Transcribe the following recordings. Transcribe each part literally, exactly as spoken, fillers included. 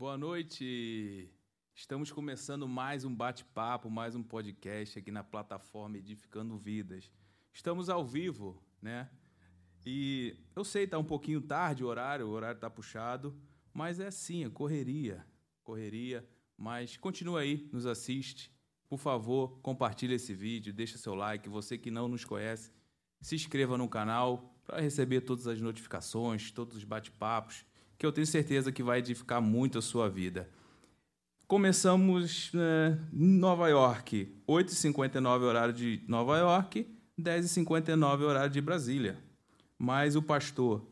Boa noite! Estamos começando mais um bate-papo, mais um podcast aqui na plataforma Edificando Vidas. Estamos ao vivo, né? E eu sei, tá um pouquinho tarde o horário, o horário tá puxado, mas é assim, é correria, correria, mas continua aí, nos assiste. Por favor, compartilha esse vídeo, deixa seu like. Você que não nos conhece, se inscreva no canal para receber todas as notificações, todos os bate-papos, que eu tenho certeza que vai edificar muito a sua vida. Começamos né, em Nova York, oito e cinquenta e nove horário de Nova York, dez e cinquenta e nove horário de Brasília. Mas o pastor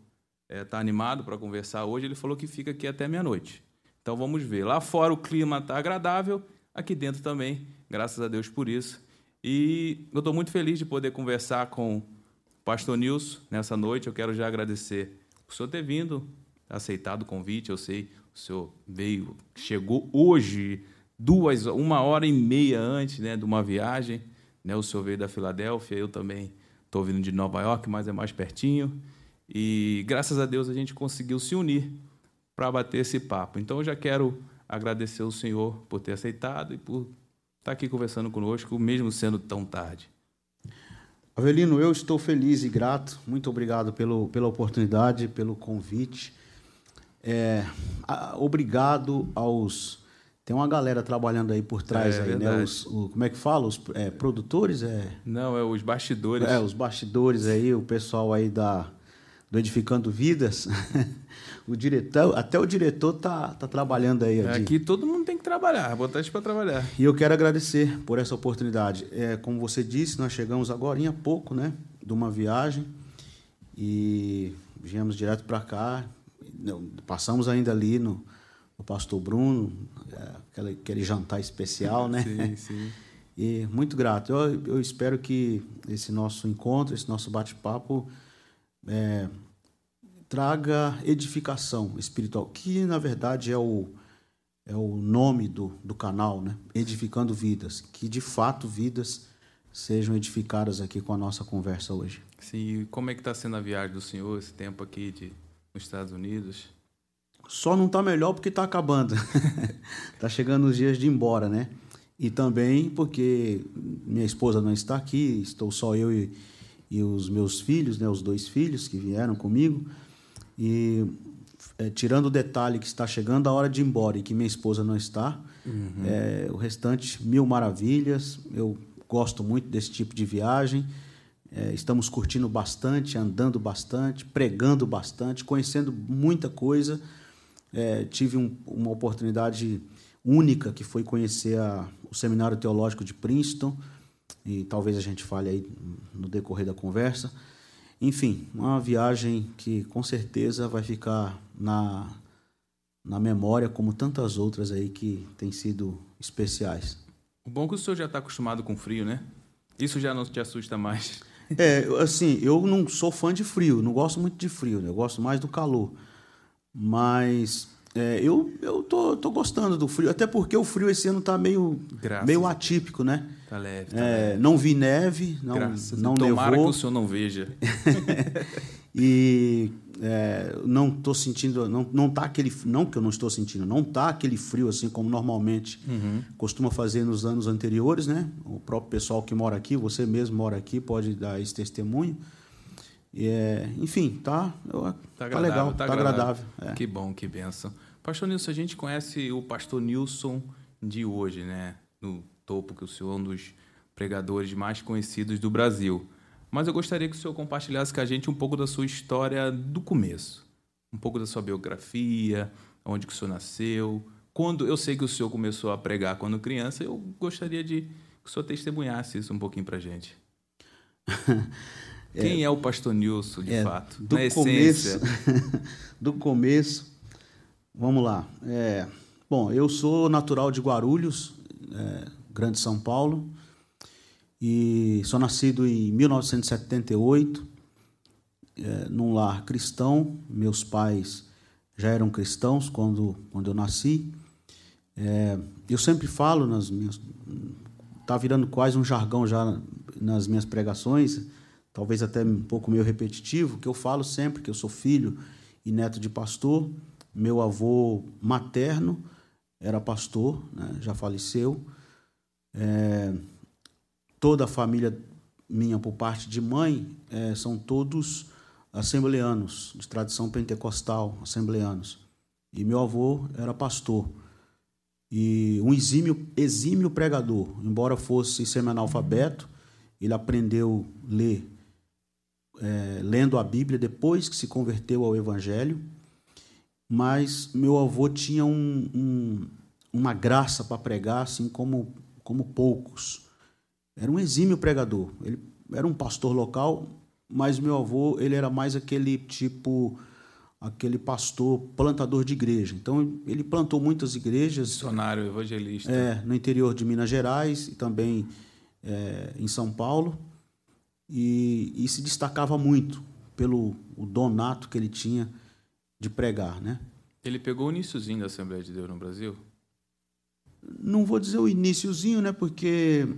está é, animado para conversar hoje, ele falou que fica aqui até meia-noite. Então vamos ver. Lá fora o clima está agradável, aqui dentro também, graças a Deus por isso. E eu estou muito feliz de poder conversar com o pastor Nilson nessa noite. Eu quero já agradecer por o senhor ter vindo, aceitado o convite. Eu sei, o senhor veio, chegou hoje, duas, uma hora e meia antes, né, de uma viagem, né, o senhor veio da Filadélfia, eu também estou vindo de Nova York, mas é mais pertinho, e graças a Deus a gente conseguiu se unir para bater esse papo. Então eu já quero agradecer o senhor por ter aceitado e por estar aqui conversando conosco, mesmo sendo tão tarde. Avelino, eu estou feliz e grato, muito obrigado pelo, pela oportunidade, pelo convite. É, obrigado aos... Tem uma galera trabalhando aí por trás, é, aí, né? Os, o, como é que fala? Os é, produtores? É... Não, é os bastidores. É, os bastidores aí, o pessoal aí da, do Edificando Vidas. O diretor, até o diretor tá, tá trabalhando aí. É, aqui todo mundo tem que trabalhar, botar isso para trabalhar. E eu quero agradecer por essa oportunidade. É, como você disse, nós chegamos agora há pouco, né? De uma viagem e viemos direto para cá. Passamos ainda ali no, no Pastor Bruno, aquele, aquele jantar especial, né? Sim, sim. E muito grato. Eu, eu espero que esse nosso encontro, esse nosso bate-papo, é, traga edificação espiritual, que, na verdade, é o, é o nome do, do canal, né? Edificando Vidas, que, de fato, vidas sejam edificadas aqui com a nossa conversa hoje. Sim, e como é que está sendo a viagem do senhor, esse tempo aqui de... nos Estados Unidos? Só não está melhor porque está acabando. Está chegando os dias de ir embora, né? E também porque minha esposa não está aqui, estou só eu e, e os meus filhos, né? Os dois filhos que vieram comigo. E é, tirando o detalhe que está chegando a hora de ir embora e que minha esposa não está, uhum. é, o restante, mil maravilhas. Eu gosto muito desse tipo de viagem. É, estamos curtindo bastante, andando bastante, pregando bastante, conhecendo muita coisa. É, tive um, uma oportunidade única que foi conhecer a, o Seminário Teológico de Princeton, e talvez a gente fale aí no decorrer da conversa. Enfim, uma viagem que com certeza vai ficar na, na memória, como tantas outras aí que têm sido especiais. O bom é que o senhor já está acostumado com frio, né? Isso já não te assusta mais. É, assim, eu não sou fã de frio, não gosto muito de frio, né? Eu gosto mais do calor. Mas é, eu, eu tô, tô gostando do frio, até porque o frio esse ano tá meio, meio atípico, né? Tá leve, tá é, leve. Não vi neve, não, não nevou. Tomara que o senhor não veja. E é, não tô sentindo, não, não tá aquele, não que eu não estou sentindo, não tá aquele frio assim como normalmente uhum. costuma fazer nos anos anteriores, né? O próprio pessoal que mora aqui, você mesmo mora aqui, pode dar esse testemunho. É, enfim, tá, tá, tá legal, tá, tá agradável. agradável é. Que bom, que benção. Pastor Nilson, a gente conhece o pastor Nilson de hoje, né? No topo, que o senhor é um dos pregadores mais conhecidos do Brasil. Mas eu gostaria que o senhor compartilhasse com a gente um pouco da sua história do começo, um pouco da sua biografia, onde que o senhor nasceu. Quando, eu sei que o senhor começou a pregar quando criança, eu gostaria de que o senhor testemunhasse isso um pouquinho para a gente. Quem é, é o pastor Nilson, de é, fato? Do Na começo, essência. Do começo, vamos lá. É, bom, eu sou natural de Guarulhos, é, Grande São Paulo, e sou nascido em mil novecentos e setenta e oito, é, num lar cristão. Meus pais já eram cristãos quando, quando eu nasci. É, eu sempre falo nas minhas... Está virando quase um jargão já nas minhas pregações, talvez até um pouco meio repetitivo, que eu falo sempre que eu sou filho e neto de pastor, Meu avô materno era pastor, né? Já faleceu. É, toda a família minha, por parte de mãe, é, são todos assembleanos, de tradição pentecostal, assembleanos. E meu avô era pastor. E um exímio, exímio pregador, embora fosse semi-analfabeto, ele aprendeu a ler, é, lendo a Bíblia depois que se converteu ao Evangelho. Mas meu avô tinha um, um, uma graça para pregar, assim como, como poucos. Era um exímio pregador. Ele era um pastor local, mas meu avô ele era mais aquele tipo... aquele pastor plantador de igreja. Então, ele plantou muitas igrejas. Missionário, evangelista. É, no interior de Minas Gerais e também é, em São Paulo. E, e se destacava muito pelo o dom nato que ele tinha de pregar, né? Ele pegou o iniciozinho da Assembleia de Deus no Brasil? Não vou dizer o iniciozinho, né? Porque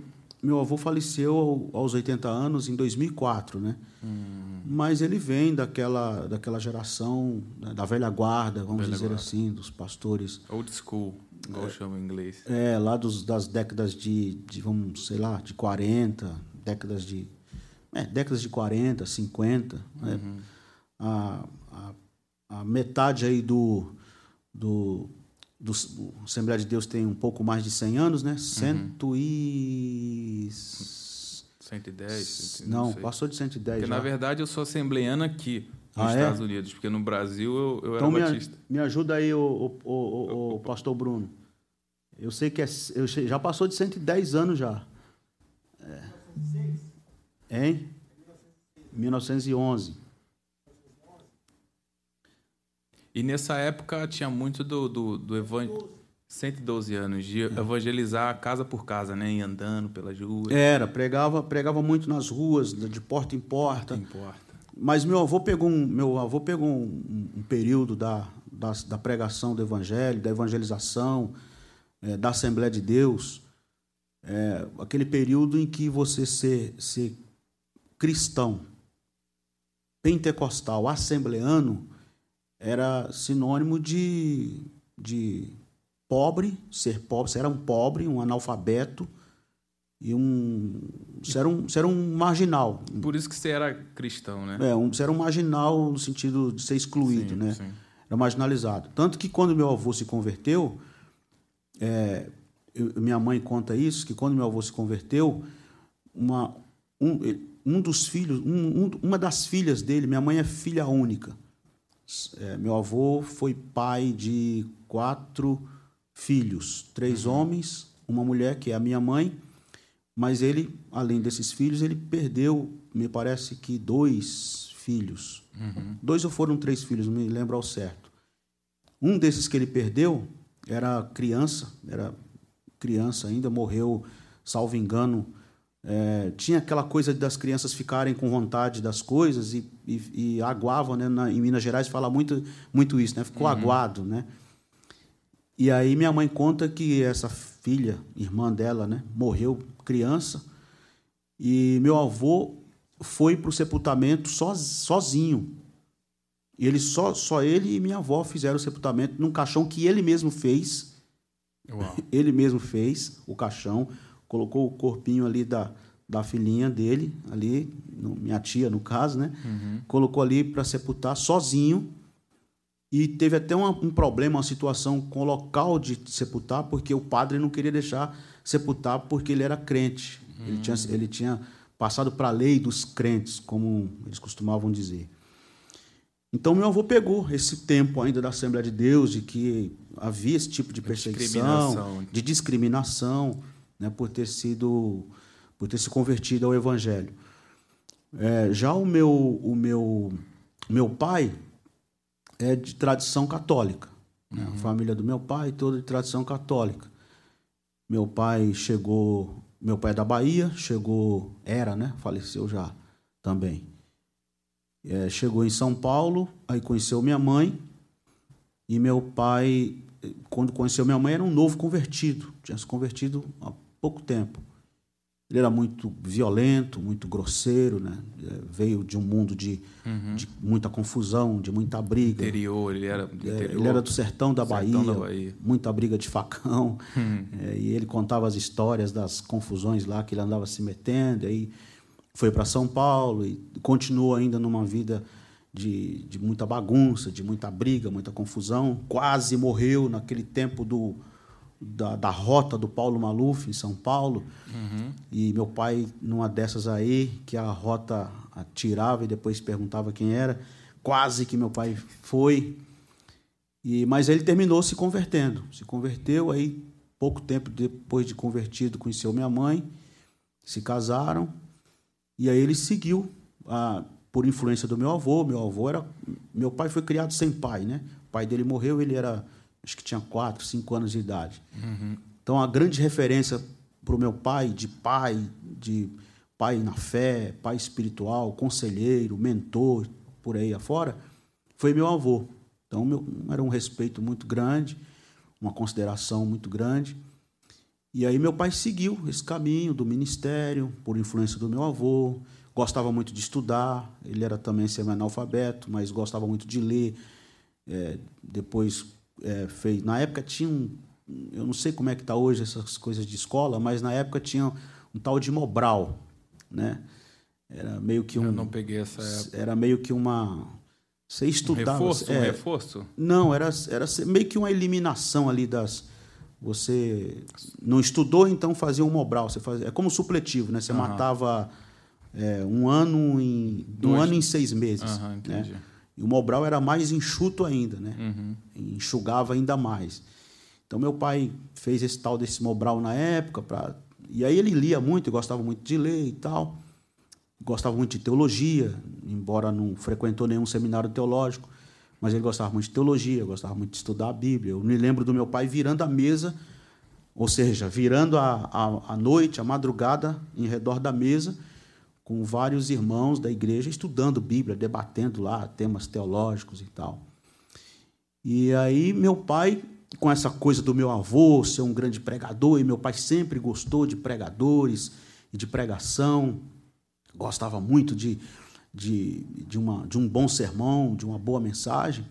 meu avô faleceu aos oitenta anos, em dois mil e quatro, né? Hum. Mas ele vem daquela, daquela geração, da velha guarda, vamos velha dizer guarda. assim, dos pastores... Old school, igual é, chama em inglês. É, lá dos, das décadas de, de, vamos, sei lá, de quarenta, décadas de... É, décadas de quarenta, cinquenta. Uhum. Né? A, a, a metade aí do... do Do, a Assembleia de Deus tem um pouco mais de cem anos, né? Uhum. Cento e... cento e dez? Não, não passou de cento e dez. Porque, já. na verdade, eu sou assembleiano aqui, nos ah, Estados é? Unidos, porque no Brasil eu, eu então era me batista. A, me ajuda aí, o, o, o, o pastor Bruno. Eu sei que é, eu já passou de cento e dez anos já. É. Hein? mil novecentos e onze. E nessa época tinha muito do, do, do evangelho, cento e doze anos, de evangelizar casa por casa, né? E andando pelas ruas. Era, pregava, pregava muito nas ruas, de porta em porta. Porta, em porta. Mas meu avô pegou um, meu avô pegou um, um período da, da, da pregação do evangelho, da evangelização, é, da Assembleia de Deus, é, aquele período em que você ser, ser cristão, pentecostal, assembleano, era sinônimo de, de pobre, ser pobre. Você era um pobre, um analfabeto, e um você, era um... você era um marginal. Por isso que você era cristão, né? É, um, você era um marginal no sentido de ser excluído, sim, né? Sim. Era marginalizado. Tanto que quando meu avô se converteu, é, eu, minha mãe conta isso, que quando meu avô se converteu, uma, um, um dos filhos, um, um, uma das filhas dele, minha mãe é filha única. É, meu avô foi pai de quatro filhos, três uhum. homens, uma mulher, que é a minha mãe, mas ele, além desses filhos, ele perdeu, me parece que dois filhos. Uhum. Dois ou foram três filhos, não me lembro ao certo. Um desses que ele perdeu era criança, era criança ainda, morreu, salvo engano. É, tinha aquela coisa das crianças ficarem com vontade das coisas e, e, e aguavam, né? Na, em Minas Gerais fala muito, muito isso, né? Ficou uhum. aguado, né? E aí minha mãe conta que essa filha, irmã dela, né? Morreu criança e meu avô foi para o sepultamento so, sozinho. Ele, só, só ele e minha avó fizeram o sepultamento num caixão que ele mesmo fez. Uau. Ele mesmo fez o caixão. Colocou o corpinho ali da, da filhinha dele, ali, no, minha tia, no caso, né? Uhum. Colocou ali para sepultar sozinho. E teve até uma, um problema, uma situação com o local de sepultar, porque o padre não queria deixar sepultar porque ele era crente. Uhum. Ele tinha, ele tinha passado para a lei dos crentes, como eles costumavam dizer. Então, meu avô pegou esse tempo ainda da Assembleia de Deus, de que havia esse tipo de perseguição, discriminação. de discriminação... Né, por ter sido, por ter se convertido ao Evangelho. É, já o meu, o meu, meu pai é de tradição católica. Né? Uhum. A família do meu pai toda de tradição católica. Meu pai chegou, meu pai é da Bahia, chegou, era, né? Faleceu já também. É, chegou em São Paulo, aí conheceu minha mãe e meu pai, quando conheceu minha mãe, era um novo convertido, tinha se convertido há pouco tempo. Ele era muito violento, muito grosseiro, né? Veio de um mundo de, uhum. de muita confusão, de muita briga. Interior, ele era do interior. É, ele era do sertão da, sertão Bahia, da Bahia, muita briga de facão. Uhum. É, e ele contava as histórias das confusões lá que ele andava se metendo. Aí foi para São Paulo e continuou ainda numa vida de, de muita bagunça, de muita briga, muita confusão. Quase morreu naquele tempo do... Da, da rota do Paulo Maluf, em São Paulo. Uhum. E meu pai, numa dessas aí, que a rota atirava e depois perguntava quem era, quase que meu pai foi. E, mas ele terminou se convertendo. Se converteu, aí, pouco tempo depois de convertido, conheceu minha mãe, se casaram, e aí ele seguiu, a, por influência do meu avô. Meu avô era... Meu pai foi criado sem pai, né? O pai dele morreu, ele era... acho que tinha quatro, cinco anos de idade. Uhum. Então, a grande referência para o meu pai, de pai, de pai na fé, pai espiritual, conselheiro, mentor, por aí afora, foi meu avô. Então, meu, era um respeito muito grande, uma consideração muito grande. E aí meu pai seguiu esse caminho do ministério, por influência do meu avô. Gostava muito de estudar, ele era também semi-analfabeto, mas gostava muito de ler. É, depois... É, fez. Na época tinha um... Eu não sei como é que está hoje essas coisas de escola, mas na época tinha um tal de Mobral, né? Era meio que um... Eu não peguei essa época. Era meio que uma... Você estudava... Um reforço? É, um reforço? Não, era, era meio que uma eliminação ali das... Você não estudou, então fazia um Mobral. Você fazia, é como supletivo, né? Você uhum. matava é, um ano em... Dois. Um ano em seis meses. Uhum, entendi. Né? E o Mobral era mais enxuto ainda, né? Uhum. Enxugava ainda mais. Então, meu pai fez esse tal desse Mobral na época. Pra... E aí ele lia muito, gostava muito de ler e tal. Gostava muito de teologia, embora não frequentou nenhum seminário teológico. Mas ele gostava muito de teologia, gostava muito de estudar a Bíblia. Eu me lembro do meu pai virando a mesa, ou seja, virando a, a, a noite, a madrugada, em redor da mesa, com vários irmãos da igreja, estudando Bíblia, debatendo lá temas teológicos e tal. E aí meu pai, com essa coisa do meu avô ser um grande pregador, e meu pai sempre gostou de pregadores e de pregação, gostava muito de, de, de, uma, de um bom sermão, de uma boa mensagem,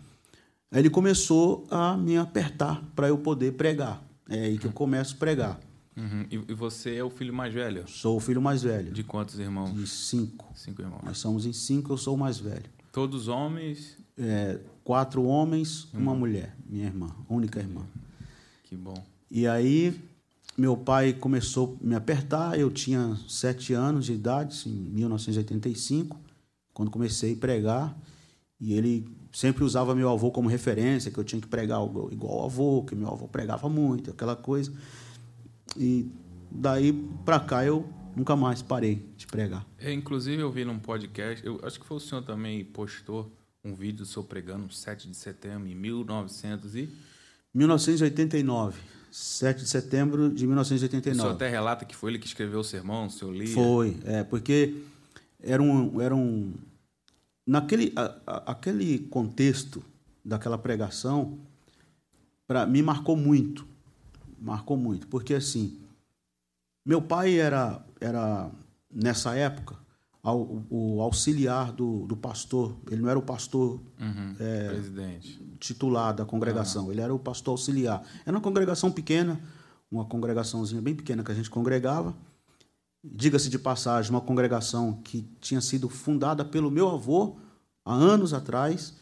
aí ele começou a me apertar para eu poder pregar. É aí que eu começo a pregar. Uhum. E você é o filho mais velho? Sou o filho mais velho. De quantos irmãos? De cinco. Cinco irmãos. Nós somos em cinco, eu sou o mais velho. Todos homens? É, quatro homens, hum. uma mulher, minha irmã, única irmã. Que bom. E aí, meu pai começou a me apertar, eu tinha sete anos de idade, em mil novecentos e oitenta e cinco, quando comecei a pregar, e ele sempre usava meu avô como referência, que eu tinha que pregar igual ao avô, que meu avô pregava muito, aquela coisa... E daí para cá eu nunca mais parei de pregar. É, inclusive eu vi num podcast, eu acho que foi o senhor também postou um vídeo do senhor pregando no sete de setembro de mil e novecentos e... mil novecentos e oitenta e nove. sete de setembro de mil novecentos e oitenta e nove. O senhor até relata que foi ele que escreveu o sermão, o senhor lia? Foi, é, porque era um... Era um naquele a, a, aquele contexto daquela pregação, pra, me marcou muito. Marcou muito, porque assim, meu pai era, era nessa época, ao, o auxiliar do, do pastor. Ele não era o pastor uhum, é, presidente. Titular da congregação, ah. ele era o pastor auxiliar. Era uma congregação pequena, uma congregaçãozinha bem pequena que a gente congregava. Diga-se de passagem, uma congregação que tinha sido fundada pelo meu avô há anos atrás.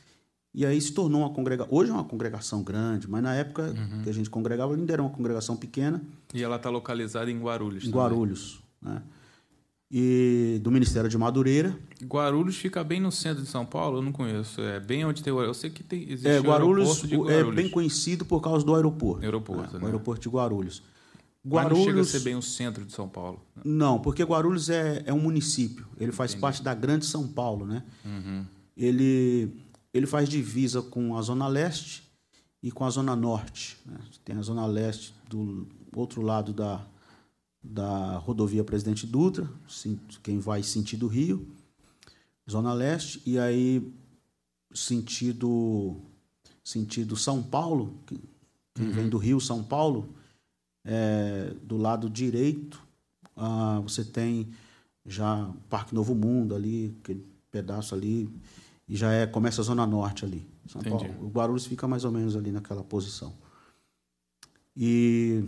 E aí se tornou uma congregação... Hoje é uma congregação grande, mas na época uhum. que a gente congregava, ainda era uma congregação pequena. E ela está localizada em Guarulhos. Em também. Guarulhos, né? E do Ministério de Madureira. Guarulhos fica bem no centro de São Paulo? Eu não conheço. É bem onde tem o aeroporto. Eu sei que tem, existe é, Guarulhos, o aeroporto de Guarulhos. É bem conhecido por causa do aeroporto. Aeroporto, é, né? O aeroporto de Guarulhos. Guarulhos... Mas não chega a ser bem o centro de São Paulo. Não, porque Guarulhos é, é um município. Ele faz Entendi. parte da Grande São Paulo, né? Uhum. Ele... Ele faz divisa com a Zona Leste e com a Zona Norte, né? Tem a Zona Leste do outro lado da, da rodovia Presidente Dutra, quem vai sentido Rio, Zona Leste, e aí sentido, sentido São Paulo, quem uhum. vem do Rio, São Paulo, é, do lado direito, Ah, você tem já Parque Novo Mundo ali, aquele pedaço ali, e já é, começa a Zona Norte ali. São Paulo. O Guarulhos fica mais ou menos ali naquela posição. E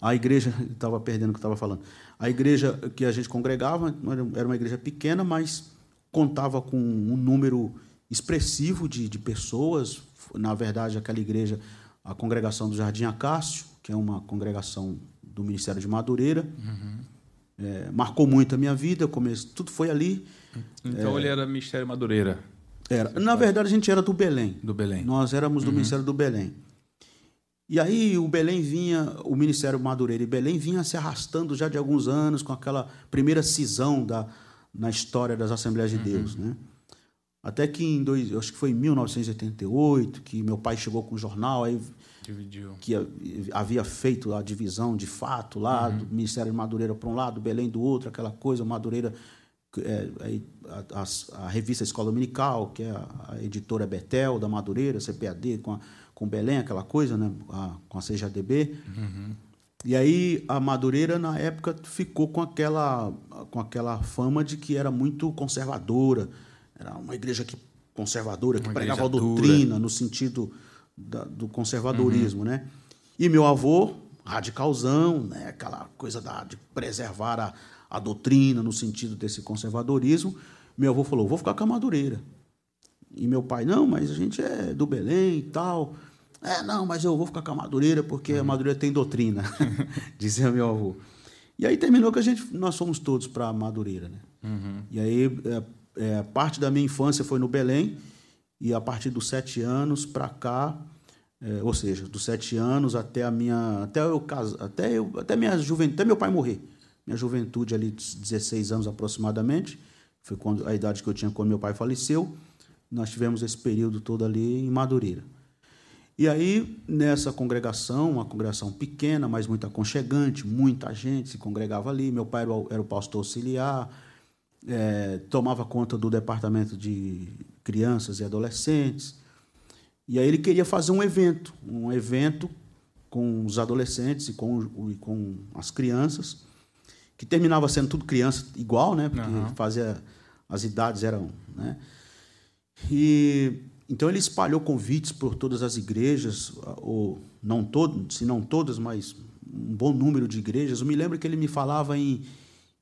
a igreja, estava perdendo o que eu estava falando, a igreja que a gente congregava era uma igreja pequena, mas contava com um número expressivo de, de pessoas. Na verdade, aquela igreja, a congregação do Jardim Acácio, que é uma congregação do Ministério de Madureira, uhum. é, marcou muito a minha vida, começo, tudo foi ali. Então, é, ele era Ministério Madureira? Era. Na verdade, a gente era do Belém. Do Belém. Nós éramos do uhum. Ministério do Belém. E aí o Belém vinha, o Ministério Madureira e Belém vinha se arrastando já de alguns anos com aquela primeira cisão da, na história das Assembleias de Deus. Uhum. Né? Até que em dois, acho que foi em mil novecentos e oitenta e oito que meu pai chegou com um jornal aí, dividiu. Que havia feito a divisão de fato lá, uhum. do Ministério de Madureira para um lado, Belém do outro, aquela coisa, Madureira, é, a, a, a revista Escola Dominical, que é a, a editora Betel da Madureira, C P A D, com a com Belém, aquela coisa, né? a, com a C J D B. Uhum. E aí a Madureira, na época, ficou com aquela, com aquela fama de que era muito conservadora. Era uma igreja que, conservadora, uma que pregava a doutrina no sentido da, do conservadorismo. Uhum. Né? E meu avô, radicalzão, né? Aquela coisa da, de preservar a, a doutrina no sentido desse conservadorismo. Meu avô falou, vou ficar com a Madureira. E meu pai, não, mas a gente é do Belém e tal. É, não, mas eu vou ficar com a Madureira, porque uhum. a Madureira tem doutrina, dizia meu avô. E aí terminou que a gente, nós fomos todos para a Madureira. Né? Uhum. E aí é, é, parte da minha infância foi no Belém, e a partir dos sete anos para cá, é, ou seja, dos sete anos até a minha. Até eu casar, até eu, até minha juventude, até meu pai morrer. Minha juventude ali, de dezesseis anos aproximadamente, foi quando a idade que eu tinha quando meu pai faleceu. Nós tivemos esse período todo ali em Madureira. E aí, nessa congregação, uma congregação pequena, mas muito aconchegante, muita gente se congregava ali. Meu pai era o pastor auxiliar, é, tomava conta do departamento de crianças e adolescentes. E aí ele queria fazer um evento, um evento com os adolescentes e com, e com as crianças, que terminava sendo tudo criança igual, né? Porque uhum. fazia, as idades eram... Né? E, então, ele espalhou convites por todas as igrejas, ou não todas, se não todas, mas um bom número de igrejas. Eu me lembro que ele me falava em,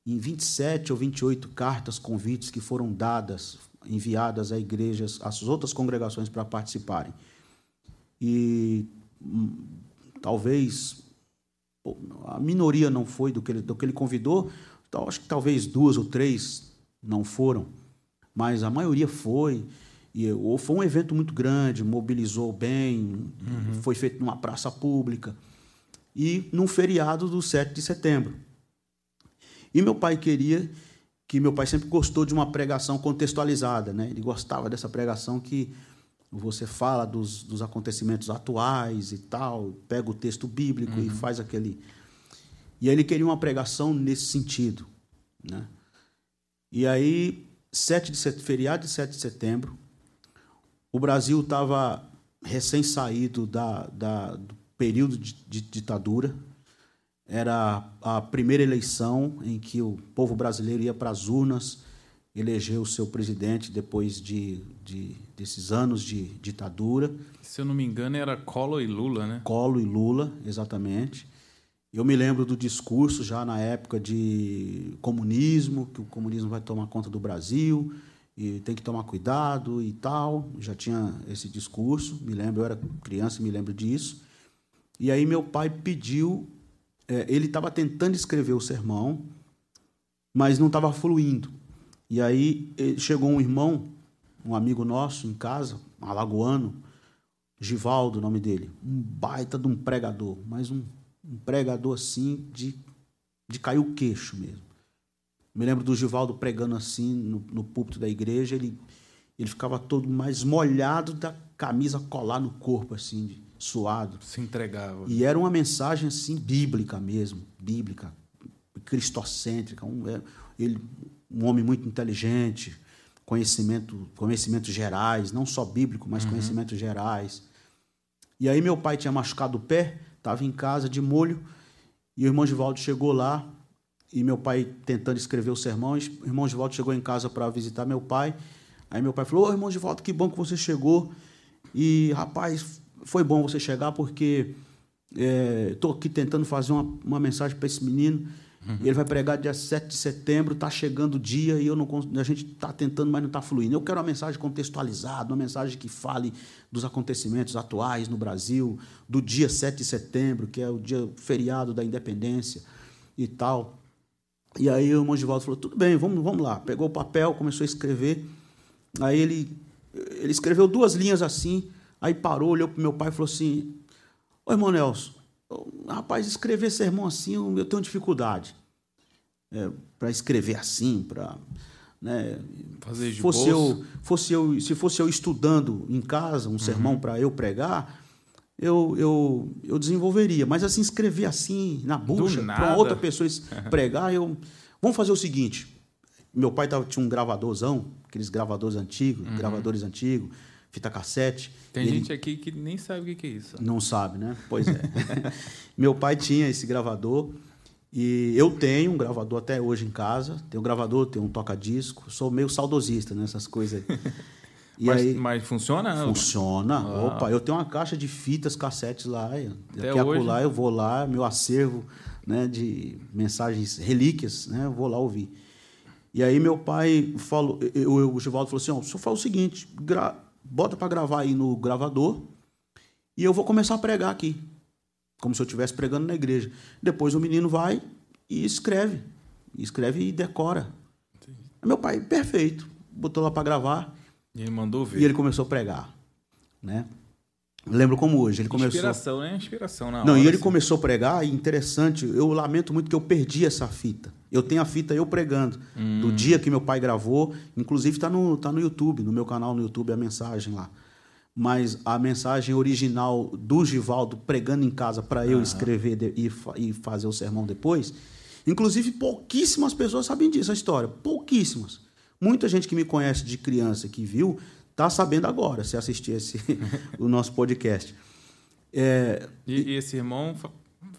em vinte e sete ou vinte e oito cartas, convites que foram dadas, enviadas a igrejas, às outras congregações para participarem. E talvez a minoria não foi do que ele, do que ele convidou, então, acho que talvez duas ou três não foram, mas a maioria foi. E eu, foi um evento muito grande, mobilizou bem, uhum. foi feito numa praça pública e num feriado do sete de setembro. E meu pai queria, que meu pai sempre gostou de uma pregação contextualizada, né? Ele gostava dessa pregação que você fala dos, dos acontecimentos atuais e tal, pega o texto bíblico uhum. e faz aquele... E aí ele queria uma pregação nesse sentido, né? E aí, sete de setembro, feriado de sete de setembro, o Brasil estava recém-saído da, da, do período de, de ditadura. Era a primeira eleição em que o povo brasileiro ia para as urnas eleger o seu presidente depois de, de, desses anos de ditadura. Se eu não me engano, era Collor e Lula, né? Collor e Lula, exatamente. Eu me lembro do discurso já na época de comunismo, que o comunismo vai tomar conta do Brasil e tem que tomar cuidado e tal. Já tinha esse discurso, me lembro, eu era criança e me lembro disso. E aí meu pai pediu, é, ele estava tentando escrever o sermão, mas não estava fluindo. E aí chegou um irmão, um amigo nosso em casa, alagoano, Givaldo, o nome dele, um baita de um pregador, mas um... um pregador assim de, de cair o queixo mesmo. Me lembro do Givaldo pregando assim no, no púlpito da igreja, ele, ele ficava todo mais molhado da camisa colar no corpo, assim, de, suado. Se entregava. E era uma mensagem assim bíblica mesmo, bíblica, cristocêntrica. Um, ele, um homem muito inteligente, conhecimento, conhecimentos gerais, não só bíblico, mas uhum. conhecimentos gerais. E aí meu pai tinha machucado o pé, estava em casa de molho, e o irmão Givaldo chegou lá e meu pai tentando escrever os sermões. O irmão Givaldo chegou em casa para visitar meu pai. Aí meu pai falou, ô, irmão Givaldo, que bom que você chegou. E, rapaz, foi bom você chegar, porque estou é, aqui tentando fazer uma, uma mensagem para esse menino. Uhum. Ele vai pregar dia sete de setembro, está chegando o dia e eu não, a gente está tentando, mas não está fluindo. Eu quero uma mensagem contextualizada, uma mensagem que fale dos acontecimentos atuais no Brasil, do dia sete de setembro, que é o dia feriado da independência e tal. E aí o irmão Givaldo falou, tudo bem, vamos, vamos lá. Pegou o papel, começou a escrever. Aí ele, ele escreveu duas linhas assim, aí parou, olhou para o meu pai e falou assim, ô, irmão Nelson, rapaz, escrever sermão assim, eu tenho dificuldade é, para escrever assim, para... Né, fazer de fosse bolso. Eu, fosse eu, se fosse eu estudando em casa um uhum. sermão para eu pregar, eu, eu, eu desenvolveria. Mas assim, escrever assim, na bucha, para outra pessoa pregar, eu... Vamos fazer o seguinte. Meu pai tava, tinha um gravadorzão, aqueles gravadores antigos, uhum. gravadores antigos, fita cassete. Tem ele... gente aqui que nem sabe o que é isso. Não sabe, né? Pois é. Meu pai tinha esse gravador e eu tenho um gravador até hoje em casa. Tenho um gravador, tenho um toca-disco. Sou meio saudosista nessas coisas aí. E mas, aí... mas funciona? Funciona. Ah. Opa, eu tenho uma caixa de fitas, cassetes lá. Até daqui hoje? Acolá, eu vou lá, meu acervo, né, de mensagens, relíquias, né, eu vou lá ouvir. E aí meu pai falou, eu, eu, o Givaldo falou assim, ó, o senhor faz o seguinte, gra... bota para gravar aí no gravador e eu vou começar a pregar aqui, como se eu estivesse pregando na igreja. Depois o menino vai e escreve, escreve e decora. Entendi. Meu pai, perfeito, botou lá para gravar. E ele mandou ver. E ele começou a pregar, né? Lembro como hoje, ele começou... Inspiração, né? Inspiração na hora. Não, e ele assim. começou a pregar, e interessante, eu lamento muito que eu perdi essa fita. Eu tenho a fita eu pregando, hum. do dia que meu pai gravou, inclusive está no, tá no YouTube, no meu canal no YouTube, a mensagem lá. Mas a mensagem original do Givaldo pregando em casa para eu ah. escrever de, e, fa, e fazer o sermão depois, inclusive pouquíssimas pessoas sabem disso, a história, pouquíssimas. Muita gente que me conhece de criança que viu... Está sabendo agora, se assistir esse, o nosso podcast. É, e, e esse irmão fa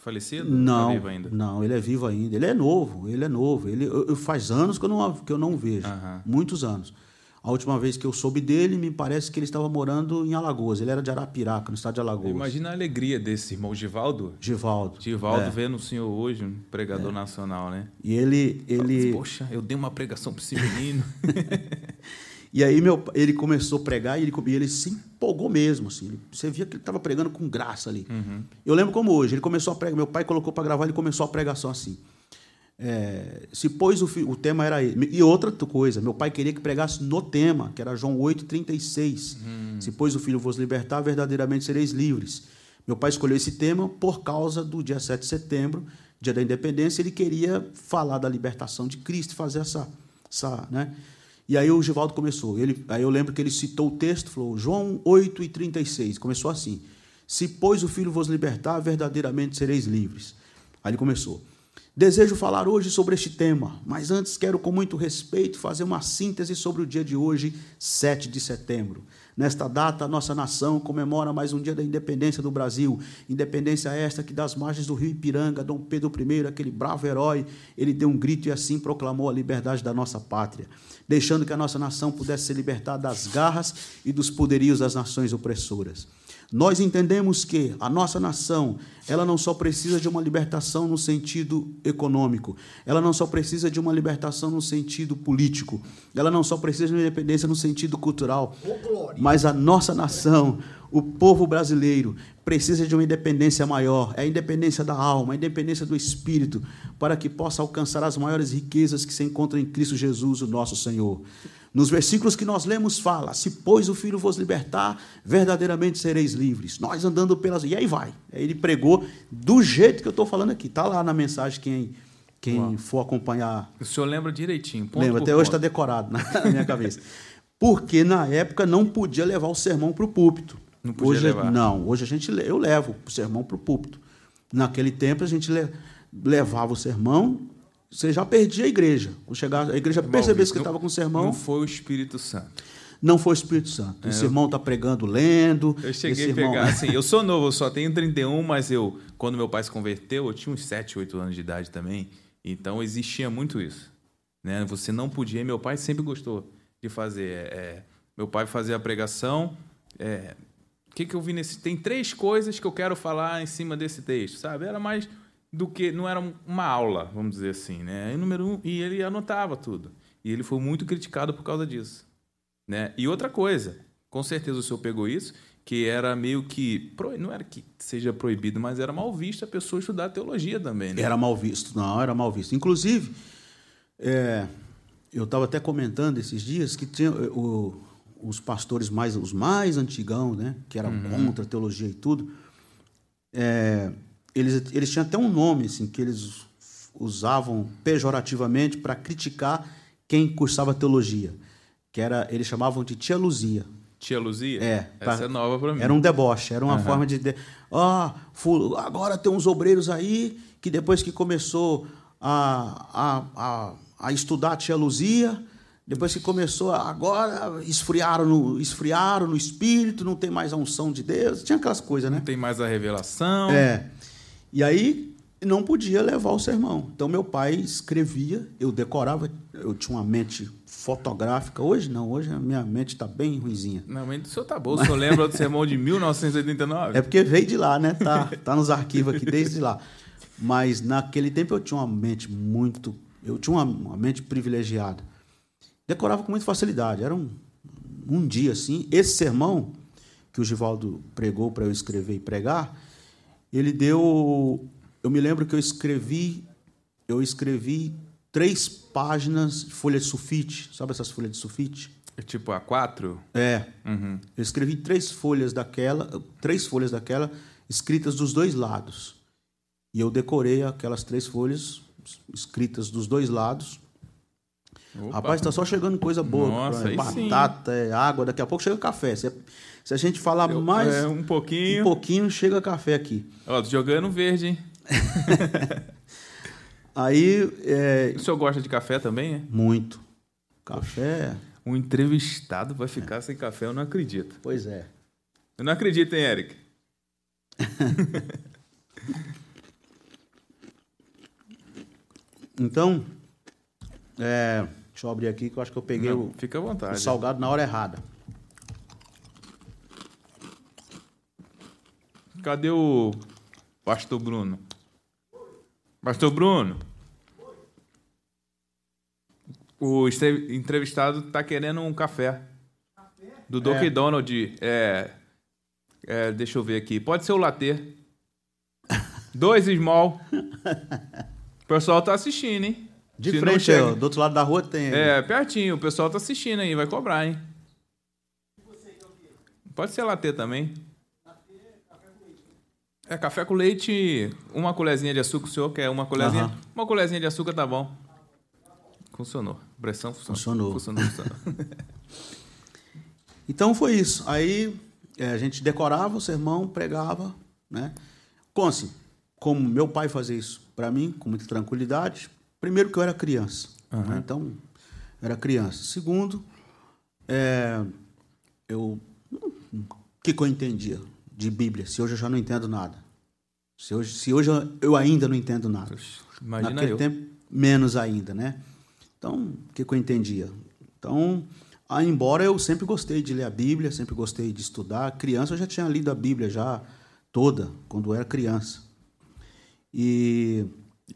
falecido? Não, é vivo ainda? Não, ele é vivo ainda. Ele é novo, ele é novo. Ele, eu, eu, faz anos que eu não, que eu não o vejo, uhum. muitos anos. A última vez que eu soube dele, me parece que ele estava morando em Alagoas. Ele era de Arapiraca, no estado de Alagoas. Imagina a alegria desse irmão, Givaldo. Givaldo. Givaldo é. vendo o senhor hoje, um pregador é. nacional, né? E ele... ele... Poxa, eu dei uma pregação para esse menino. E aí meu, ele começou a pregar e ele, e ele se empolgou mesmo. Assim, você via que ele estava pregando com graça ali. Uhum. Eu lembro como hoje. Ele começou a pregar. Meu pai colocou para gravar, ele começou a pregação assim. É, se pôs o, o tema era ele. E outra coisa, meu pai queria que pregasse no tema, que era João oito, trinta e seis. Uhum. Se pois o filho vos libertar, verdadeiramente sereis livres. Meu pai escolheu esse tema por causa do dia sete de setembro, dia da independência. Ele queria falar da libertação de Cristo, fazer essa... essa, né? E aí o Givaldo começou, ele, aí eu lembro que ele citou o texto, falou, João oito e trinta e seis, começou assim, se pois o Filho vos libertar, verdadeiramente sereis livres. Aí ele começou, desejo falar hoje sobre este tema, mas antes quero com muito respeito fazer uma síntese sobre o dia de hoje, sete de setembro. Nesta data, a nossa nação comemora mais um dia da independência do Brasil. Independência esta que das margens do rio Ipiranga, Dom Pedro I, aquele bravo herói, ele deu um grito e assim proclamou a liberdade da nossa pátria, deixando que a nossa nação pudesse ser libertada das garras e dos poderios das nações opressoras. Nós entendemos que a nossa nação, ela não só precisa de uma libertação no sentido econômico, ela não só precisa de uma libertação no sentido político, ela não só precisa de uma independência no sentido cultural, mas a nossa nação, o povo brasileiro, precisa de uma independência maior, é a independência da alma, a independência do espírito, para que possa alcançar as maiores riquezas que se encontram em Cristo Jesus, o nosso Senhor. Nos versículos que nós lemos fala, se pois o Filho vos libertar, verdadeiramente sereis livres. Nós andando pelas... E aí vai. Ele pregou do jeito que eu estou falando aqui. Está lá na mensagem, quem, quem for acompanhar... O senhor lembra direitinho. Lembra, até hoje está decorado na minha cabeça. Porque na época não podia levar o sermão para o púlpito. Não podia hoje, levar? Não, hoje a gente, eu levo o sermão para o púlpito. Naquele tempo a gente le, levava o sermão... Você já perdia a igreja. Chegar, a igreja percebesse que estava com o sermão... Não foi o Espírito Santo. Não foi o Espírito Santo. É, esse irmão está pregando, lendo... Eu cheguei esse a irmão... pegar... assim, eu sou novo, eu só tenho trinta e um, mas eu, quando meu pai se converteu, eu tinha uns sete, oito anos de idade também. Então, existia muito isso, né? Você não podia... Meu pai sempre gostou de fazer... É, meu pai fazia a pregação... É, o que, que eu vi nesse... Tem três coisas que eu quero falar em cima desse texto, sabe? Era mais do que... Não era uma aula, vamos dizer assim, né? E, número um, e ele anotava tudo. E ele foi muito criticado por causa disso, né? E outra coisa... Com certeza o senhor pegou isso, que era meio que... Não era que seja proibido, mas era mal visto a pessoa estudar teologia também, né? Era mal visto, não, era mal visto. Inclusive, é, eu estava até comentando esses dias que tinha o, os pastores mais, os mais antigão, né, que eram uhum. contra a teologia e tudo, é, eles, eles tinham até um nome assim, que eles usavam pejorativamente para criticar quem cursava teologia, que era, eles chamavam de tia Luzia. Tia Luzia? É. Essa pra... é nova para mim. Era um deboche, era uma uhum. forma de... Ah, ful... agora tem uns obreiros aí que depois que começou a, a, a, a estudar a tia Luzia, depois que começou a... agora esfriaram no, esfriaram no espírito, não tem mais a unção de Deus, tinha aquelas coisas, né? Não tem mais a revelação. É. E aí não podia levar o sermão. Então meu pai escrevia, eu decorava, eu tinha uma mente... fotográfica. Hoje não, hoje a minha mente está bem ruinzinha. Não, a mente do senhor está boa, o senhor lembra do sermão de mil novecentos e oitenta e nove? É porque veio de lá, né? Está tá nos arquivos aqui desde lá. Mas naquele tempo eu tinha uma mente muito... Eu tinha uma, uma mente privilegiada. Decorava com muita facilidade. Era um, um dia assim. Esse sermão que o Givaldo pregou para eu escrever e pregar, ele deu... Eu me lembro que eu escrevi... Eu escrevi... Três páginas de folha de sulfite. Sabe essas folhas de sulfite? É tipo A quatro? É. Uhum. Eu escrevi três folhas daquela, três folhas daquela escritas dos dois lados. E eu decorei aquelas três folhas escritas dos dois lados. Opa. Rapaz, está só chegando coisa boa. Nossa, é batata, sim. É água. Daqui a pouco chega café. Se, se a gente falar eu, mais... É, um pouquinho. Um pouquinho, chega café aqui. Ó, tô jogando verde, hein? Aí, é... O senhor gosta de café também, é? Muito. Café... Um entrevistado vai ficar é. sem café, eu não acredito. Pois é. Eu não acredito, hein, Eric? Então, é... deixa eu abrir aqui que eu acho que eu peguei não, o... Fica à vontade. O salgado na hora errada. Cadê o pastor Bruno? Pastor Bruno, o entrevistado está querendo um café. Café? Do Doc é. Donald. É, é, deixa eu ver aqui. Pode ser o latte. Dois small. O pessoal está assistindo, hein? De Se frente, chega... do outro lado da rua tem. É, ali. Pertinho. O pessoal está assistindo aí. Vai cobrar, hein? E você, pode ser latte também. É café com leite, uma colherzinha de açúcar, o senhor quer uma colherzinha? Uhum. Uma colherzinha de açúcar tá bom. Funcionou. Pressão funcionou. Funcionou. Funcionou, funcionou. Então foi isso. Aí é, a gente decorava o sermão, pregava, né? Conse, como meu pai fazia isso para mim, com muita tranquilidade, primeiro que eu era criança. Uhum. Né? Então, eu era criança. Segundo, é, eu... O que, que eu entendia de Bíblia? Se hoje eu já não entendo nada. Se hoje, se hoje eu ainda não entendo nada. Imagina naquele eu. tempo, menos ainda, né? Então, o que, que eu entendia? Então, ah, embora eu sempre gostei de ler a Bíblia, sempre gostei de estudar. Criança, eu já tinha lido a Bíblia já toda, quando eu era criança. E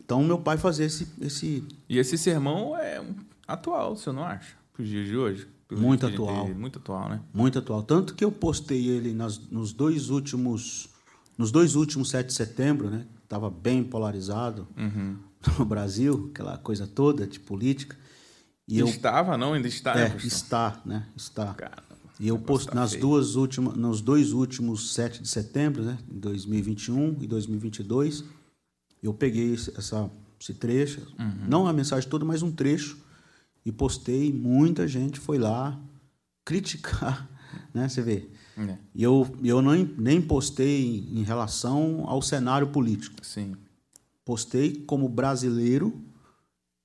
então, meu pai fazia esse... esse... E esse sermão é atual, você não acha? Para os dias de hoje? Muito atual. Muito atual, né? Muito atual. Tanto que eu postei ele nas, nos dois últimos... Nos dois últimos sete de setembro, né? Estava bem polarizado uhum. no Brasil, aquela coisa toda de política. E eu, estava, não? Ainda está, é, né? Está, né? Está. Cara, e eu postei nas duas últimas, nos dois últimos sete de setembro, né? Em dois mil e vinte e um e dois mil e vinte e dois, eu peguei essa, esse trecho, uhum. não a mensagem toda, mas um trecho, e postei, muita gente foi lá criticar, né? Você vê. É. E eu, eu não, nem postei em relação ao cenário político. Sim. Postei como brasileiro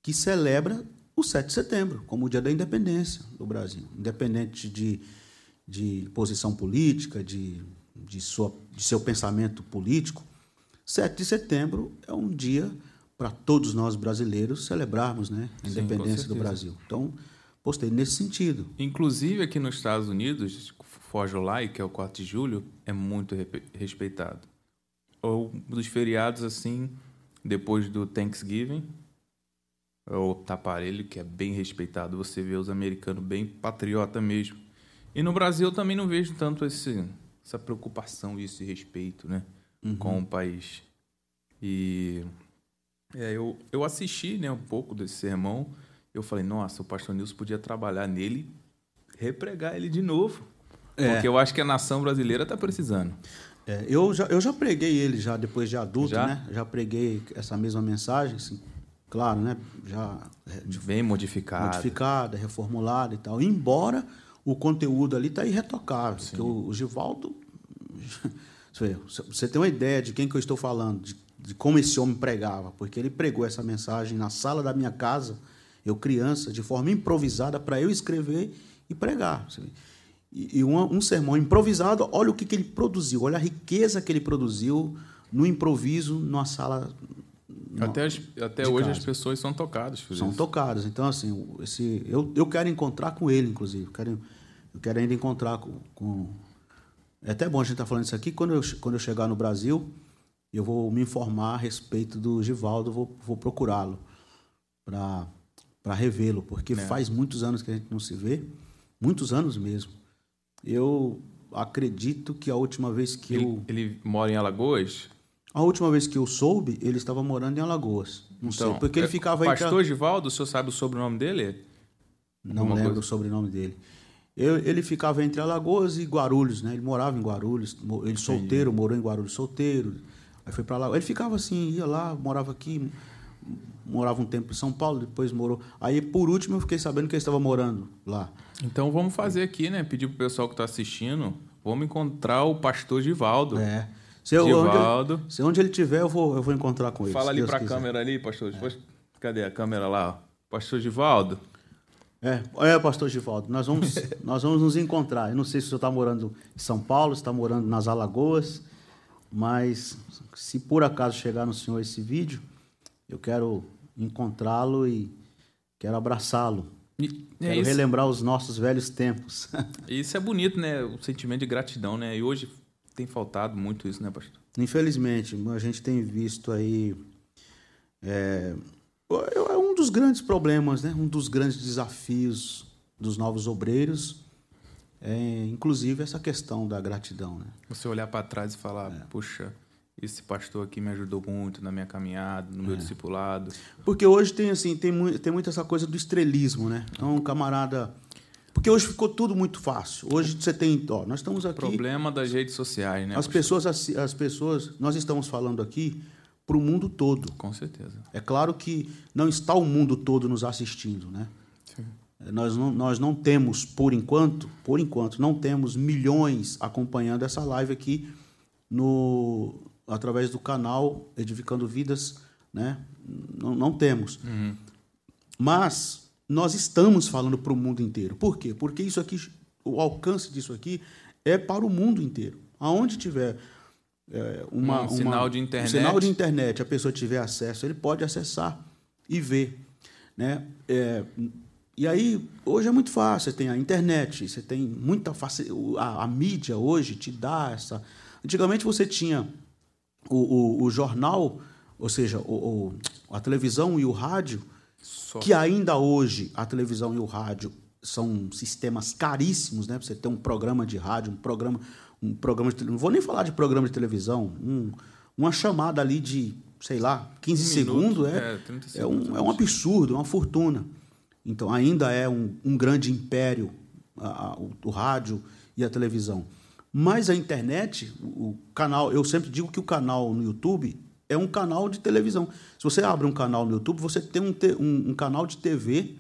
que celebra o sete de setembro, como o Dia da Independência do Brasil. Independente de, de posição política, de, de, sua, de seu pensamento político, sete de setembro é um dia para todos nós brasileiros celebrarmos, né, a independência do Brasil. Então, postei nesse sentido. Inclusive, aqui nos Estados Unidos, Fourth of July, que é o quatro de julho, é muito respeitado. Ou dos feriados, assim, depois do Thanksgiving, ou Taparelho, que é bem respeitado. Você vê os americanos bem patriota mesmo. E no Brasil eu também não vejo tanto esse, essa preocupação e esse respeito, né, uhum, com o país. E é, eu, eu assisti, né, um pouco desse sermão. Eu falei, nossa, o pastor Nilson podia trabalhar nele, repregar ele de novo. É. Porque eu acho que a nação brasileira está precisando. É, eu, já, eu já preguei ele, já depois de adulto, já? né? Já preguei essa mesma mensagem, assim, claro, né? Já bem modificada. Modificada, reformulada e tal. Embora o conteúdo ali está irretocável. Sim. Porque o, o Givaldo... Você tem uma ideia de quem que eu estou falando, de, de como esse homem pregava, porque ele pregou essa mensagem na sala da minha casa, eu criança, de forma improvisada, para eu escrever e pregar. E, e um, um sermão improvisado, olha o que, que ele produziu, olha a riqueza que ele produziu no improviso, numa sala... Não, até as, até hoje casa. As pessoas são tocadas. Por são isso. tocadas. Então, assim, esse, eu, eu quero encontrar com ele, inclusive. Eu quero, eu quero ainda encontrar com, com... É até bom a gente estar falando isso aqui. Quando eu, quando eu chegar no Brasil, eu vou me informar a respeito do Givaldo, vou, vou procurá-lo para para revê-lo, porque é. faz muitos anos que a gente não se vê, muitos anos mesmo. Eu acredito que a última vez que ele, eu... Ele mora em Alagoas? A última vez que eu soube, ele estava morando em Alagoas. Não então, sei, porque ele ficava... Pastor entre... Givaldo, o senhor sabe o sobrenome dele? Não Alguma lembro coisa? o sobrenome dele. Eu, ele ficava entre Alagoas e Guarulhos, né? Ele morava em Guarulhos, ele solteiro, Sim. morou em Guarulhos solteiro, aí foi para lá. Ele ficava assim, ia lá, morava aqui, morava um tempo em São Paulo, depois morou... Aí, por último, eu fiquei sabendo que ele estava morando lá. Então, vamos fazer aqui, né? Pedir para o pessoal que está assistindo, vamos encontrar o pastor Givaldo. É. Se, eu, onde ele, se onde ele estiver, eu vou, eu vou encontrar com ele. Fala ali para a câmera ali, pastor. É. Cadê a câmera lá? Pastor Givaldo. É, é pastor Givaldo. Nós vamos, nós vamos nos encontrar. Eu não sei se o senhor está morando em São Paulo, se está morando nas Alagoas, mas se por acaso chegar no senhor esse vídeo, eu quero encontrá-lo e quero abraçá-lo. E, quero é relembrar os nossos velhos tempos. Isso é bonito, né? O sentimento de gratidão, né? E hoje... Tem faltado muito isso, né, pastor? Infelizmente, a gente tem visto aí... É, é um dos grandes problemas, né? Um dos grandes desafios dos novos obreiros, é, inclusive essa questão da gratidão, né? Você olhar para trás e falar, é. puxa, esse pastor aqui me ajudou muito na minha caminhada, no meu é. discipulado. Porque hoje tem, assim, tem, mu- tem muito essa coisa do estrelismo, né? Então, o camarada... Porque hoje ficou tudo muito fácil. Hoje você tem... Ó, nós estamos aqui... Problema das redes sociais, né? As pessoas, as, as pessoas... Nós estamos falando aqui para o mundo todo. Com certeza. É claro que não está o mundo todo nos assistindo, né? Sim. Nós não, nós não temos, por enquanto, por enquanto, não temos milhões acompanhando essa live aqui no, através do canal Edificando Vidas, né? Não, não temos. Uhum. Mas... Nós estamos falando para o mundo inteiro. Por quê? Porque isso aqui, o alcance disso aqui é para o mundo inteiro. Aonde tiver é, uma, um, uma, sinal de internet. um sinal de internet, a pessoa tiver acesso, ele pode acessar e ver, né? É, e aí, hoje é muito fácil. Você tem a internet, você tem muita facilidade. A, a mídia hoje te dá essa... Antigamente você tinha o, o, o jornal, ou seja, o, o, a televisão e o rádio, Só. que ainda hoje a televisão e o rádio são sistemas caríssimos, né? Você tem um programa de rádio, um programa, um programa de televisão. Não vou nem falar de programa de televisão. Um, uma chamada ali de, sei lá, quinze segundos é, é, é, um, é um absurdo, é uma fortuna. Então, ainda é um, um grande império a, a, o, o rádio e a televisão. Mas a internet, o, o canal... Eu sempre digo que o canal no YouTube... É um canal de televisão. Se você abre um canal no YouTube, você tem um, te, um, um canal de T V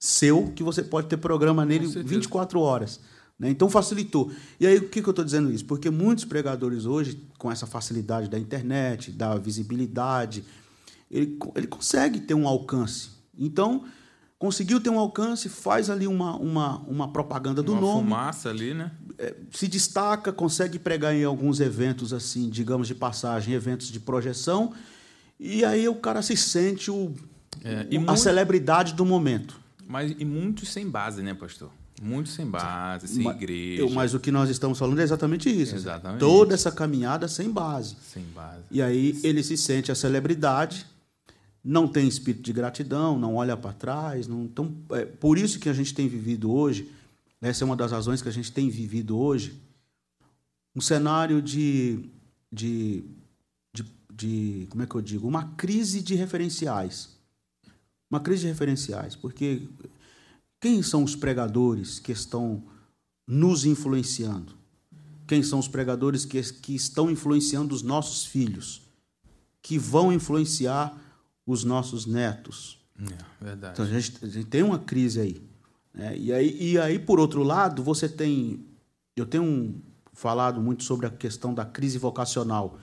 seu que você pode ter programa nele vinte e quatro horas. Né? Então, facilitou. E aí, o que, que eu estou dizendo isso? Porque muitos pregadores hoje, com essa facilidade da internet, da visibilidade, ele, ele consegue ter um alcance. Então, conseguiu ter um alcance, faz ali uma, uma, uma propaganda do uma nome. Uma fumaça ali, né? Se destaca, consegue pregar em alguns eventos, assim, digamos de passagem, eventos de projeção, E aí o cara se sente o, é, e a muito, celebridade do momento. Mas, e muitos sem base, né, pastor? Muitos sem base, sem mas, igreja. Eu, mas o que nós estamos falando é exatamente isso. Exatamente. Né? Toda essa caminhada sem base. Sem base. E aí Sim. ele se sente a celebridade, não tem espírito de gratidão, não olha para trás. Não, então, é por isso que a gente tem vivido hoje, essa é uma das razões que a gente tem vivido hoje, um cenário de... de de, como é que eu digo, uma crise de referenciais. Uma crise de referenciais, porque quem são os pregadores que estão nos influenciando? Quem são os pregadores que, que estão influenciando os nossos filhos? Que vão influenciar os nossos netos? É, verdade. Então, a gente, a gente tem uma crise aí, né? E aí. E aí, por outro lado, você tem... Eu tenho um, falado muito sobre a questão da crise vocacional,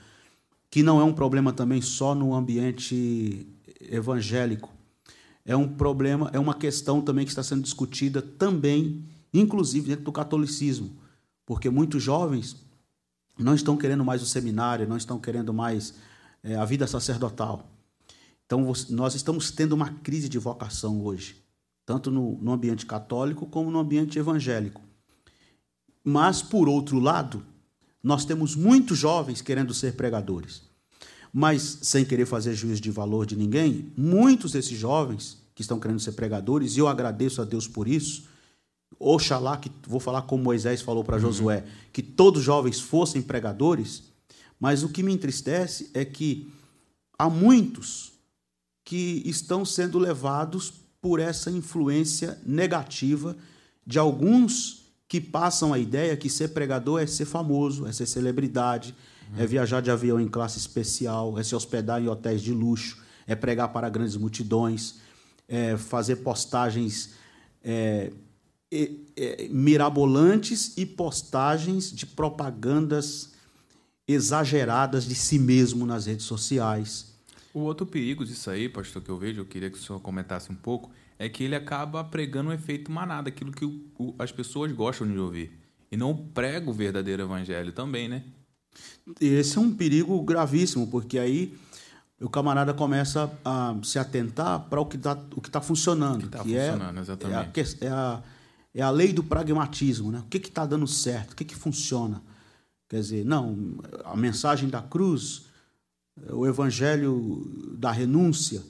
que não é um problema também só no ambiente evangélico. É um problema, é uma questão também que está sendo discutida também, inclusive dentro do catolicismo, porque muitos jovens não estão querendo mais o seminário, não estão querendo mais é, a vida sacerdotal. Então, nós estamos tendo uma crise de vocação hoje, tanto no, no ambiente católico como no ambiente evangélico. Mas, por outro lado, nós temos muitos jovens querendo ser pregadores, mas, sem querer fazer juízo de valor de ninguém, muitos desses jovens que estão querendo ser pregadores, e eu agradeço a Deus por isso, oxalá, que vou falar como Moisés falou para Josué, uhum. que todos os jovens fossem pregadores, mas o que me entristece é que há muitos que estão sendo levados por essa influência negativa de alguns que passam a ideia que ser pregador é ser famoso, é ser celebridade, uhum. é viajar de avião em classe especial, é se hospedar em hotéis de luxo, é pregar para grandes multidões, é fazer postagens é, é, é, mirabolantes e postagens de propagandas exageradas de si mesmo nas redes sociais. O outro perigo disso aí, pastor, que eu vejo, eu queria que o senhor comentasse um pouco, é que ele acaba pregando um efeito manada, aquilo que o, o, as pessoas gostam de ouvir. E não prega o verdadeiro evangelho também, né? Esse é um perigo gravíssimo, porque aí o camarada começa a se atentar para o que está tá funcionando. O que está funcionando, é, exatamente. É a, é, a, é a lei do pragmatismo, né? O que está dando certo, o que, que funciona. Quer dizer, não, a mensagem da cruz, o evangelho da renúncia,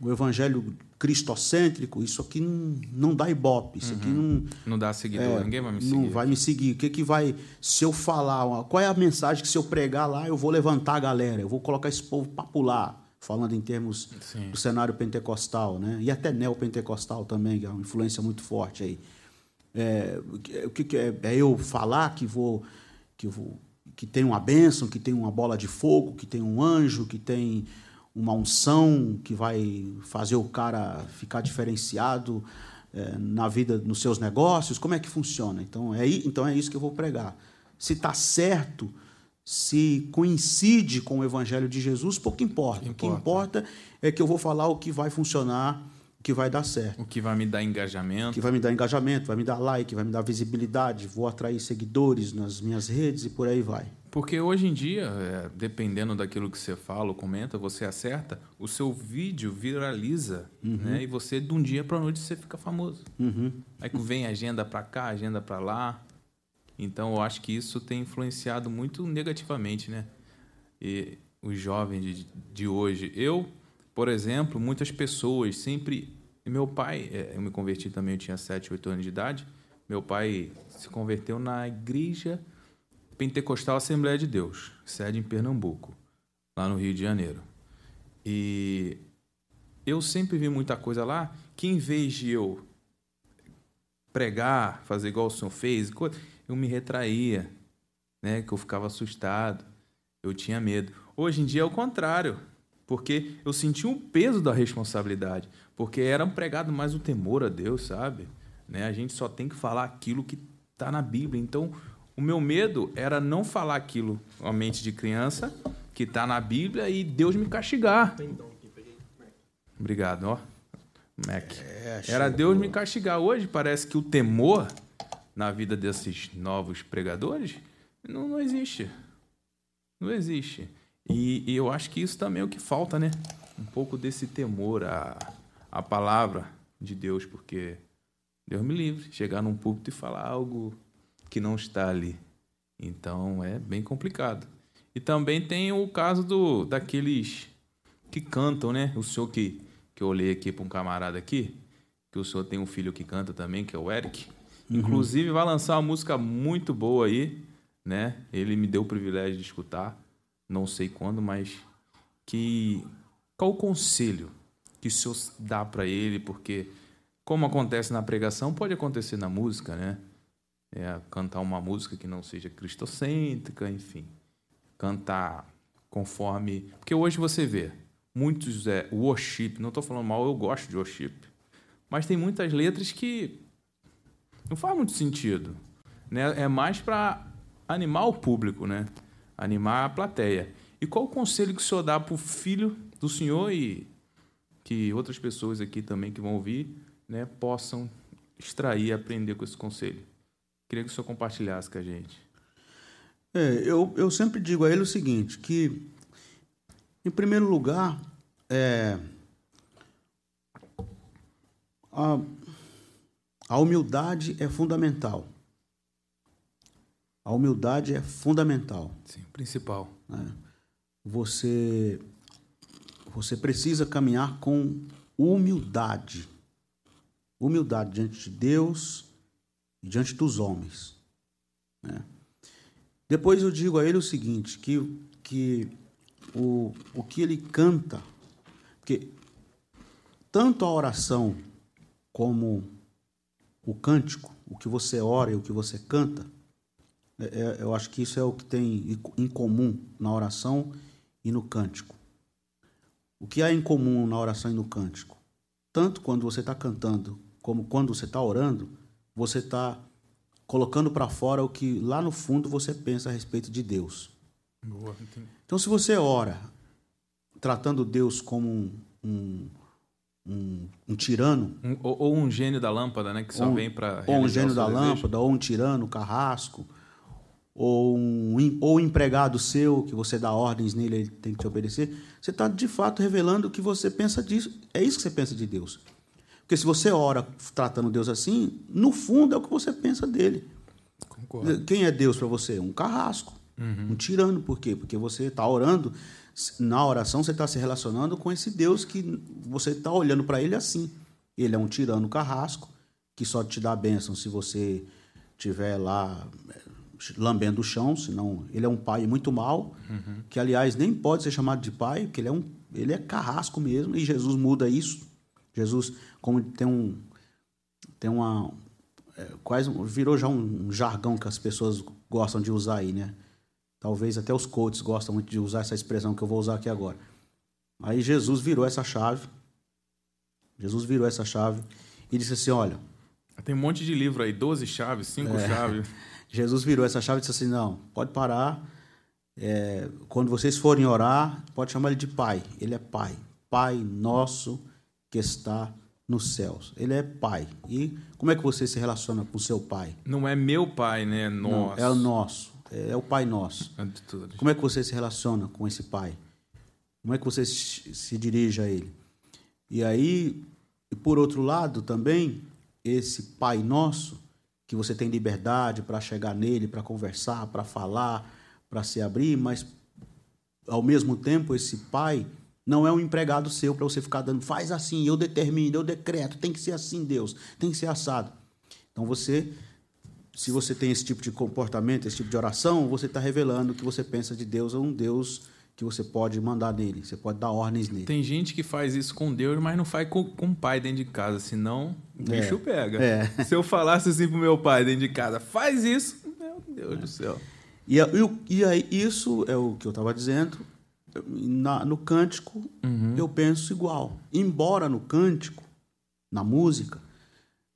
o evangelho cristocêntrico, isso aqui não, não dá ibope, isso uhum. aqui não... Não dá seguidor, é, ninguém vai me seguir. Não vai me seguir. O que, que vai... Se eu falar... Qual é a mensagem que se eu pregar lá, eu vou levantar a galera, eu vou colocar esse povo para pular, falando em termos Sim. do cenário pentecostal, né? E até neopentecostal também, que é uma influência muito forte aí. É, o que, que é, é eu falar que vou... Que, vou, que tem uma bênção, que tem uma bola de fogo, que tem um anjo, que tem... uma unção que vai fazer o cara ficar diferenciado é, na vida, nos seus negócios, como é que funciona? Então é, então é isso que eu vou pregar. Se está certo, se coincide com o evangelho de Jesus, pouco importa. O que importa é que eu vou falar o que vai funcionar, o que vai dar certo. O que vai me dar engajamento. O que vai me dar engajamento, vai me dar like, vai me dar visibilidade, vou atrair seguidores nas minhas redes e por aí vai. Porque hoje em dia, é, dependendo daquilo que você fala ou comenta, você acerta, o seu vídeo viraliza, uhum. né? E você, de um dia para a noite, você fica famoso. Uhum. Aí que vem agenda para cá, agenda para lá. Então, eu acho que isso tem influenciado muito negativamente, né? E os jovens de, de hoje. Eu, por exemplo, muitas pessoas sempre... Meu pai, é, eu me converti também, eu tinha sete, oito anos de idade. Meu pai se converteu na igreja... Pentecostal Assembleia de Deus, sede em Pernambuco, lá no Rio de Janeiro. E eu sempre vi muita coisa lá que, em vez de eu pregar, fazer igual o senhor fez, eu me retraía, né? Que eu ficava assustado, eu tinha medo. Hoje em dia é o contrário, porque eu senti um peso da responsabilidade, porque era pregado mais o temor a Deus, sabe? Né? A gente só tem que falar aquilo que está na Bíblia, então... O meu medo era não falar aquilo à mente de criança, que está na Bíblia, e Deus me castigar. Obrigado, ó. Mac. Era Deus me castigar. Hoje parece que o temor na vida desses novos pregadores não, não existe. Não existe. E, e eu acho que isso também é o que falta, né? Um pouco desse temor à, à palavra de Deus, porque Deus me livre, chegar num púlpito e falar algo que não está ali. Então, é bem complicado. E também tem o caso do, daqueles que cantam, né? O senhor que, que eu olhei aqui para um camarada aqui, que o senhor tem um filho que canta também, que é o Eric. Uhum. Inclusive, vai lançar uma música muito boa aí, né? Ele me deu o privilégio de escutar, não sei quando, mas que qual o conselho que o senhor dá para ele? Porque, como acontece na pregação, pode acontecer na música, né? É, cantar uma música que não seja cristocêntrica, enfim. Cantar conforme... Porque hoje você vê muitos é, worship, não estou falando mal, eu gosto de worship, mas tem muitas letras que não faz muito sentido, né? É mais para animar o público, né? Animar a plateia. E qual o conselho que o senhor dá para o filho do senhor e que outras pessoas aqui também que vão ouvir, né, possam extrair e aprender com esse conselho? Queria que o senhor compartilhasse com a gente. É, eu, eu sempre digo a ele o seguinte, que, em primeiro lugar, é, a, a humildade é fundamental. A humildade é fundamental. Sim, principal. É. Você, você precisa caminhar com humildade. Humildade diante de Deus e diante dos homens. Né? Depois eu digo a ele o seguinte, que, que o, o que ele canta, porque tanto a oração como o cântico, o que você ora e o que você canta, eu acho que isso é o que tem em comum na oração e no cântico. O que há em comum na oração e no cântico? Tanto quando você está cantando, como quando você está orando, você está colocando para fora o que lá no fundo você pensa a respeito de Deus. Boa, então, se você ora tratando Deus como um, um, um, um tirano... Um, ou, ou um gênio da lâmpada, né, que só um, vem para... Ou um gênio da desejo. lâmpada, ou um tirano, carrasco... Ou um, ou um empregado seu, que você dá ordens nele, ele tem que te obedecer, você está, de fato, revelando o que você pensa disso. É isso que você pensa de Deus. Porque se você ora tratando Deus assim, no fundo é o que você pensa dele. Concordo. Quem é Deus para você? Um carrasco, uhum. um tirano. Por quê? Porque você está orando, na oração você está se relacionando com esse Deus que você está olhando para ele assim. Ele é um tirano carrasco, que só te dá bênção se você estiver lá... lambendo o chão, senão ele é um pai muito mau, uhum. que, aliás, nem pode ser chamado de pai, porque ele é, um, ele é carrasco mesmo, e Jesus muda isso. Jesus, como tem um... tem uma... É, quase virou já um, um jargão que as pessoas gostam de usar aí, né? Talvez até os coaches gostam muito de usar essa expressão que eu vou usar aqui agora. Aí Jesus virou essa chave, Jesus virou essa chave e disse assim, olha... Tem um monte de livro aí, doze chaves, cinco é, chaves... Jesus virou essa chave e disse assim, não, pode parar, é, quando vocês forem orar, pode chamar ele de pai, ele é pai, pai nosso que está nos céus, ele é pai. E como é que você se relaciona com o seu pai? Não é meu pai, né? Nosso. Não, é o nosso, é o pai nosso. Antes de tudo. Como é que você se relaciona com esse pai? Como é que você se dirige a ele? E aí, por outro lado também, esse pai nosso, que você tem liberdade para chegar nele, para conversar, para falar, para se abrir, mas, ao mesmo tempo, esse pai não é um empregado seu para você ficar dando, faz assim, eu determino, eu decreto, tem que ser assim, Deus, tem que ser assado. Então, você, se você tem esse tipo de comportamento, esse tipo de oração, você está revelando que você pensa de Deus, é um Deus que você pode mandar nele, você pode dar ordens nele. Tem gente que faz isso com Deus, mas não faz com, com o pai dentro de casa, senão o bicho é, pega. É. Se eu falasse assim pro meu pai dentro de casa, faz isso, meu Deus é. do céu. E, e, e aí, isso é o que eu estava dizendo, na, no cântico uhum. eu penso igual. Embora no cântico, na música,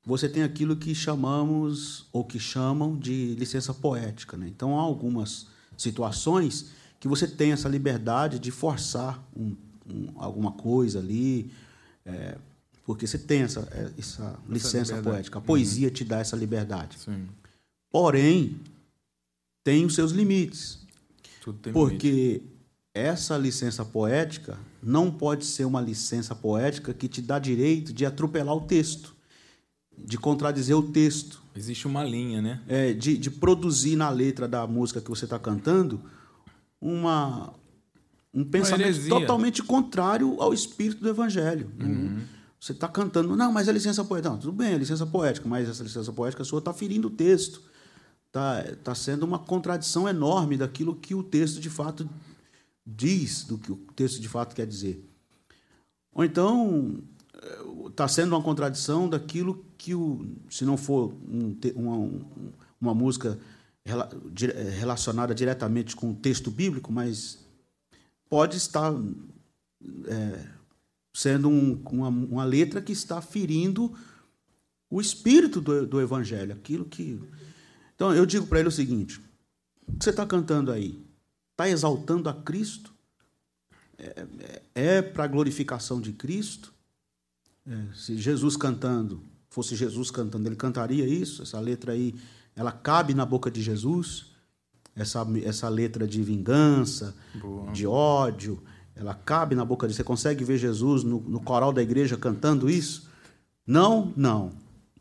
você tem aquilo que chamamos, ou que chamam de licença poética. Né? Então, há algumas situações... que você tem essa liberdade de forçar um, um, alguma coisa ali, é, porque você tem essa, essa, essa licença liberdade. poética. A poesia uhum. te dá essa liberdade. Sim. Porém, tem os seus limites. Tudo tem porque limite. Essa licença poética não pode ser uma licença poética que te dá direito de atropelar o texto, de contradizer o texto. Existe uma linha, né? É, de, de produzir na letra da música que você está cantando uma, um pensamento totalmente contrário ao espírito do Evangelho. Uhum. Você está cantando, não, mas é licença poética. Não, tudo bem, é licença poética, mas essa licença poética sua está ferindo o texto. Está tá sendo uma contradição enorme daquilo que o texto de fato diz, do que o texto de fato quer dizer. Ou então, está sendo uma contradição daquilo que, o, se não for um, uma, uma música rela, dire, relacionada diretamente com o texto bíblico, mas pode estar é, sendo um, uma, uma letra que está ferindo o espírito do, do Evangelho, aquilo que... Então, eu digo para ele o seguinte, o que você está cantando aí? Está exaltando a Cristo? É, é, é para a glorificação de Cristo? É, se Jesus cantando, fosse Jesus cantando, ele cantaria isso? Essa letra aí, ela cabe na boca de Jesus? Essa, essa letra de vingança, boa, de ódio, ela cabe na boca de... Você consegue ver Jesus no, no coral da igreja cantando isso? Não? Não.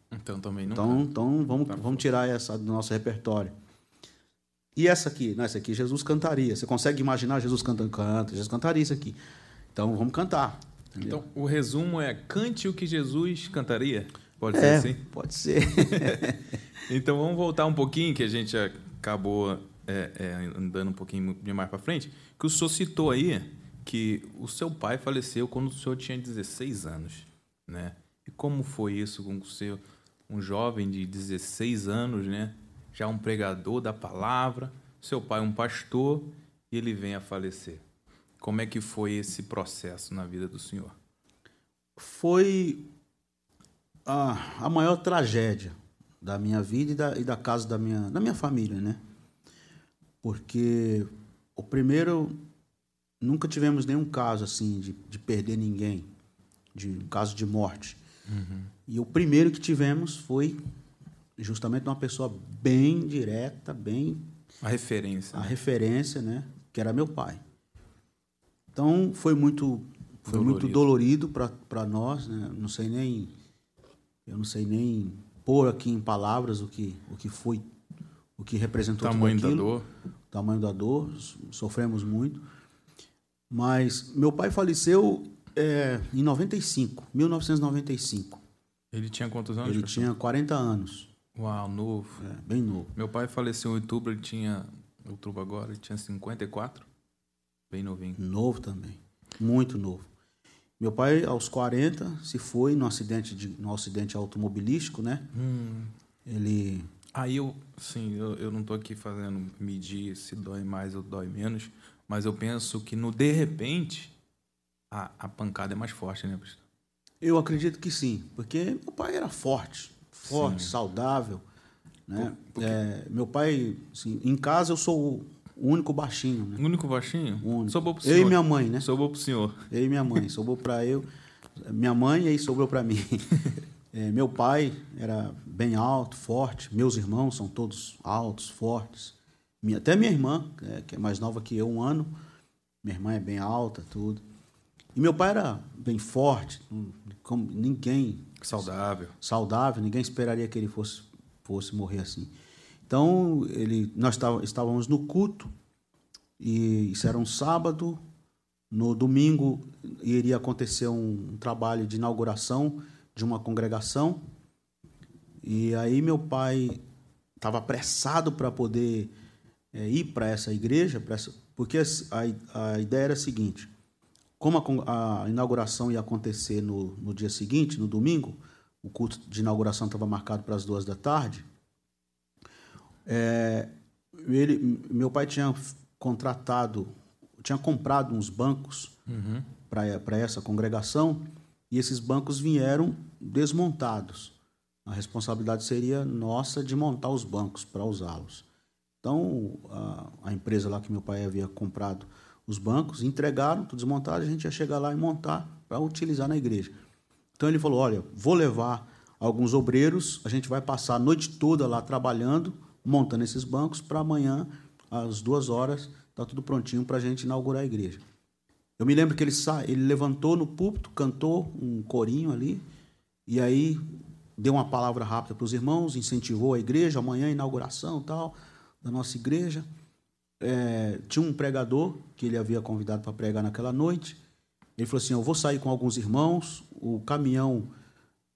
Então também não. Então, então vamos, tá, vamos tirar essa do nosso repertório. E essa aqui? Não, essa aqui Jesus cantaria. Você consegue imaginar Jesus cantando? Canta, Jesus cantaria isso aqui. Então vamos cantar. Entendeu? Então o resumo é: cante o que Jesus cantaria? Pode é, ser assim? Pode ser. Então vamos voltar um pouquinho, que a gente acabou é, é, andando um pouquinho de mais para frente. Que o senhor citou aí que o seu pai faleceu quando o senhor tinha dezesseis anos, né? E como foi isso com o seu, um jovem de dezesseis anos, né? Já um pregador da palavra, seu pai um pastor, e ele vem a falecer. Como é que foi esse processo na vida do senhor? Foi a, a maior tragédia da minha vida e da, e da casa da minha, da minha família, né? Porque o primeiro, nunca tivemos nenhum caso assim de, de perder ninguém, de um caso de morte. Uhum. E o primeiro que tivemos foi justamente uma pessoa bem direta, bem... A referência. A né? referência, né? Que era meu pai. Então, foi muito, foi muito dolorido para nós, né? Não sei nem... Eu não sei nem pôr aqui em palavras o que, o que foi, o que representou tudo aquilo. O tamanho da dor. O tamanho da dor. Sofremos muito. Mas meu pai faleceu... É, em noventa e cinco, mil novecentos e noventa e cinco. Ele tinha quantos anos? Ele professor? Tinha quarenta anos. Uau, novo. É, bem novo. Meu pai faleceu em outubro, ele tinha... Outubro agora, ele tinha cinquenta e quatro. Bem novinho. Novo também. Muito novo. Meu pai, aos quarenta, se foi num acidente, de, num acidente automobilístico, né? Hum. Ele... Aí eu... Sim, eu, eu não tô aqui fazendo medir se dói mais ou dói menos, mas eu penso que no de repente... A, a pancada é mais forte, né, pastor? Eu acredito que sim, porque meu pai era forte, forte, sim. saudável. Né? Por, porque... é, meu pai, assim, em casa eu sou o único baixinho. Né? O único baixinho? O único. Sobrou pro senhor. Eu e minha mãe, né? Sobrou pro senhor. Eu e minha mãe, sobrou para eu, minha mãe e aí sobrou para mim. É, meu pai era bem alto, forte, meus irmãos são todos altos, fortes. Minha, até minha irmã, é, que é mais nova que eu, um ano, minha irmã é bem alta, tudo. E meu pai era bem forte, como ninguém... Saudável. Saudável, ninguém esperaria que ele fosse, fosse morrer assim. Então, ele, nós estávamos no culto, e isso era um sábado. No domingo, iria acontecer um trabalho de inauguração de uma congregação. E aí meu pai estava apressado para poder é, ir para essa igreja, pra essa, porque a, a ideia era a seguinte... Como a, a inauguração ia acontecer no, no dia seguinte, no domingo, o culto de inauguração estava marcado para as duas da tarde, é, ele, meu pai tinha contratado, tinha comprado uns bancos uhum. para essa congregação, e esses bancos vieram desmontados. A responsabilidade seria nossa de montar os bancos para usá-los. Então, a, a empresa lá que meu pai havia comprado os bancos, entregaram, tudo desmontado, a gente ia chegar lá e montar para utilizar na igreja. Então ele falou, olha, vou levar alguns obreiros, a gente vai passar a noite toda lá trabalhando, montando esses bancos, para amanhã, às duas horas, Está tudo prontinho para a gente inaugurar a igreja. Eu me lembro que ele, sa... ele levantou no púlpito, cantou um corinho ali, e aí deu uma palavra rápida para os irmãos, incentivou a igreja, amanhã inauguração tal, da nossa igreja. É, tinha um pregador que ele havia convidado para pregar naquela noite. Ele falou assim, eu vou sair com alguns irmãos, o caminhão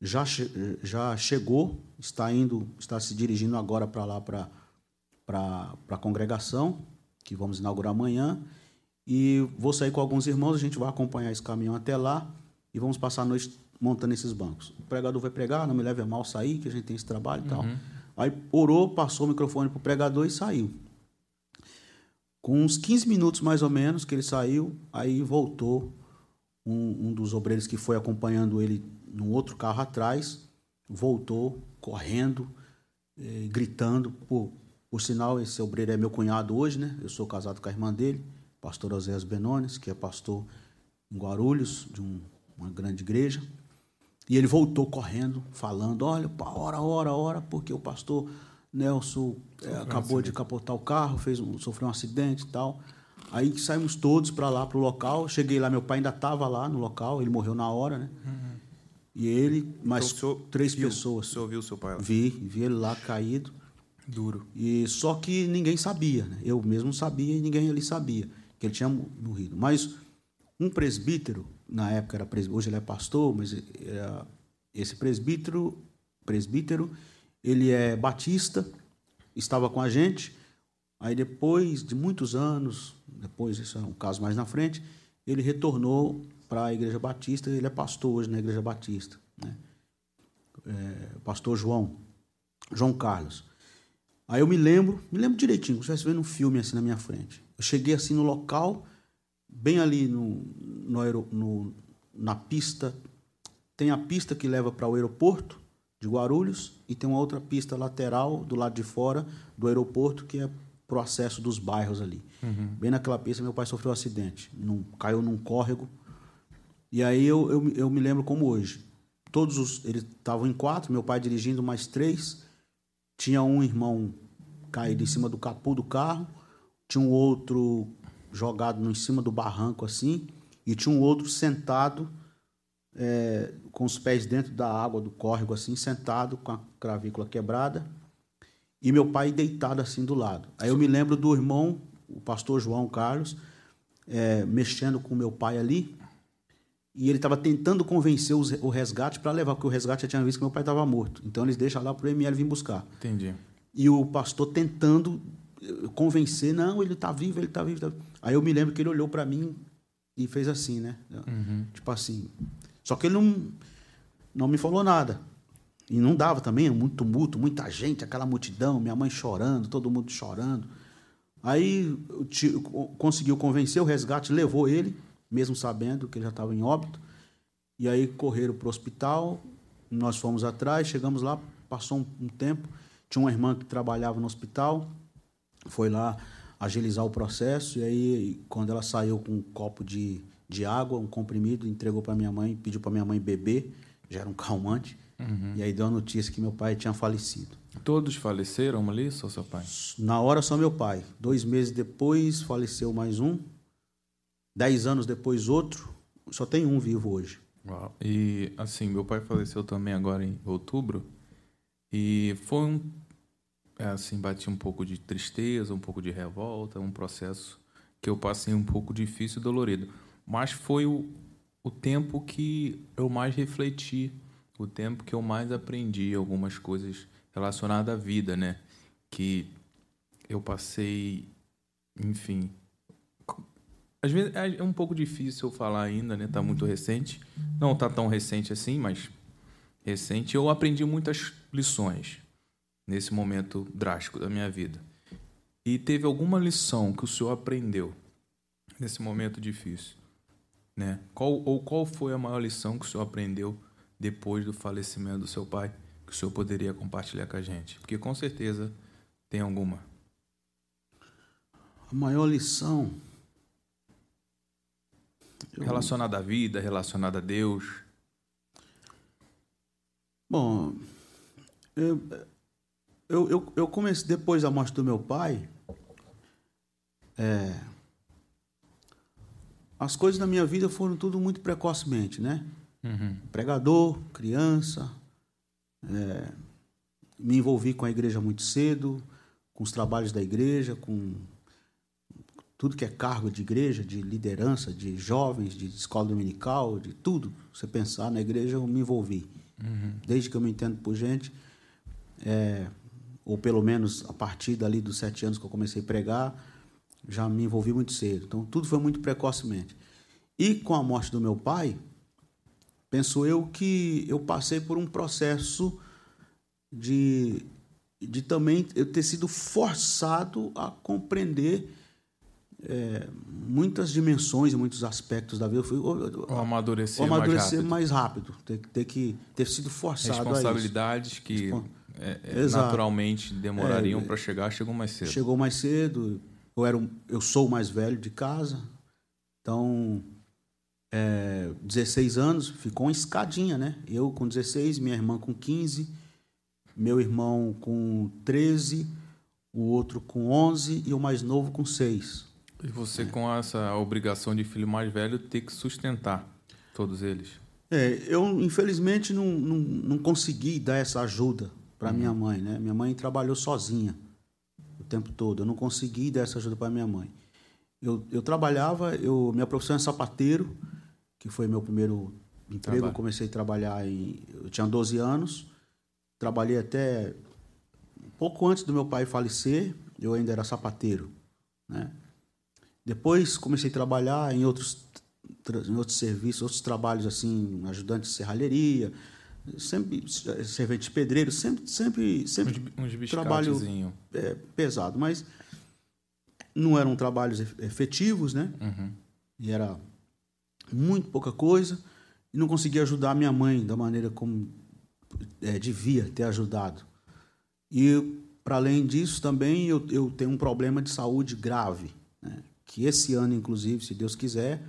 já, che- já chegou, está, indo, está se dirigindo agora para lá, para a congregação, que vamos inaugurar amanhã, e vou sair com alguns irmãos, a gente vai acompanhar esse caminhão até lá e vamos passar a noite montando esses bancos. O pregador vai pregar, não me leve a mal sair, que a gente tem esse trabalho e tal. Uhum. Aí orou, passou o microfone para o pregador e saiu. Com uns quinze minutos, mais ou menos, que ele saiu, aí voltou um, um dos obreiros que foi acompanhando ele num outro carro atrás, voltou, correndo, eh, gritando. Por, por sinal, esse obreiro é meu cunhado hoje, né? Eu sou casado com a irmã dele, pastor Oséias Benones, que é pastor em Guarulhos, de um, uma grande igreja. E ele voltou correndo, falando, olha, ora, ora, ora, porque o pastor... Nelson é, acabou de capotar o carro, fez um, sofreu um acidente e tal. Aí saímos todos para lá, para o local. Cheguei lá, meu pai ainda estava lá no local, ele morreu na hora, né? Uhum. E ele, mais então, três viu, pessoas. O senhor viu o seu pai lá? Vi, vi ele lá caído. Duro. E, só que ninguém sabia, né? Eu mesmo sabia e ninguém ali sabia que ele tinha morrido. Mas um presbítero, na época era presbítero, hoje ele é pastor, mas era, esse presbítero, presbítero, ele é batista, estava com a gente, aí depois de muitos anos, depois, isso é um caso mais na frente, ele retornou para a Igreja Batista, ele é pastor hoje na Igreja Batista, né? É, pastor João, João Carlos. Aí eu me lembro, me lembro direitinho, como se estivesse vendo um filme assim na minha frente. Eu cheguei assim no local, bem ali no, no, no, na pista, tem a pista que leva para o aeroporto de Guarulhos, e tem uma outra pista lateral do lado de fora do aeroporto, que é para o acesso dos bairros ali. Uhum. Bem naquela pista, meu pai sofreu um acidente, num, caiu num córrego, e aí eu, eu, eu me lembro como hoje. Todos os, eles estavam em quatro, meu pai dirigindo mais três, tinha um irmão caído em cima do capô do carro, tinha um outro jogado em cima do barranco assim, e tinha um outro sentado, É, com os pés dentro da água do córrego, assim, sentado, com a clavícula quebrada, e meu pai deitado assim do lado. Aí eu me lembro do irmão, o pastor João Carlos, é, mexendo com meu pai ali, e ele estava tentando convencer os, o resgate para levar, porque o resgate já tinha visto que meu pai estava morto. Então eles deixam lá para o M L vir buscar. Entendi. E o pastor tentando convencer, não, ele está vivo, ele está vivo, tá vivo. Aí eu me lembro que ele olhou para mim e fez assim, né? Uhum. Tipo assim... Só que ele não, não me falou nada. E não dava também, muito tumulto, muita gente, aquela multidão, minha mãe chorando, todo mundo chorando. Aí o tio conseguiu convencer o resgate, levou ele, mesmo sabendo que ele já estava em óbito. E aí correram para o hospital, nós fomos atrás, chegamos lá, passou um, um tempo, tinha uma irmã que trabalhava no hospital, foi lá agilizar o processo, e aí quando ela saiu com um copo de... de água, um comprimido, entregou para minha mãe, pediu para minha mãe beber, já era um calmante, uhum. E aí deu a notícia que meu pai tinha falecido. Todos faleceram ali, só seu pai? Na hora, só meu pai. Dois meses depois, faleceu mais um. Dez anos depois, outro. Só tem um vivo hoje. Uau. E, assim, meu pai faleceu também agora em outubro, e foi um... assim, bati um pouco de tristeza, um pouco de revolta, um processo que eu passei um pouco difícil e dolorido. Mas foi o, o tempo que eu mais refleti, o tempo que eu mais aprendi algumas coisas relacionadas à vida, né? Que eu passei, enfim... Às vezes é um pouco difícil eu falar ainda, né? Tá muito recente. Não tá tão recente assim, mas recente. Eu aprendi muitas lições nesse momento drástico da minha vida. E teve alguma lição que o senhor aprendeu nesse momento difícil? Né? Qual, ou qual foi a maior lição que o senhor aprendeu depois do falecimento do seu pai que o senhor poderia compartilhar com a gente? Porque com certeza tem alguma. A maior lição... Eu... relacionada à vida, relacionada a Deus. Bom, eu, eu, eu comecei depois da morte do meu pai... É, as coisas na minha vida foram tudo muito precocemente, né? Uhum. Pregador, criança, é, me envolvi com a igreja muito cedo, com os trabalhos da igreja, com tudo que é cargo de igreja, de liderança, de jovens, de escola dominical, de tudo. Você pensar na igreja, eu me envolvi. Uhum. Desde que eu me entendo por gente, é, ou pelo menos a partir dali dos sete anos que eu comecei a pregar, já me envolvi muito cedo. Então, tudo foi muito precocemente. E com a morte do meu pai, penso eu que eu passei por um processo de, de também eu ter sido forçado a compreender... É, muitas dimensões e muitos aspectos da vida. Eu fui, eu, ou amadurecer, ou amadurecer mais rápido. mais rápido. Ter, ter que ter sido forçado a isso. Responsabilidades que Respon... é, é, naturalmente demorariam é, para chegar, chegou mais cedo. Chegou mais cedo. Eu, era um, eu sou o mais velho de casa. Então, é, dezesseis anos, ficou uma escadinha, né? Eu com dezesseis, minha irmã com quinze, meu irmão com treze, o outro com onze e o mais novo com seis. E você, com essa obrigação de filho mais velho, ter que sustentar todos eles? É, eu, infelizmente, não, não, não consegui dar essa ajuda para uhum. minha mãe, né? Minha mãe trabalhou sozinha o tempo todo. Eu não consegui dar essa ajuda para minha mãe. Eu, eu trabalhava, eu, minha profissão é sapateiro, que foi meu primeiro emprego. Trabalho. Eu comecei a trabalhar, em, eu tinha doze anos. Trabalhei até pouco antes do meu pai falecer, eu ainda era sapateiro, né? Depois comecei a trabalhar em outros, em outros serviços, outros trabalhos, assim, ajudante de serralheria, sempre servente de pedreiro, sempre, sempre, sempre um trabalho é, pesado. Mas não eram trabalhos efetivos, né? Uhum. E era muito pouca coisa. E não conseguia ajudar a minha mãe da maneira como é, devia ter ajudado. E, para além disso, também eu, eu tenho um problema de saúde grave, né? Que esse ano, inclusive, se Deus quiser,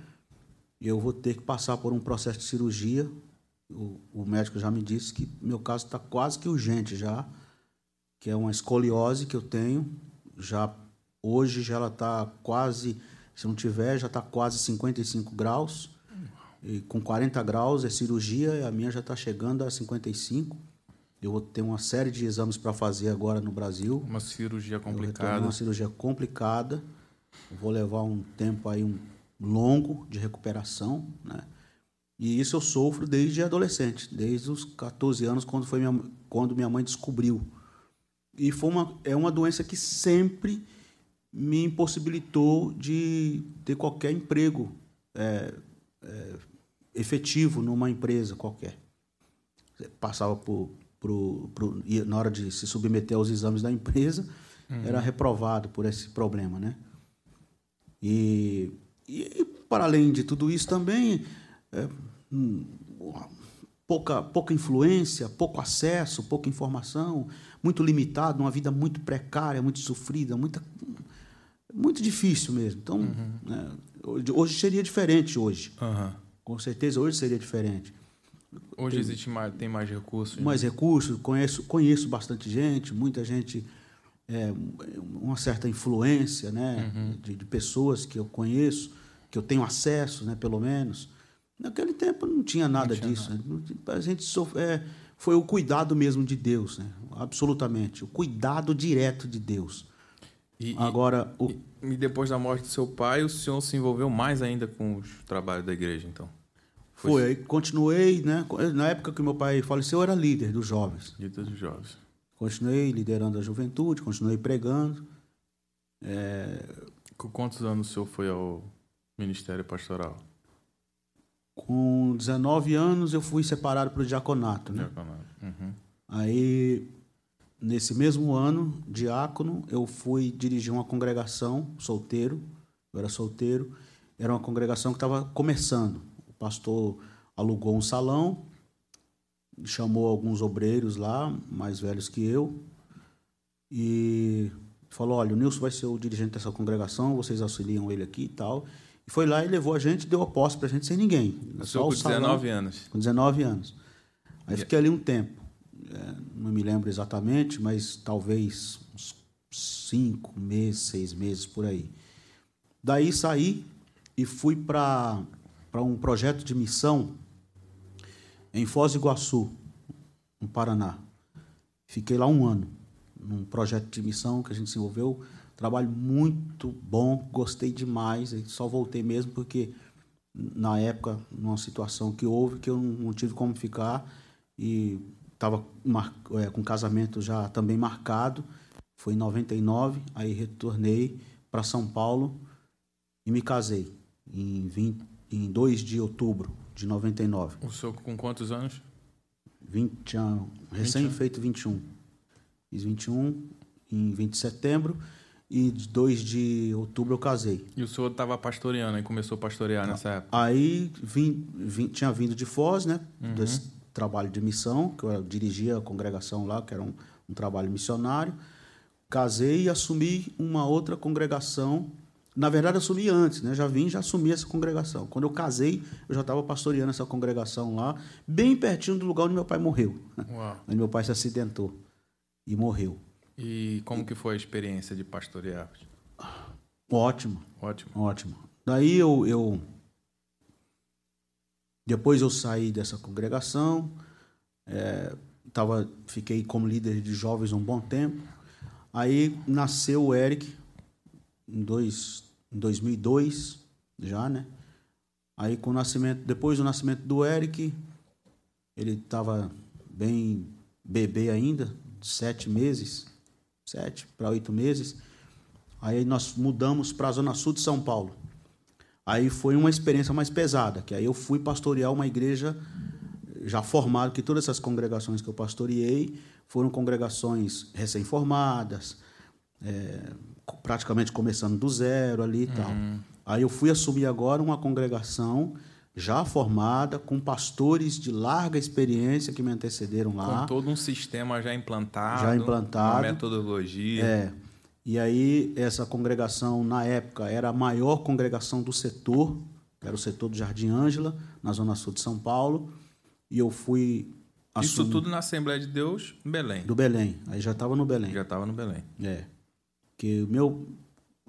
eu vou ter que passar por um processo de cirurgia. O, o médico já me disse que meu caso está quase que urgente já, que é uma escoliose que eu tenho. Já, hoje já ela está quase, se não tiver, já está quase cinquenta e cinco graus. E com quarenta graus é cirurgia e a minha já está chegando a cinquenta e cinco. Eu vou ter uma série de exames para fazer agora no Brasil. Uma cirurgia complicada. Uma cirurgia complicada. Eu vou levar um tempo aí um longo de recuperação, né? E isso eu sofro desde adolescente, desde os catorze anos, quando, foi minha, quando minha mãe descobriu. E foi uma, é uma doença que sempre me impossibilitou de ter qualquer emprego é, é, efetivo numa empresa qualquer. Passava por, por, por, na hora de se submeter aos exames da empresa, uhum. era reprovado por esse problema, né? E, e, para além de tudo isso, também é, um, pouca, pouca influência, pouco acesso, pouca informação, muito limitado, uma vida muito precária, muito sofrida, muita, muito difícil mesmo. Então, uhum. né, hoje, hoje seria diferente hoje. Uhum. Com certeza, hoje seria diferente. Hoje tem, existe mais, tem mais recursos. Mais né? recursos, conheço, conheço bastante gente, muita gente... É, uma certa influência, né, uhum. de, de pessoas que eu conheço, que eu tenho acesso, né, pelo menos. Naquele tempo não tinha nada não tinha disso. Nada. Né? A gente sof... é, foi o cuidado mesmo de Deus, né? Absolutamente. O cuidado direto de Deus. E, Agora, e, o... e depois da morte do seu pai, o senhor se envolveu mais ainda com os trabalhos da igreja, então? Foi, foi aí continuei, né? Na época que meu pai faleceu, eu era líder dos jovens. Líder dos jovens. Continuei liderando a juventude, continuei pregando. É... Com quantos anos o senhor foi ao Ministério Pastoral? Com dezenove anos eu fui separado para o diaconato, né? Diaconato. Uhum. Aí, nesse mesmo ano, diácono, eu fui dirigir uma congregação, solteiro, eu era solteiro, era uma congregação que estava começando. O pastor alugou um salão, chamou alguns obreiros lá, mais velhos que eu, e falou, olha, o Nilson vai ser o dirigente dessa congregação, vocês auxiliam ele aqui e tal. E foi lá e levou a gente, deu a posse para a gente sem ninguém. Só o salão. Com dezenove anos. Com dezenove anos. Aí fiquei ali um tempo. É, não me lembro exatamente, mas talvez uns cinco meses, seis meses, por aí. Daí saí e fui para um projeto de missão em Foz do Iguaçu, no Paraná. Fiquei lá um ano, num projeto de missão que a gente desenvolveu. Trabalho muito bom, gostei demais. Só voltei mesmo porque, na época, numa situação que houve, que eu não tive como ficar e estava com casamento já também marcado. Foi em noventa e nove, aí retornei para São Paulo e me casei em, vinte, em dois de outubro de noventa e nove. O senhor com quantos anos? vinte anos. Recém-feito vinte e um. Fiz vinte e um em vinte de setembro e dois de outubro eu casei. E o senhor estava pastoreando e começou a pastorear nessa época? Aí vim, vim, tinha vindo de Foz, né? Uhum. Desse trabalho de missão, que eu dirigia a congregação lá, que era um, um trabalho missionário. Casei e assumi uma outra congregação. Na verdade, eu assumi antes, né? Já vim, já assumi essa congregação. Quando eu casei, eu já estava pastoreando essa congregação lá, bem pertinho do lugar onde meu pai morreu. Uau. Onde meu pai se acidentou e morreu. E como e... que foi a experiência de pastorear? Ótimo. Ótimo. Ótimo. Daí eu, eu... Depois eu saí dessa congregação, é, tava, fiquei como líder de jovens um bom tempo. Aí nasceu o Eric... Em, dois, em dois mil e dois, já, né? Aí, com o nascimento, depois do nascimento do Eric, ele estava bem bebê ainda, de sete meses, sete para oito meses. Aí nós mudamos para a Zona Sul de São Paulo. Aí foi uma experiência mais pesada, que aí eu fui pastorear uma igreja já formada, que todas essas congregações que eu pastoreei foram congregações recém-formadas, é, praticamente começando do zero ali e uhum. tal. Aí eu fui assumir agora uma congregação já formada, com pastores de larga experiência que me antecederam lá. Com todo um sistema já implantado. Já implantado. Uma metodologia. É. E aí essa congregação, na época, era a maior congregação do setor, que era o setor do Jardim Ângela, na Zona Sul de São Paulo. E eu fui... Assumir... Isso tudo na Assembleia de Deus, em Belém. Do Belém. Aí já estava no Belém. Já estava no Belém. É. Que meu,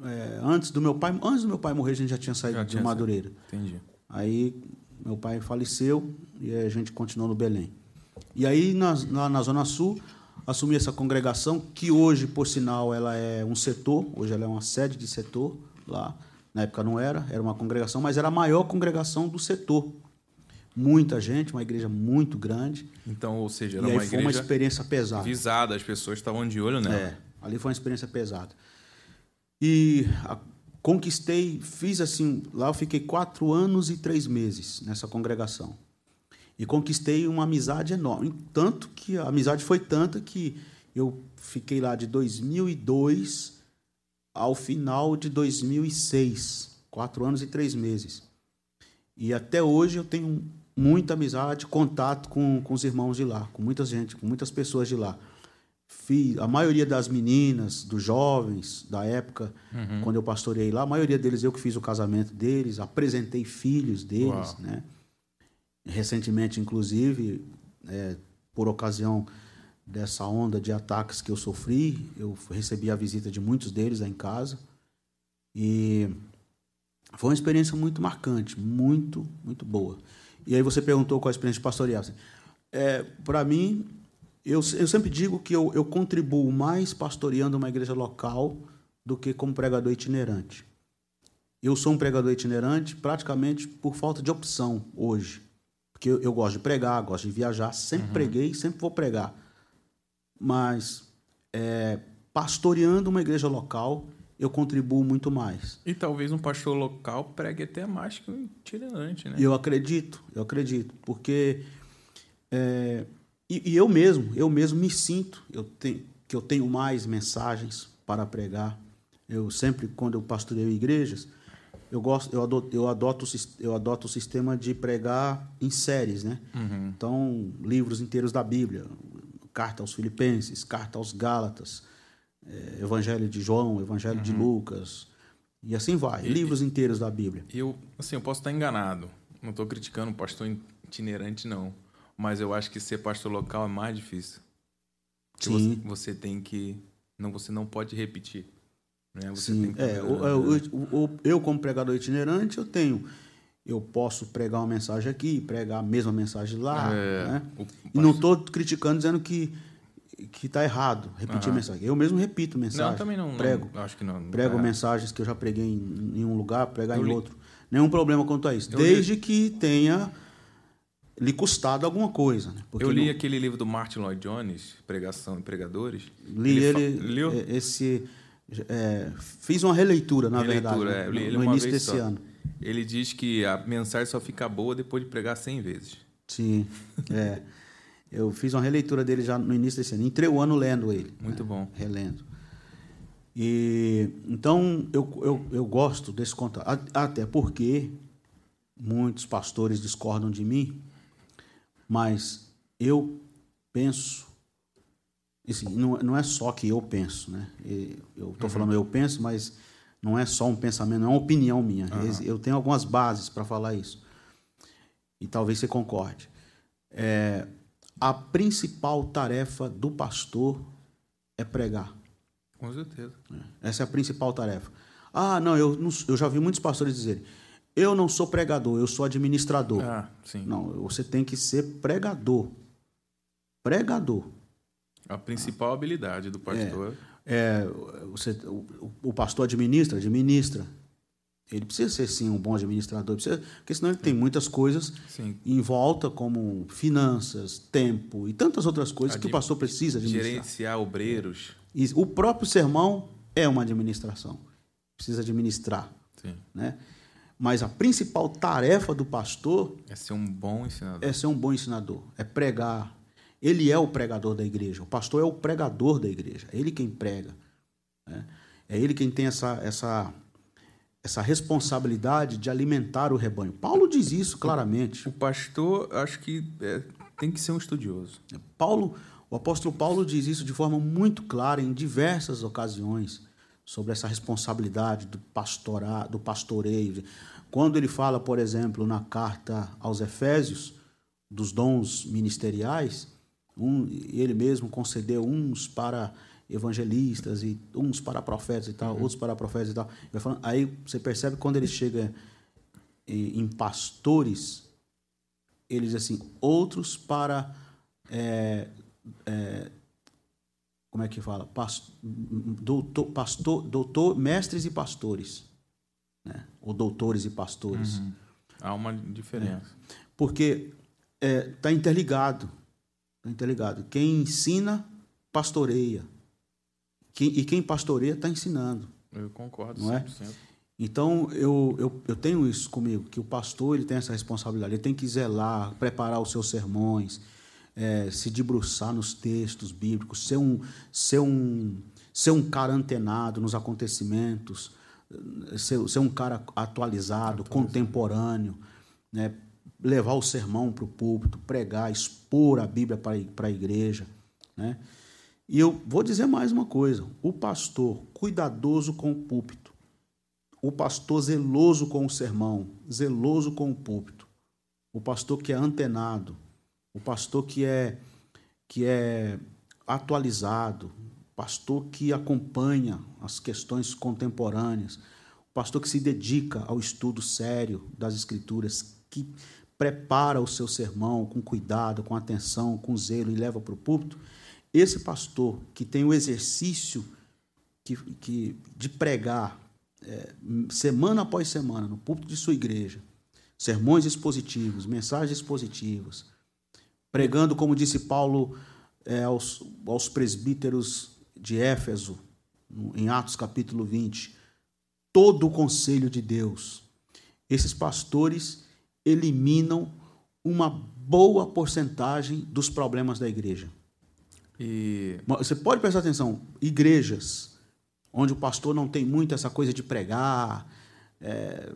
é, antes, do meu pai, antes do meu pai morrer, a gente já tinha saído já tinha de Madureira. Saído. Entendi. Aí, meu pai faleceu e a gente continuou no Belém. E aí, na, na, na Zona Sul, assumi essa congregação, que hoje, por sinal, ela é um setor, hoje ela é uma sede de setor lá. Na época não era, era uma congregação, mas era a maior congregação do setor. Muita gente, uma igreja muito grande. Então, ou seja, era e uma igreja... E foi uma experiência pesada. Visada, as pessoas estavam de olho nela. É. Ali foi uma experiência pesada. E a, conquistei, fiz assim... Lá eu fiquei quatro anos e três meses nessa congregação. E conquistei uma amizade enorme. Tanto que a amizade foi tanta que eu fiquei lá de dois mil e dois ao final de dois mil e seis. Quatro anos e três meses. E até hoje eu tenho muita amizade, contato com, com os irmãos de lá. Com muita gente, com muitas pessoas de lá. A maioria das meninas, dos jovens da época, uhum. quando eu pastoreei lá, a maioria deles, eu que fiz o casamento deles, apresentei filhos deles, né? Recentemente, inclusive, é, por ocasião dessa onda de ataques que eu sofri, eu recebi a visita de muitos deles lá em casa. E foi uma experiência muito marcante, muito, muito boa. E aí você perguntou qual a experiência de pastorear. É, para mim... Eu, eu sempre digo que eu, eu contribuo mais pastoreando uma igreja local do que como pregador itinerante. Eu sou um pregador itinerante praticamente por falta de opção hoje. Porque eu, eu gosto de pregar, gosto de viajar, sempre uhum. preguei, sempre vou pregar. Mas é, pastoreando uma igreja local, eu contribuo muito mais. E talvez um pastor local pregue até mais que um itinerante, né? Eu acredito, eu acredito. Porque... É, E, e eu mesmo, eu mesmo me sinto eu tenho, que eu tenho mais mensagens para pregar. Eu sempre, quando eu pastoreio igrejas, eu, gosto, eu, adoto, eu, adoto, eu adoto o sistema de pregar em séries, né? Uhum. Então, livros inteiros da Bíblia, carta aos Filipenses, carta aos Gálatas, é, Evangelho de João, Evangelho uhum. de Lucas, e assim vai, e, livros inteiros da Bíblia. Eu, assim, eu posso estar enganado, não estou criticando o pastor itinerante, não. Mas eu acho que ser pastor local é mais difícil. Sim. Você, você tem que... Não, você não pode repetir. Né? Você Sim, tem que é, eu, eu, eu, como pregador itinerante, eu tenho... Eu posso pregar uma mensagem aqui, pregar a mesma mensagem lá. É, né? E não estou criticando, dizendo que está errado repetir ah. mensagem. Eu mesmo repito mensagem. Não, eu também não prego. Não, acho que não. Prego é. mensagens que eu já preguei em, em um lugar, pregar eu em li... outro. Nenhum problema quanto a isso. Eu Desde li... que tenha lhe custado alguma coisa. Né? Eu li não... aquele livro do Martin Lloyd-Jones, Pregação e Pregadores. Li ele. ele... Leu? Esse, é, fiz uma releitura, na releitura, verdade. É. Eu li ele no uma início vez desse só. ano. Ele diz que a mensagem só fica boa depois de pregar cem vezes. Sim, é. Eu fiz uma releitura dele já no início desse ano. Entrei o ano lendo ele. Muito né? bom. Relendo. E, então, eu, eu, eu gosto desse contato. Até porque muitos pastores discordam de mim, mas eu penso... Assim, não, não é só que eu penso, né? Eu estou uhum. falando eu penso, mas... Não é só um pensamento, não é uma opinião minha. Uhum. Eu tenho algumas bases para falar isso. E talvez você concorde. É, a principal tarefa do pastor é pregar. Com certeza. Essa é a principal tarefa. Ah, não, eu, não, eu já vi muitos pastores dizerem, eu não sou pregador, eu sou administrador. Ah, sim. Não, você tem que ser pregador. Pregador. A principal ah. habilidade do pastor... É. É, você, o, o pastor administra, administra. Ele precisa ser, sim, um bom administrador, precisa, porque senão ele tem muitas coisas sim. em volta, como finanças, tempo e tantas outras coisas Admi- que o pastor precisa administrar. Gerenciar obreiros. E o próprio sermão é uma administração. Precisa administrar. Sim. Né? Mas a principal tarefa do pastor... É ser um bom ensinador. É ser um bom ensinador, é pregar. Ele é o pregador da igreja. O pastor é o pregador da igreja. É ele quem prega. Né? É ele quem tem essa, essa, essa responsabilidade de alimentar o rebanho. Paulo diz isso claramente. O pastor, acho que é, tem que ser um estudioso. Paulo, o apóstolo Paulo diz isso de forma muito clara em diversas ocasiões sobre essa responsabilidade do, pastorar, do pastoreio. Quando ele fala, por exemplo, na carta aos Efésios, dos dons ministeriais... Um, ele mesmo concedeu uns para evangelistas, e uns para profetas e tal, uhum. outros para profetas e tal. Falando, aí você percebe que quando ele chega em pastores, ele diz assim, outros para... É, é, como é que fala? Pasto, doutor, pastor, doutor, mestres e pastores. Né? Ou doutores e pastores. Uhum. Há uma diferença. É, porque está é, interligado. Está ligado? Quem ensina, pastoreia. Quem, e quem pastoreia está ensinando. Eu concordo, não é? cem por cento. Então, eu, eu, eu tenho isso comigo, que o pastor ele tem essa responsabilidade. Ele tem que zelar, preparar os seus sermões, é, se debruçar nos textos bíblicos, ser um, ser, um, ser um cara antenado nos acontecimentos, ser, ser um cara atualizado, atualizado. contemporâneo, né? Levar o sermão para o púlpito, pregar, expor a Bíblia para a igreja. Né? E eu vou dizer mais uma coisa. O pastor cuidadoso com o púlpito, o pastor zeloso com o sermão, zeloso com o púlpito, o pastor que é antenado, o pastor que é, que é atualizado, o pastor que acompanha as questões contemporâneas, o pastor que se dedica ao estudo sério das Escrituras, que... prepara o seu sermão com cuidado, com atenção, com zelo e leva para o púlpito, esse pastor que tem o exercício que, que, de pregar é, semana após semana no púlpito de sua igreja, sermões expositivos, mensagens expositivas, pregando, como disse Paulo, é, aos, aos presbíteros de Éfeso, em Atos capítulo vinte, todo o conselho de Deus. Esses pastores... eliminam uma boa porcentagem dos problemas da igreja. E... Você pode prestar atenção, igrejas onde o pastor não tem muito essa coisa de pregar, é,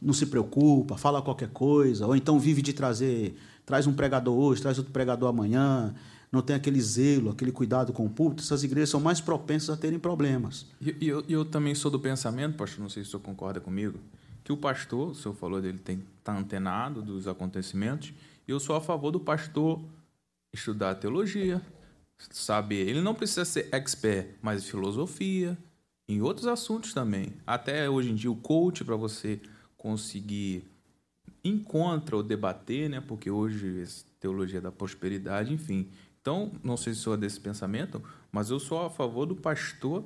não se preocupa, fala qualquer coisa, ou então vive de trazer, traz um pregador hoje, traz outro pregador amanhã, não tem aquele zelo, aquele cuidado com o púlpito, essas igrejas são mais propensas a terem problemas. E eu, eu também sou do pensamento, pastor, não sei se o senhor concorda comigo, que o pastor, o senhor falou dele, tem que estar antenado dos acontecimentos, e eu sou a favor do pastor estudar teologia, saber. Ele não precisa ser expert, mas filosofia, em outros assuntos também. Até hoje em dia o coach, para você conseguir encontrar ou debater, né? Porque hoje teologia da prosperidade, enfim. Então, não sei se sou desse pensamento, mas eu sou a favor do pastor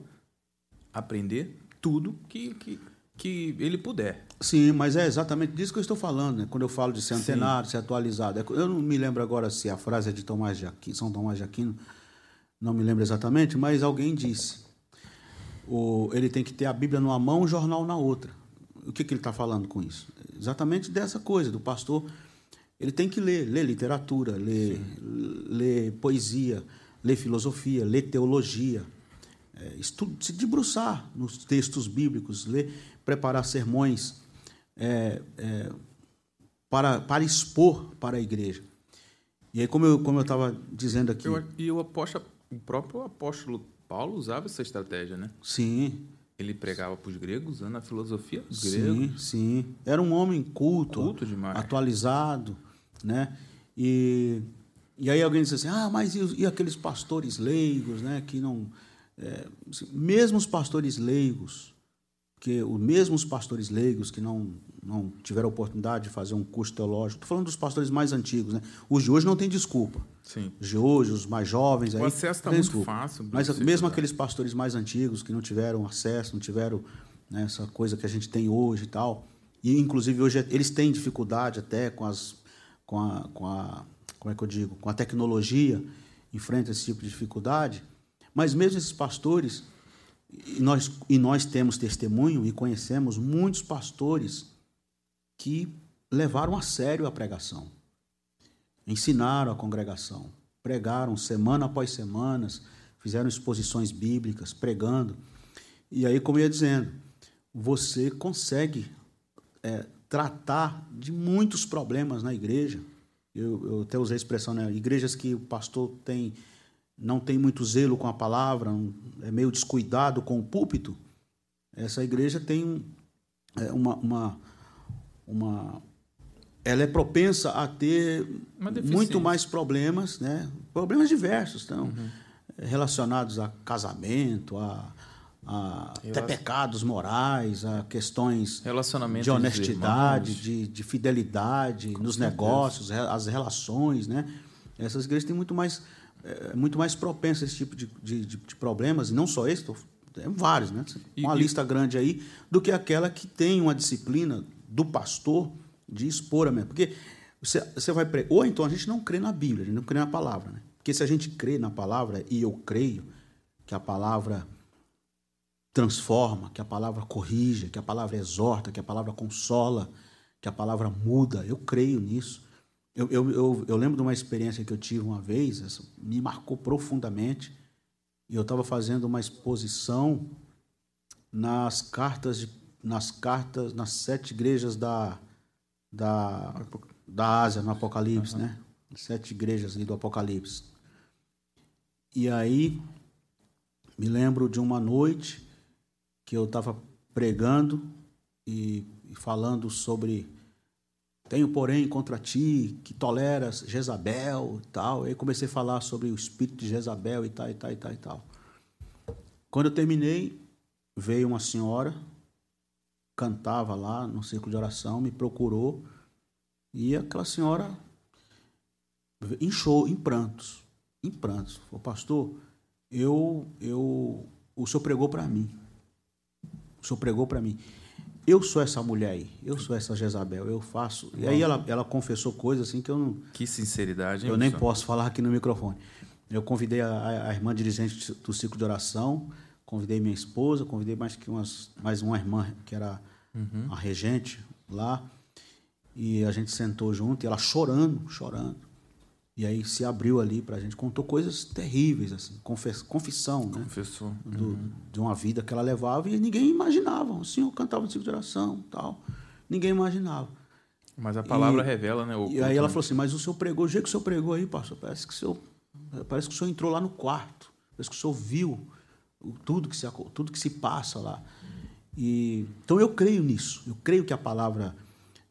aprender tudo que, que, que ele puder. Sim, mas é exatamente disso que eu estou falando, né? Quando eu falo de ser antenado, ser atualizado. Eu não me lembro agora se a frase é de Tomás de Aquino, São Tomás de Aquino, não me lembro exatamente, mas alguém disse, o, ele tem que ter a Bíblia numa mão, o jornal na outra. O que, que ele está falando com isso? Exatamente dessa coisa, do pastor... Ele tem que ler, ler literatura, ler, ler poesia, ler filosofia, ler teologia, é, estudo, se debruçar nos textos bíblicos, ler, preparar sermões é, é, para, para expor para a igreja. E aí, como eu como eu estava dizendo aqui... Eu, e o, apóstolo, o próprio apóstolo Paulo usava essa estratégia, né? Sim. Ele pregava para os gregos, usando a filosofia dos gregos. Sim, sim. Era um homem culto, culto demais, atualizado, né? E, e aí alguém disse assim, ah, mas e, e aqueles pastores leigos, né? Que não, é, mesmo os pastores leigos, que os mesmos pastores leigos que não, não tiveram oportunidade de fazer um curso teológico, estou falando dos pastores mais antigos, né? Os de hoje não tem desculpa. Sim. De hoje, os mais jovens, o aí, acesso está muito desculpa. Fácil. Mas mesmo aqueles pastores mais antigos que não tiveram acesso, não tiveram, né, essa coisa que a gente tem hoje e tal, e inclusive hoje eles têm dificuldade até com as, com a, com a, como é que eu digo, com a tecnologia, enfrentam esse tipo de dificuldade. Mas mesmo esses pastores, e nós, e nós temos testemunho e conhecemos muitos pastores que levaram a sério a pregação, ensinaram a congregação, pregaram semana após semana, fizeram exposições bíblicas, pregando. E aí, como eu ia dizendo, você consegue é, tratar de muitos problemas na igreja. Eu, eu até usei a expressão, né? Igrejas que o pastor tem... não tem muito zelo com a palavra, é meio descuidado com o púlpito, essa igreja tem uma... uma, uma ela é propensa a ter muito mais problemas, né? Problemas diversos, então, uhum. relacionados a casamento, a, a até pecados morais, a questões de honestidade, de, de fidelidade, com nos certeza. Negócios, as relações, né? Essas igrejas têm muito mais... é muito mais propenso a esse tipo de, de, de problemas, e não só esse, tô, é vários, né? Uma e, lista e... grande aí, do que aquela que tem uma disciplina do pastor de expor a mesma. Porque você, você vai... Pre... Ou então a gente não crê na Bíblia, a gente não crê na palavra, né? Porque se a gente crê na palavra, e eu creio que a palavra transforma, que a palavra corrige, que a palavra exorta, que a palavra consola, que a palavra muda, eu creio nisso. Eu, eu, eu, eu lembro de uma experiência que eu tive uma vez, essa me marcou profundamente, e eu estava fazendo uma exposição nas cartas, de, nas, cartas nas sete igrejas da, da, da Ásia, no Apocalipse, uhum. né? Sete igrejas ali do Apocalipse. E aí, me lembro de uma noite que eu estava pregando e, e falando sobre... Tenho, porém, contra ti, que toleras Jezabel e tal. Aí comecei a falar sobre o espírito de Jezabel e tal, e tal, e tal, e tal. Quando eu terminei, veio uma senhora, cantava lá no círculo de oração, me procurou, e aquela senhora inchou em prantos, em prantos. Falou, pastor, eu, eu, o senhor pregou para mim, o senhor pregou para mim. Eu sou essa mulher aí, eu sou essa Jezabel, eu faço... E aí ela, ela confessou coisas assim que eu não... Que sinceridade, hein, eu nem posso falar aqui no microfone. Eu convidei a, a irmã dirigente do ciclo de oração, convidei minha esposa, convidei mais, que umas, mais uma irmã, que era uhum. a regente lá, e a gente sentou junto, e ela chorando, chorando. E aí se abriu ali pra gente, contou coisas terríveis, assim, confess, confissão, né? Confessou. Do, uhum. De uma vida que ela levava e ninguém imaginava. O senhor cantava no ciclo de oração e tal. Ninguém imaginava. Mas a palavra e, revela, né? O e contínuo. Aí ela falou assim, mas o senhor pregou, o jeito que o senhor pregou aí, pastor, parece que o senhor, parece que o senhor entrou lá no quarto, parece que o senhor viu tudo que se, tudo que se passa lá. E, então eu creio nisso, eu creio que a palavra,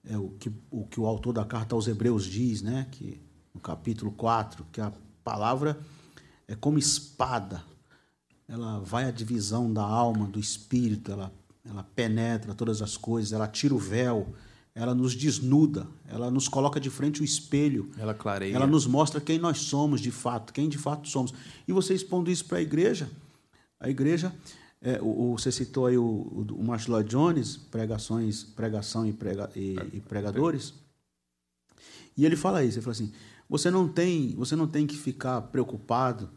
é o que o, que o autor da carta aos Hebreus diz, né? Que, no capítulo quatro, que a palavra é como espada, ela vai à divisão da alma, do espírito, ela, ela penetra todas as coisas, ela tira o véu, ela nos desnuda, ela nos coloca de frente o espelho, ela clareia, ela nos mostra quem nós somos de fato, quem de fato somos. E você expondo isso para a igreja, a igreja, é, o, o, você citou aí o, o, o Martin Lloyd Jones, pregações, pregação e, prega, e, e pregadores, e ele fala isso, ele fala assim, você não tem, você não tem que ficar preocupado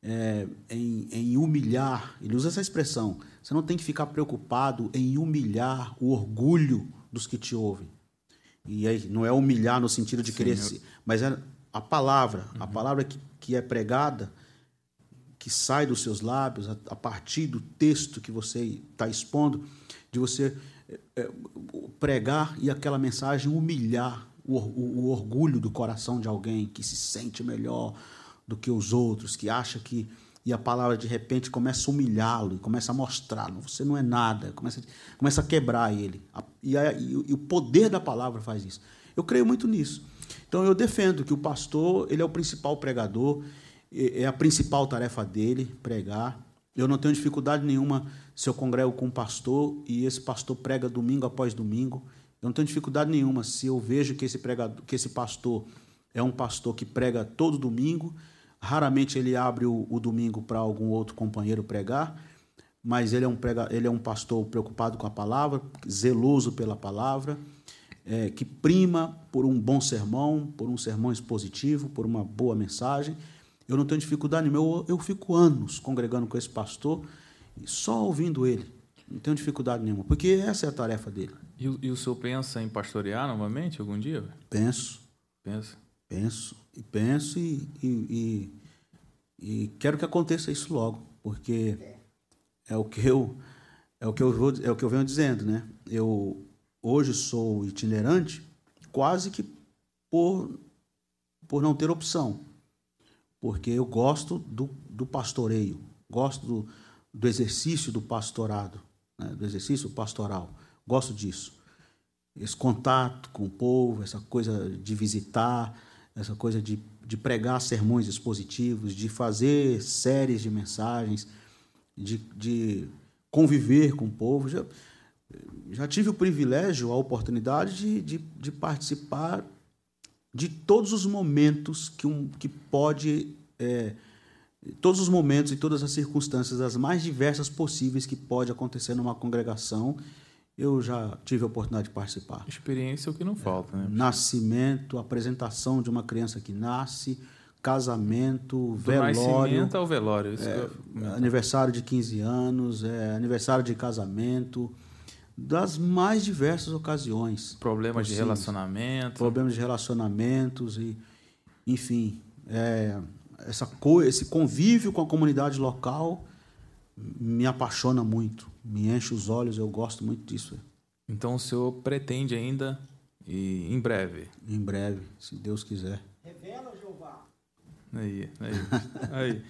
É, em, em humilhar, ele usa essa expressão, você não tem que ficar preocupado em humilhar o orgulho dos que te ouvem. E aí não é humilhar no sentido de Sim, querer, eu... mas é a palavra, uhum. a palavra que, que é pregada, que sai dos seus lábios, a, a partir do texto que você está expondo, de você é, é, pregar e aquela mensagem humilhar o, o, o orgulho do coração de alguém que se sente melhor do que os outros, que acha que... E a palavra, de repente, começa a humilhá-lo, e começa a mostrá-lo. Você não é nada. Começa, começa a quebrar ele. E, a, e, e o poder da palavra faz isso. Eu creio muito nisso. Então, eu defendo que o pastor, ele é o principal pregador, é a principal tarefa dele, pregar. Eu não tenho dificuldade nenhuma se eu congrego com um pastor e esse pastor prega domingo após domingo. Eu não tenho dificuldade nenhuma se eu vejo que esse, pregador, que esse pastor é um pastor que prega todo domingo. Raramente ele abre o, o domingo para algum outro companheiro pregar, mas ele é um, prega, ele é um pastor preocupado com a palavra, zeloso pela palavra, é, que prima por um bom sermão, por um sermão expositivo, por uma boa mensagem. Eu não tenho dificuldade nenhuma, eu, eu fico anos congregando com esse pastor, só ouvindo ele, não tenho dificuldade nenhuma, porque essa é a tarefa dele. E, e o senhor pensa em pastorear novamente algum dia? Penso. Pensa? Penso. E penso e, e, e, e quero que aconteça isso logo, porque é o que eu, é o que eu, vou, é o que eu venho dizendo, né? Eu hoje sou itinerante quase que por, por não ter opção, porque eu gosto do, do pastoreio, gosto do, do exercício do pastorado, né? Do exercício pastoral, gosto disso. Esse contato com o povo, essa coisa de visitar, essa coisa de, de pregar sermões expositivos, de fazer séries de mensagens, de, de conviver com o povo. Já, já tive o privilégio, a oportunidade de, de, de participar de todos os momentos que, um, que pode... É, todos os momentos e todas as circunstâncias, as mais diversas possíveis que pode acontecer numa congregação, eu já tive a oportunidade de participar. Experiência é o que não falta, né? Nascimento, apresentação de uma criança que nasce, casamento, velório. Do nascimento ao velório. Isso é, eu... Aniversário de quinze anos, é, aniversário de casamento, das mais diversas ocasiões. Problemas possíveis. De relacionamento. Problemas de relacionamentos, e, enfim, é, essa co- esse convívio com a comunidade local me apaixona muito, me enche os olhos, eu gosto muito disso. Então o senhor pretende ainda, e em breve? Em breve, se Deus quiser. Revela, Jeová. Aí, aí. aí.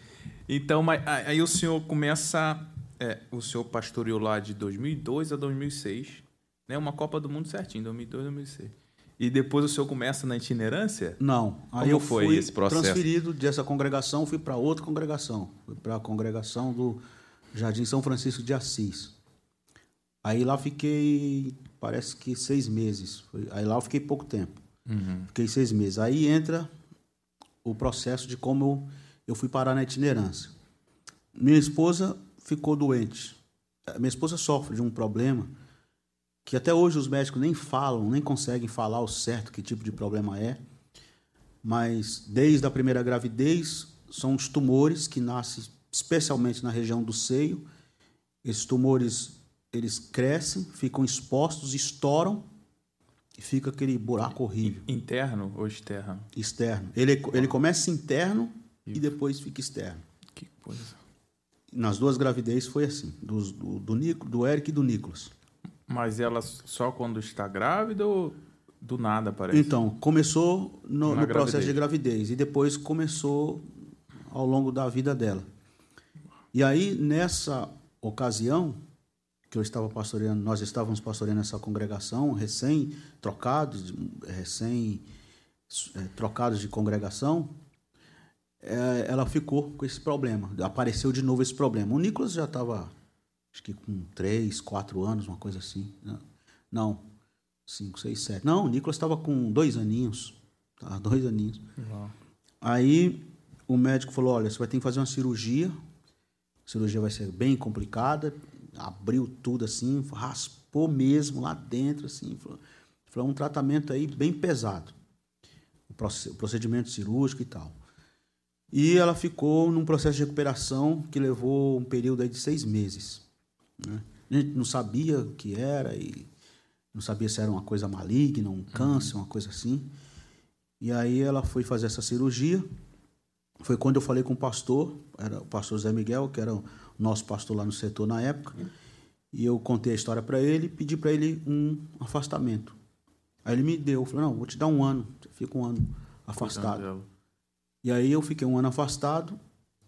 Então, mas, aí o senhor começa, é, o senhor pastoreou lá de dois mil e dois a dois mil e seis, né? Uma Copa do Mundo certinho, dois mil e dois, dois mil e seis. E depois o senhor começa na itinerância? Não. Aí Como eu foi fui esse processo? Transferido dessa congregação, fui para outra congregação, fui para a congregação do Jardim São Francisco de Assis. Aí lá fiquei, parece que seis meses. Aí lá eu fiquei pouco tempo. Uhum. Fiquei seis meses. Aí entra o processo de como eu, eu fui parar na itinerância. Minha esposa ficou doente. Minha esposa sofre de um problema que até hoje os médicos nem falam, nem conseguem falar o certo que tipo de problema é. Mas desde a primeira gravidez, são os tumores que nascem especialmente na região do seio. Esses tumores, eles crescem, ficam expostos, estouram e fica aquele buraco horrível. Interno ou externo? Externo. Ele, ele começa interno e... e depois fica externo. Que coisa. Nas duas gravidez foi assim, do, do, do, Nico, do Eric e do Nicolas. Mas ela só quando está grávida ou do nada aparece? Então, começou no, no processo de gravidez e depois começou ao longo da vida dela. E aí, nessa ocasião, que eu estava pastoreando, nós estávamos pastoreando essa congregação, recém-trocados, recém-trocados de congregação, é, ela ficou com esse problema. Apareceu de novo esse problema. O Nicolas já estava, acho que com três, quatro anos, uma coisa assim. Não, cinco, seis, sete. Não, o Nicolas estava com dois aninhos. Tá, dois aninhos. Uhum. Aí o médico falou, olha, você vai ter que fazer uma cirurgia. A cirurgia vai ser bem complicada. Abriu tudo assim, raspou mesmo lá dentro, assim. Falou, falou um tratamento aí bem pesado. O procedimento cirúrgico e tal. E ela ficou num processo de recuperação que levou um período aí de seis meses. Né? A gente não sabia o que era e não sabia se era uma coisa maligna, um câncer, uhum. uma coisa assim. E aí ela foi fazer essa cirurgia. Foi quando eu falei com o pastor, era o pastor José Miguel, que era o nosso pastor lá no setor na época. Uhum. E eu contei a história para ele e pedi para ele um afastamento. Aí ele me deu, falou, não, vou te dar um ano, fica um ano afastado. E aí eu fiquei um ano afastado,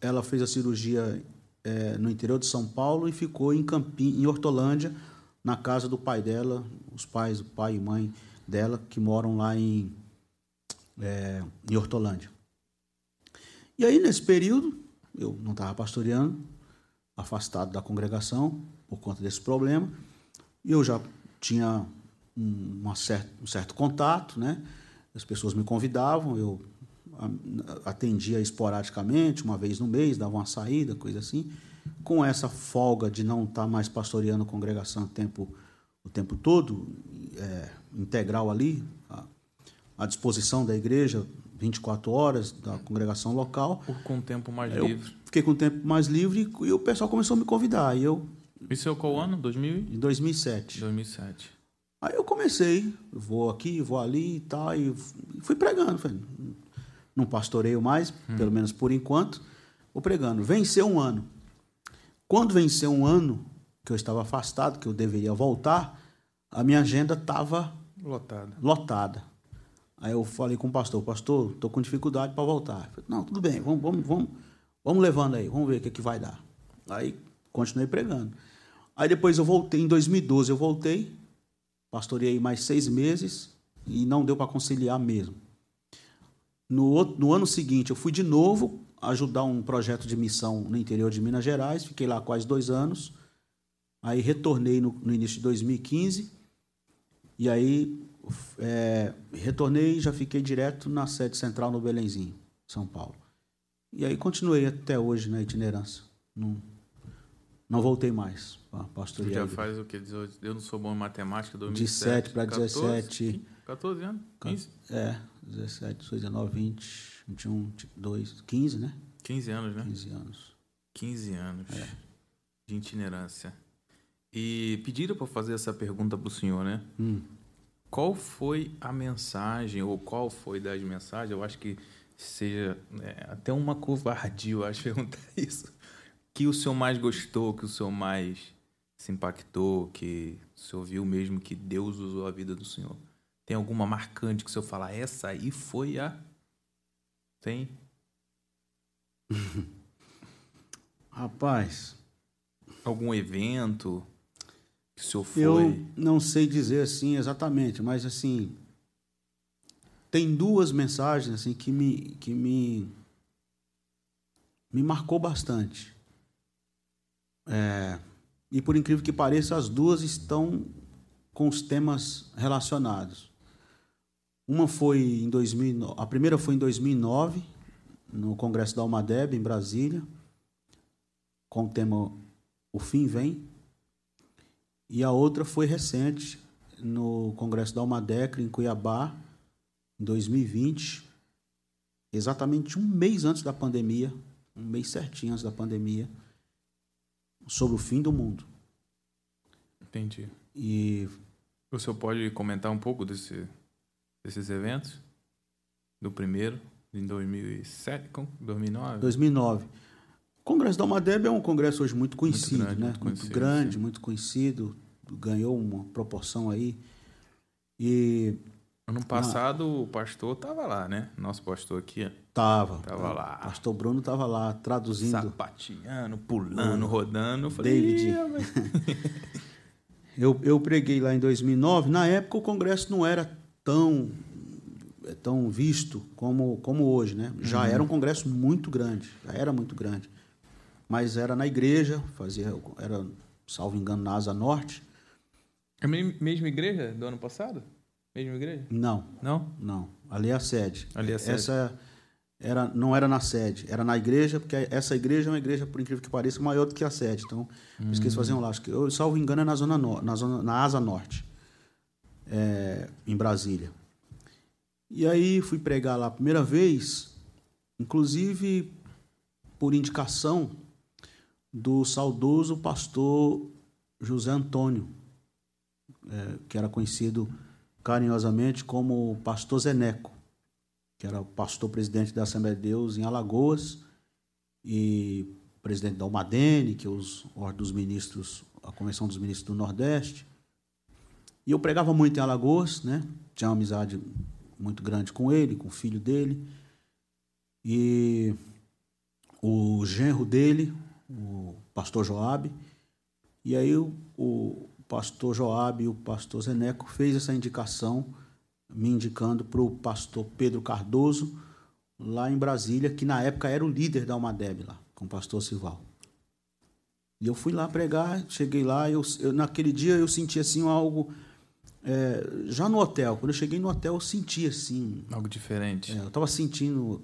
ela fez a cirurgia é, no interior de São Paulo e ficou em, Campin, em Hortolândia, na casa do pai dela, os pais, o pai e mãe dela, que moram lá em, é, em Hortolândia. E aí, nesse período, eu não estava pastoreando, afastado da congregação por conta desse problema, e eu já tinha uma certa, um certo contato, né? As pessoas me convidavam, eu atendia esporadicamente, uma vez no mês, dava uma saída, coisa assim. Com essa folga de não estar mais pastoreando a congregação o tempo, o tempo todo, é, integral ali, a, à disposição da igreja, vinte e quatro horas, da congregação local. Por, com o tempo mais eu livre. Fiquei com o tempo mais livre e o pessoal começou a me convidar. E eu, isso é qual ano? dois mil? Em dois mil e sete. dois mil e sete. Aí eu comecei, vou aqui, vou ali e tal, e fui pregando. Falei, não pastoreio mais, hum. pelo menos por enquanto, vou pregando. Venceu um ano. Quando venceu um ano, que eu estava afastado, que eu deveria voltar, a minha agenda estava lotada. lotada. Aí eu falei com o pastor, pastor, estou com dificuldade para voltar. Falei, não, tudo bem, vamos, vamos, vamos, vamos levando aí, vamos ver o que, que vai dar. Aí continuei pregando. Aí depois eu voltei, em dois mil e doze eu voltei, pastoreei mais seis meses e não deu para conciliar mesmo. No, outro, no ano seguinte, eu fui de novo ajudar um projeto de missão no interior de Minas Gerais, fiquei lá quase dois anos, aí retornei no, no início de dois mil e quinze, e aí é, retornei e já fiquei direto na sede central no Belenzinho, São Paulo. E aí continuei até hoje na itinerância, não... Não voltei mais para pastorear. Já faz o que? Eu não sou bom em matemática, dois mil e sete. De sete para dezessete. quatorze anos? quinze? É, dezessete, dezoito, dezenove, vinte, vinte e um, vinte e dois, quinze, né? quinze anos, né? quinze anos. quinze anos é. De itinerância. E pediram para fazer essa pergunta para o senhor, né? Hum. Qual foi a mensagem, ou qual foi das mensagens? Eu acho que seja é, até uma covardia, eu acho, perguntar isso. Que o senhor mais gostou, que o senhor mais se impactou, que o senhor viu mesmo que Deus usou a vida do senhor? Tem alguma marcante que o senhor fala, essa aí foi a... Tem? Rapaz... Algum evento que o senhor foi? Eu não sei dizer assim exatamente, mas assim... Tem duas mensagens assim, que me... Que me, me marcou bastante. É, e por incrível que pareça, as duas estão com os temas relacionados. Uma foi em dois mil e nove, a primeira foi em dois mil e nove, no Congresso da Almadebe, em Brasília, com o tema O Fim Vem. E a outra foi recente, no Congresso da Almadecre, em Cuiabá, em dois mil e vinte, exatamente um mês antes da pandemia, um mês certinho antes da pandemia, sobre o fim do mundo. Entendi. E o senhor pode comentar um pouco desse, desses eventos? Do primeiro, em dois mil e sete, dois mil e nove? dois mil e nove. O Congresso da Almadebe é um congresso hoje muito conhecido, muito grande, né? Muito, muito conhecido, grande, sim. muito conhecido. Ganhou uma proporção aí. E ano passado na... o pastor estava lá, né? Nosso pastor aqui. Tava. Tava tá, lá. Pastor Bruno tava lá, traduzindo. Sapateando, pulando, rodando. Eu falei, David. eu, eu preguei lá em dois mil e nove. Na época, o Congresso não era tão tão visto como, como hoje, né? Já uhum. era um congresso muito grande, já era muito grande. Mas era na igreja, fazia, era, salvo engano, na Asa Norte. É a mesma igreja do ano passado? Mesma igreja? Não. Não? Não. Ali é a sede. Ali é a sede. Essa era, não era na sede, era na igreja, porque essa igreja é uma igreja, por incrível que pareça, maior do que a sede. Então, hum. esqueci de fazer um laço. Eu, salvo engano, é na Zona Norte, na, zona, na Asa Norte, é, em Brasília. E aí fui pregar lá a primeira vez, inclusive por indicação do saudoso pastor José Antônio, é, que era conhecido carinhosamente como Pastor Zeneco, que era pastor-presidente da Assembleia de Deus em Alagoas e presidente da Almadebe, que é os dos ministros, a Convenção dos Ministros do Nordeste. E eu pregava muito em Alagoas, né? Tinha uma amizade muito grande com ele, com o filho dele. E o genro dele, o pastor Joabe. E aí o, o pastor Joabe e o pastor Zeneco fez essa indicação, me indicando para o pastor Pedro Cardoso, lá em Brasília, que na época era o líder da Almadebe lá, com o pastor Sival. E eu fui lá pregar, cheguei lá, eu, eu, naquele dia eu senti assim algo... É, já no hotel, quando eu cheguei no hotel, eu senti assim... Algo diferente. É, eu estava sentindo...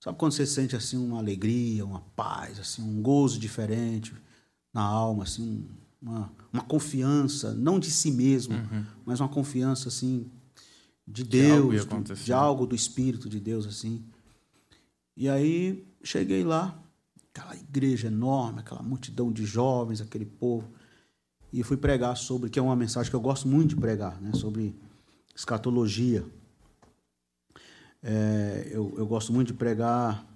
Sabe quando você sente assim uma alegria, uma paz, assim, um gozo diferente na alma, assim, uma, uma confiança, não de si mesmo, uhum. mas uma confiança assim, de Deus, algo do, de algo do Espírito de Deus. Assim. E aí cheguei lá, aquela igreja enorme, aquela multidão de jovens, aquele povo... E fui pregar sobre, que é uma mensagem que eu gosto muito de pregar, né? Sobre escatologia. É, eu, eu gosto muito de pregar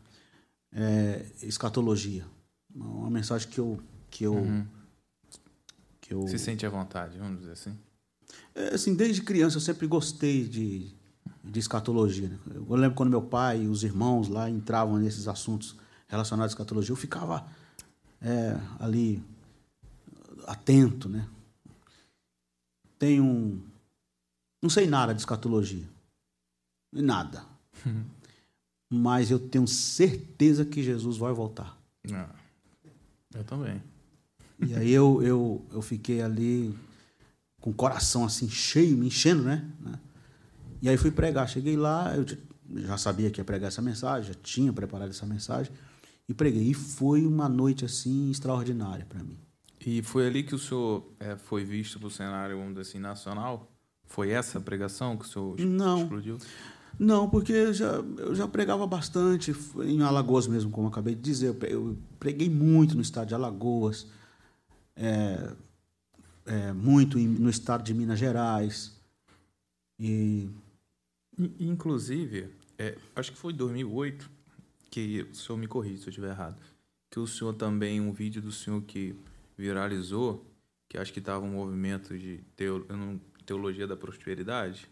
é, escatologia. Uma mensagem que eu... Que eu, uhum. que eu se sente à vontade, vamos dizer assim? É, assim, desde criança eu sempre gostei de, de escatologia. Né? Eu lembro quando meu pai e os irmãos lá entravam nesses assuntos relacionados à escatologia, eu ficava é, ali... atento, né? Tem um... Não sei nada de escatologia. Nada. Uhum. Mas eu tenho certeza que Jesus vai voltar. Ah, eu também. E aí eu, eu, eu fiquei ali com o coração assim cheio, me enchendo, né? E aí fui pregar. Cheguei lá, eu já sabia que ia pregar essa mensagem, já tinha preparado essa mensagem, e preguei. E foi uma noite assim extraordinária para mim. E foi ali que o senhor é, foi visto no cenário, vamos dizer assim, nacional? Foi essa pregação que o senhor não, explodiu? Não, porque eu já, eu já pregava bastante em Alagoas mesmo, como eu acabei de dizer. Eu preguei muito no estado de Alagoas, é, é, muito no estado de Minas Gerais. E... Inclusive, é, acho que foi em dois mil e oito, que o senhor me corrija se eu estiver errado, que o senhor também, um vídeo do senhor que... viralizou, que acho que estava um movimento de teo, teologia da prosperidade?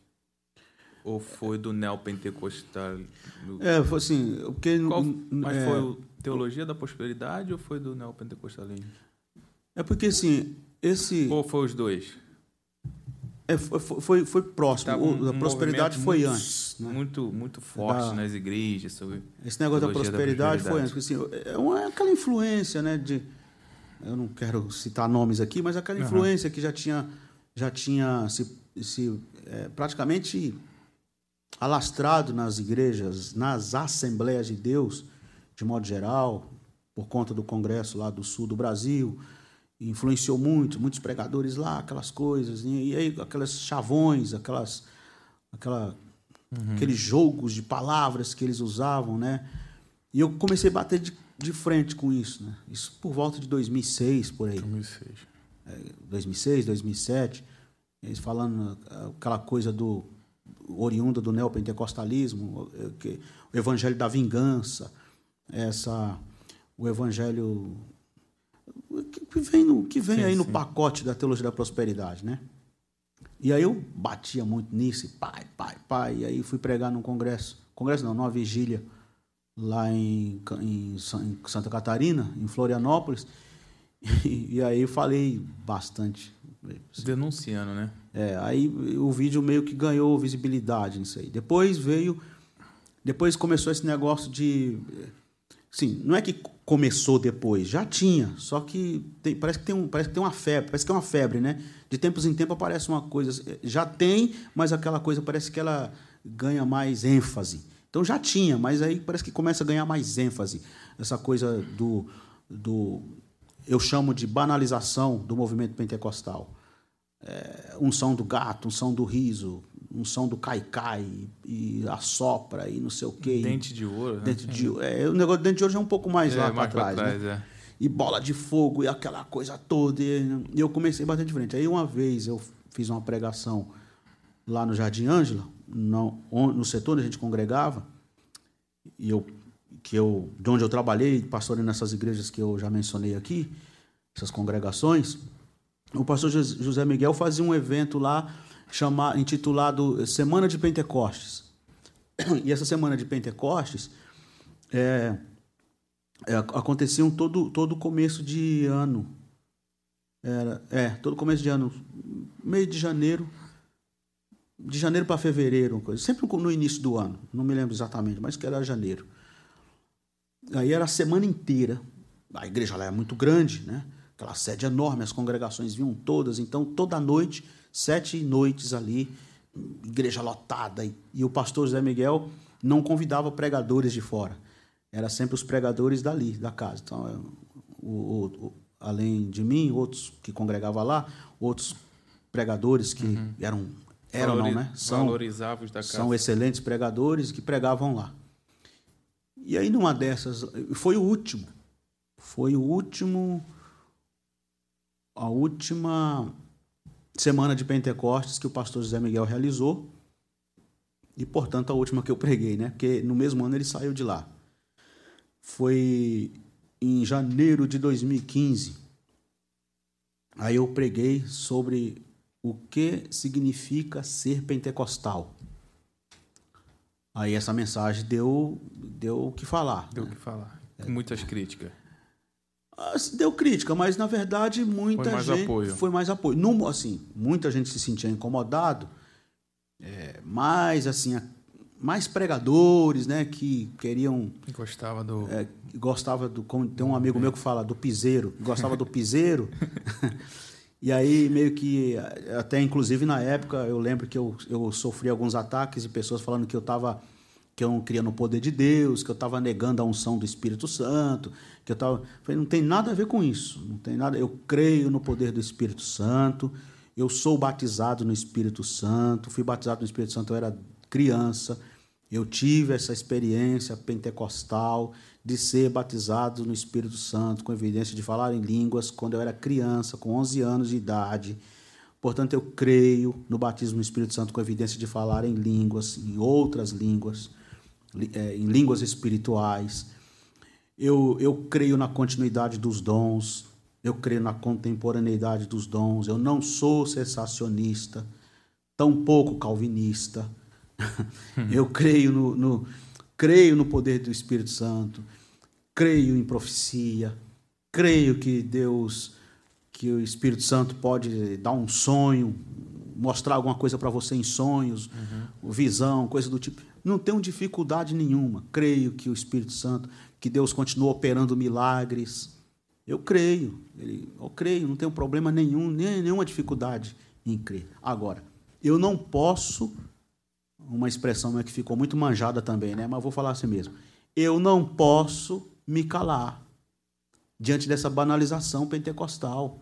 Ou foi do neopentecostal? Do... É, foi assim... Porque, Qual, mas é, foi teologia da prosperidade ou foi do neopentecostalismo? É porque, assim, esse... Ou foi os dois? É, foi, foi, foi próximo. Tá, um, o, a um prosperidade foi muito, antes. Né? Muito, muito forte da, nas igrejas. Sobre esse negócio da prosperidade, da prosperidade foi antes. Porque, assim, é, uma, é aquela influência, né, de... Eu não quero citar nomes aqui, mas aquela uhum. influência que já tinha, já tinha se, se, é, praticamente alastrado nas igrejas, nas Assembleias de Deus, de modo geral, por conta do Congresso lá do Sul do Brasil, influenciou muito, muitos pregadores lá, aquelas coisas, e, e aí aquelas chavões, aquelas, aquela, uhum. aqueles jogos de palavras que eles usavam, né? E eu comecei a bater de de frente com isso, né? Isso por volta de dois mil e seis, por aí. dois mil e seis. É, dois mil e seis, dois mil e sete, eles falando aquela coisa do oriunda do neopentecostalismo, que, o evangelho da vingança, essa, o evangelho que vem, no, que vem sim, aí sim. no pacote da teologia da prosperidade, né? E aí eu batia muito nisso, e pai, pai, pai, e aí fui pregar num congresso, congresso não, numa vigília, lá em, em Santa Catarina, em Florianópolis, E, e aí eu falei bastante. Assim. Denunciando, né? É, aí o vídeo meio que ganhou visibilidade nisso aí. Depois veio... Depois começou esse negócio de... Sim, não é que começou depois, já tinha, só que tem, parece, que tem um, parece que tem uma febre, parece que é uma febre, né? De tempos em tempos aparece uma coisa, já tem, mas aquela coisa parece que ela ganha mais ênfase. Então já tinha, mas aí parece que começa a ganhar mais ênfase. Essa coisa do, do eu chamo de banalização do movimento pentecostal. É, unção do gato, unção do riso, unção do caicai, e, e assopra, e não sei o quê. Dente de ouro. Dente né? de, é, o negócio de dente de ouro já é um pouco mais é, lá para trás. Pra trás né? é. E bola de fogo, e aquela coisa toda. E eu comecei bastante diferente. Aí, uma vez, eu fiz uma pregação lá no Jardim Ângela, no, no setor onde a gente congregava, e eu, que eu, de onde eu trabalhei, pastorei nessas igrejas que eu já mencionei aqui, essas congregações. O pastor José Miguel fazia um evento lá chamado, intitulado Semana de Pentecostes. E essa Semana de Pentecostes é, é, aconteciam todo todo começo de ano. Era, é, todo começo de ano, meio de janeiro, de janeiro para fevereiro, uma coisa, sempre no início do ano, não me lembro exatamente, mas que era janeiro. Aí era a semana inteira. A igreja lá é muito grande, né? Aquela sede enorme, as congregações vinham todas. Então, toda noite, sete noites ali, igreja lotada. E o pastor José Miguel não convidava pregadores de fora. Era sempre os pregadores dali, da casa. Então, o, o, o, além de mim, outros que congregavam lá, outros pregadores que uhum. eram, eram Valori- não, né? São, valorizavam da casa. São excelentes pregadores que pregavam lá. E aí, numa dessas... Foi o último. Foi o último... A última semana de Pentecostes que o pastor José Miguel realizou e, portanto, a última que eu preguei, né? Porque no mesmo ano ele saiu de lá. Foi em janeiro de dois mil e quinze. Aí eu preguei sobre o que significa ser pentecostal. Aí essa mensagem deu, deu o que falar. Deu o né? que falar. Com muitas críticas. Deu crítica, mas, na verdade, muita foi mais gente... Apoio. Foi mais apoio. No, assim, muita gente se sentia incomodado, é, mais, assim, mais pregadores, né, que queriam... Gostava do... É, gostava do... Como, tem um amigo meu que fala do piseiro. Gostava do piseiro. E aí, meio que... Até, inclusive, na época, eu lembro que eu, eu sofri alguns ataques de pessoas falando que eu estava... que eu não cria no poder de Deus, que eu estava negando a unção do Espírito Santo, que eu estava... Não tem nada a ver com isso. Não tem nada... Eu creio no poder do Espírito Santo, eu sou batizado no Espírito Santo, fui batizado no Espírito Santo, eu era criança, eu tive essa experiência pentecostal de ser batizado no Espírito Santo, com evidência de falar em línguas, quando eu era criança, com onze anos de idade... Portanto, eu creio no batismo no Espírito Santo com evidência de falar em línguas, em outras línguas, em línguas espirituais. Eu, eu creio na continuidade dos dons, eu creio na contemporaneidade dos dons, eu não sou cessacionista, tampouco calvinista. Eu creio no, no, creio no poder do Espírito Santo, creio em profecia, creio que Deus... que o Espírito Santo pode dar um sonho, mostrar alguma coisa para você em sonhos, uhum. visão, coisa do tipo. Não tenho dificuldade nenhuma. Creio que o Espírito Santo, que Deus continua operando milagres. Eu creio. Ele, eu creio, não tenho problema nenhum, nem nenhuma dificuldade em crer. Agora, eu não posso, uma expressão que ficou muito manjada também, né? Mas vou falar assim mesmo. Eu não posso me calar diante dessa banalização pentecostal.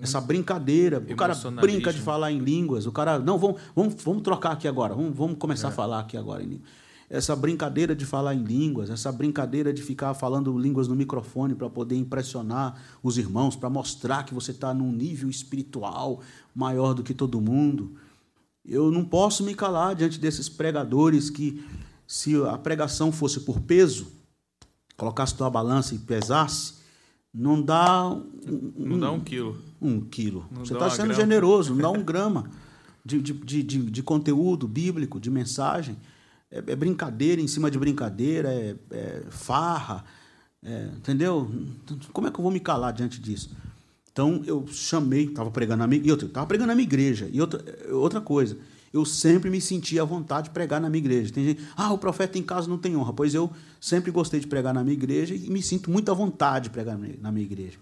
Essa brincadeira. O cara brinca de falar em línguas. O cara, não, vamos, vamos, vamos trocar aqui agora. Vamos, vamos começar é. a falar aqui agora. Essa brincadeira de falar em línguas, essa brincadeira de ficar falando línguas no microfone para poder impressionar os irmãos, para mostrar que você está num nível espiritual maior do que todo mundo. Eu não posso me calar diante desses pregadores que, se a pregação fosse por peso, colocasse tua balança e pesasse, não dá um, não dá um quilo. Um quilo. Não Você está sendo grama. generoso, não dá um grama de, de, de, de conteúdo bíblico, de mensagem. É, é brincadeira em cima de brincadeira, é, é farra, É, entendeu? Como é que eu vou me calar diante disso? Então, eu chamei, estava pregando, pregando na minha igreja. E outra, outra coisa, eu sempre me sentia à vontade de pregar na minha igreja. Tem gente, ah, o profeta em casa não tem honra. Pois eu sempre gostei de pregar na minha igreja e me sinto muito à vontade de pregar na minha igreja.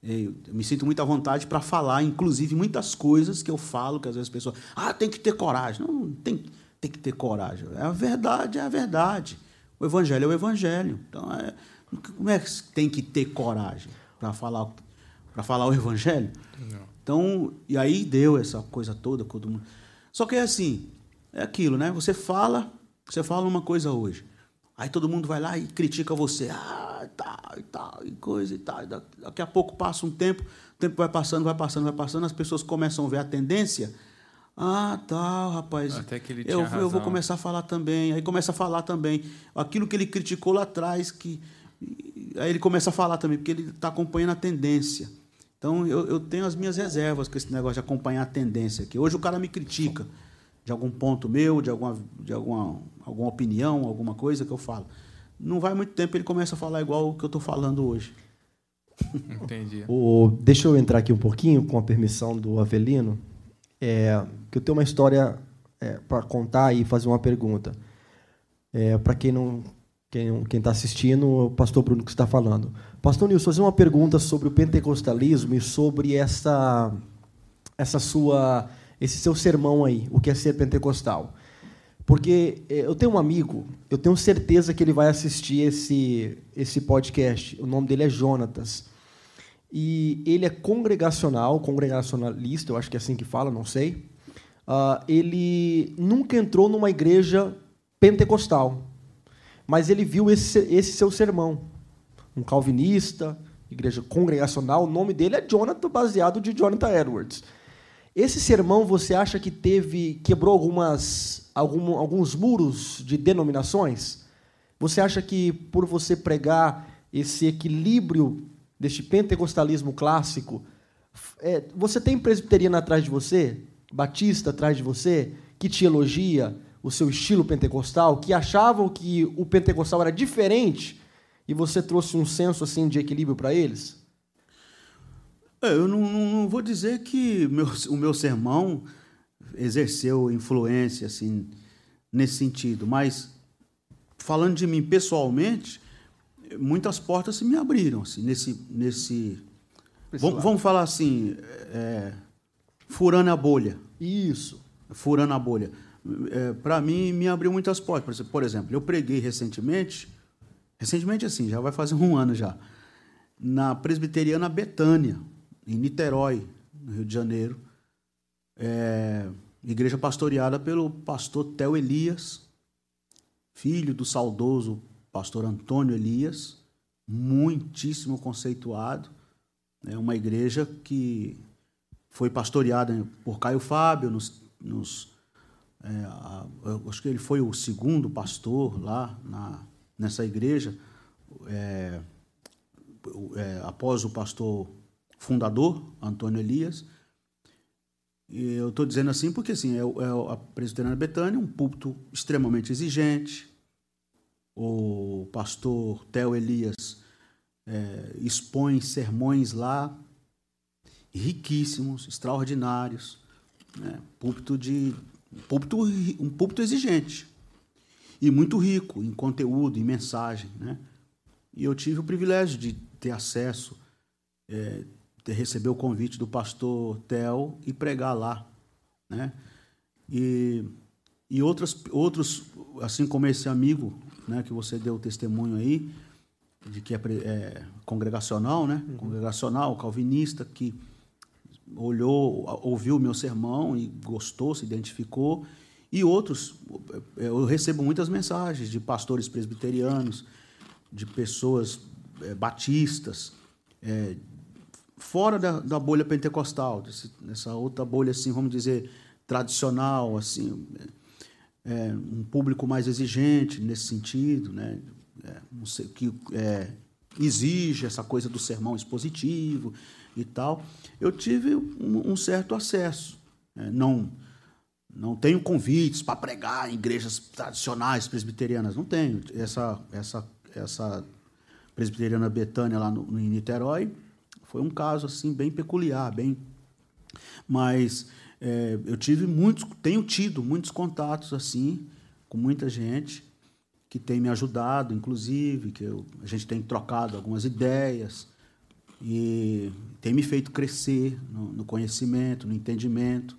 Eu me sinto muito à vontade para falar, inclusive, muitas coisas que eu falo, que às vezes as pessoas... Ah, tem que ter coragem. Não, não tem, tem que ter coragem. É a verdade, é a verdade. O evangelho é o evangelho. Então, é, como é que tem que ter coragem para falar... para falar o evangelho. Não. Então, e aí deu essa coisa toda, todo mundo. Só que é assim, é aquilo, né? Você fala, você fala uma coisa hoje. Aí todo mundo vai lá e critica você. Ah, tá, e tal, e coisa e tal. Daqui a pouco passa um tempo, o tempo vai passando, vai passando, vai passando, as pessoas começam a ver a tendência. Ah, tá, rapaz. Até que ele tinha eu, razão. eu vou começar a falar também. Aí começa a falar também aquilo que ele criticou lá atrás, que aí ele começa a falar também, porque ele está acompanhando a tendência. Então, eu, eu tenho as minhas reservas com esse negócio de acompanhar a tendência aqui. Hoje o cara me critica de algum ponto meu, de alguma, de alguma, alguma opinião, alguma coisa que eu falo. Não vai muito tempo, ele começa a falar igual o que eu estou falando hoje. Entendi. O, deixa eu entrar aqui um pouquinho, com a permissão do Avelino, é, que eu tenho uma história é, para contar e fazer uma pergunta. É, para quem não... Quem está assistindo, o pastor Bruno que está falando. Pastor Nilson, fazer uma pergunta sobre o pentecostalismo e sobre essa, essa sua, esse seu sermão aí, o que é ser pentecostal. Porque eu tenho um amigo, eu tenho certeza que ele vai assistir esse, esse podcast, o nome dele é Jonatas, e ele é congregacional, congregacionalista, eu acho que é assim que fala, não sei. Uh, ele nunca entrou numa igreja pentecostal, mas ele viu esse, esse seu sermão, um calvinista, igreja congregacional, o nome dele é Jonathan, baseado de Jonathan Edwards. Esse sermão, você acha que teve quebrou algumas, algum, alguns muros de denominações? Você acha que, por você pregar esse equilíbrio deste pentecostalismo clássico, é, você tem presbiteriana atrás de você, batista atrás de você, que te elogia, o seu estilo pentecostal, que achavam que o pentecostal era diferente e você trouxe um senso assim, de equilíbrio para eles? É, eu não, não vou dizer que meu, o meu sermão exerceu influência assim, nesse sentido, mas, falando de mim pessoalmente, muitas portas se me abriram. Assim, nesse, nesse... Vamos, vamos falar assim, é, furando a bolha. Isso. Furando a bolha. É, para mim, me abriu muitas portas. Por exemplo, eu preguei recentemente, recentemente assim, já vai fazer um ano já, na Presbiteriana Betânia, em Niterói, no Rio de Janeiro, é, igreja pastoreada pelo pastor Theo Elias, filho do saudoso pastor Antônio Elias, muitíssimo conceituado, é uma igreja que foi pastoreada por Caio Fábio, nos... nos É, a, eu acho que ele foi o segundo pastor lá na, nessa igreja, é, é, após o pastor fundador, Antônio Elias. E eu estou dizendo assim porque assim, é, é a Presbiteriana Betânia, um púlpito extremamente exigente. O pastor Theo Elias é, expõe sermões lá riquíssimos, extraordinários, né? Púlpito de... Um púlpito, um púlpito exigente e muito rico em conteúdo, em mensagem, né? E eu tive o privilégio de ter acesso, é, de receber o convite do pastor Theo e pregar lá, né? E, e outras, outros, assim como esse amigo, né, que você deu testemunho aí, de que é, é congregacional, né? Uhum. Congregacional, calvinista, que... olhou, ouviu o meu sermão e gostou, se identificou. E outros, eu recebo muitas mensagens de pastores presbiterianos, de pessoas é, batistas, é, fora da, da bolha pentecostal, nessa outra bolha, assim, vamos dizer, tradicional, assim, é, um público mais exigente nesse sentido, né? É, não sei, que é, exige essa coisa do sermão expositivo e tal. Eu tive um, um certo acesso. É, não, não tenho convites para pregar em igrejas tradicionais presbiterianas, não tenho. Essa, essa, essa Presbiteriana Betânia, lá no, em Niterói. Foi um caso assim bem peculiar, bem... Mas é, eu tive muitos, tenho tido muitos contatos assim, com muita gente que tem me ajudado, inclusive, que eu, a gente tem trocado algumas ideias e tem me feito crescer no, no conhecimento, no entendimento.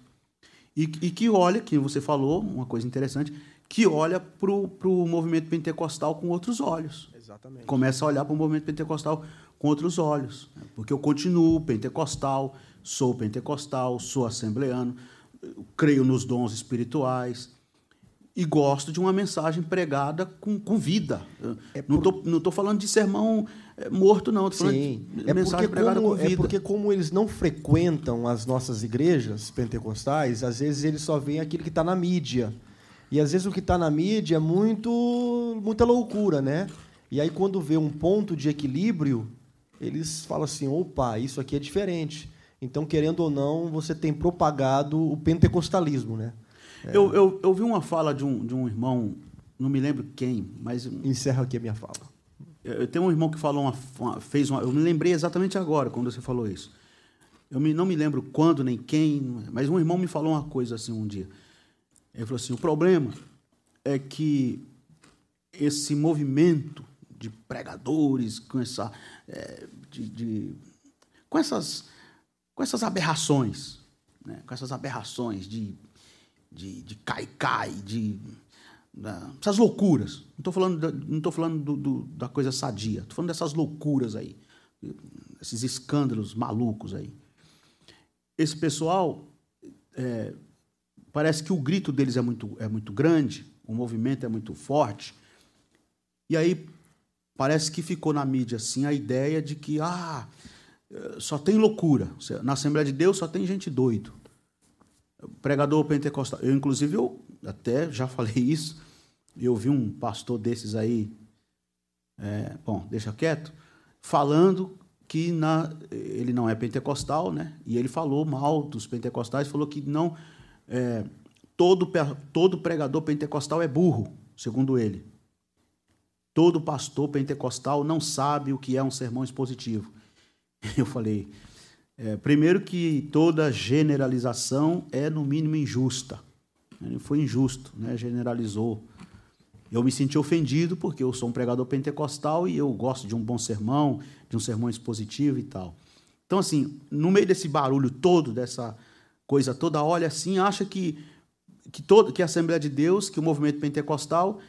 E, e que olha, que você falou, uma coisa interessante, que olha para o movimento pentecostal com outros olhos. Exatamente. Começa a olhar para o movimento pentecostal com outros olhos, né? Porque eu continuo pentecostal, sou pentecostal, sou assembleano, creio nos dons espirituais e gosto de uma mensagem pregada com, com vida. É por... Não tô, não tô falando de sermão morto, não. Tô falando Sim. de é mensagem pregada como, com vida. É porque como eles não frequentam as nossas igrejas pentecostais, às vezes eles só veem aquilo que está na mídia. E às vezes o que está na mídia é muito, muita loucura, né? E aí quando vê um ponto de equilíbrio, eles falam assim, opa, isso aqui é diferente. Então, querendo ou não, você tem propagado o pentecostalismo, né? É. Eu, eu, eu vi uma fala de um, de um irmão, não me lembro quem, mas... Encerra aqui a minha fala. Eu tenho um irmão que falou uma, uma, fez uma... Eu me lembrei exatamente agora, quando você falou isso. Eu me, não me lembro quando, nem quem, mas um irmão me falou uma coisa assim um dia. Ele falou assim, o problema é que esse movimento de pregadores, com, essa, é, de, de, com essas... com essas aberrações, né? com essas aberrações de cai-cai, de, de, de, essas loucuras. Não estou falando, da, não tô falando do, do, da coisa sadia, estou falando dessas loucuras aí, esses escândalos malucos aí. Esse pessoal, é, parece que o grito deles é muito, é muito grande, o movimento é muito forte, e aí parece que ficou na mídia assim a ideia de que... ah, só tem loucura. Na Assembleia de Deus só tem gente doida. Pregador pentecostal. Eu, inclusive, eu até já falei isso. Eu vi um pastor desses aí, é, bom, deixa quieto, falando que na, ele não é pentecostal, né? E ele falou mal dos pentecostais, falou que não, é, todo, todo pregador pentecostal é burro, segundo ele. Todo pastor pentecostal não sabe o que é um sermão expositivo. Eu falei, é, primeiro que toda generalização é, no mínimo, injusta. Ele foi injusto, né? Generalizou. Eu me senti ofendido porque eu sou um pregador pentecostal e eu gosto de um bom sermão, de um sermão expositivo e tal. Então, assim, no meio desse barulho todo, dessa coisa toda, olha assim, acha que, que, todo, que a Assembleia de Deus, que o movimento pentecostal,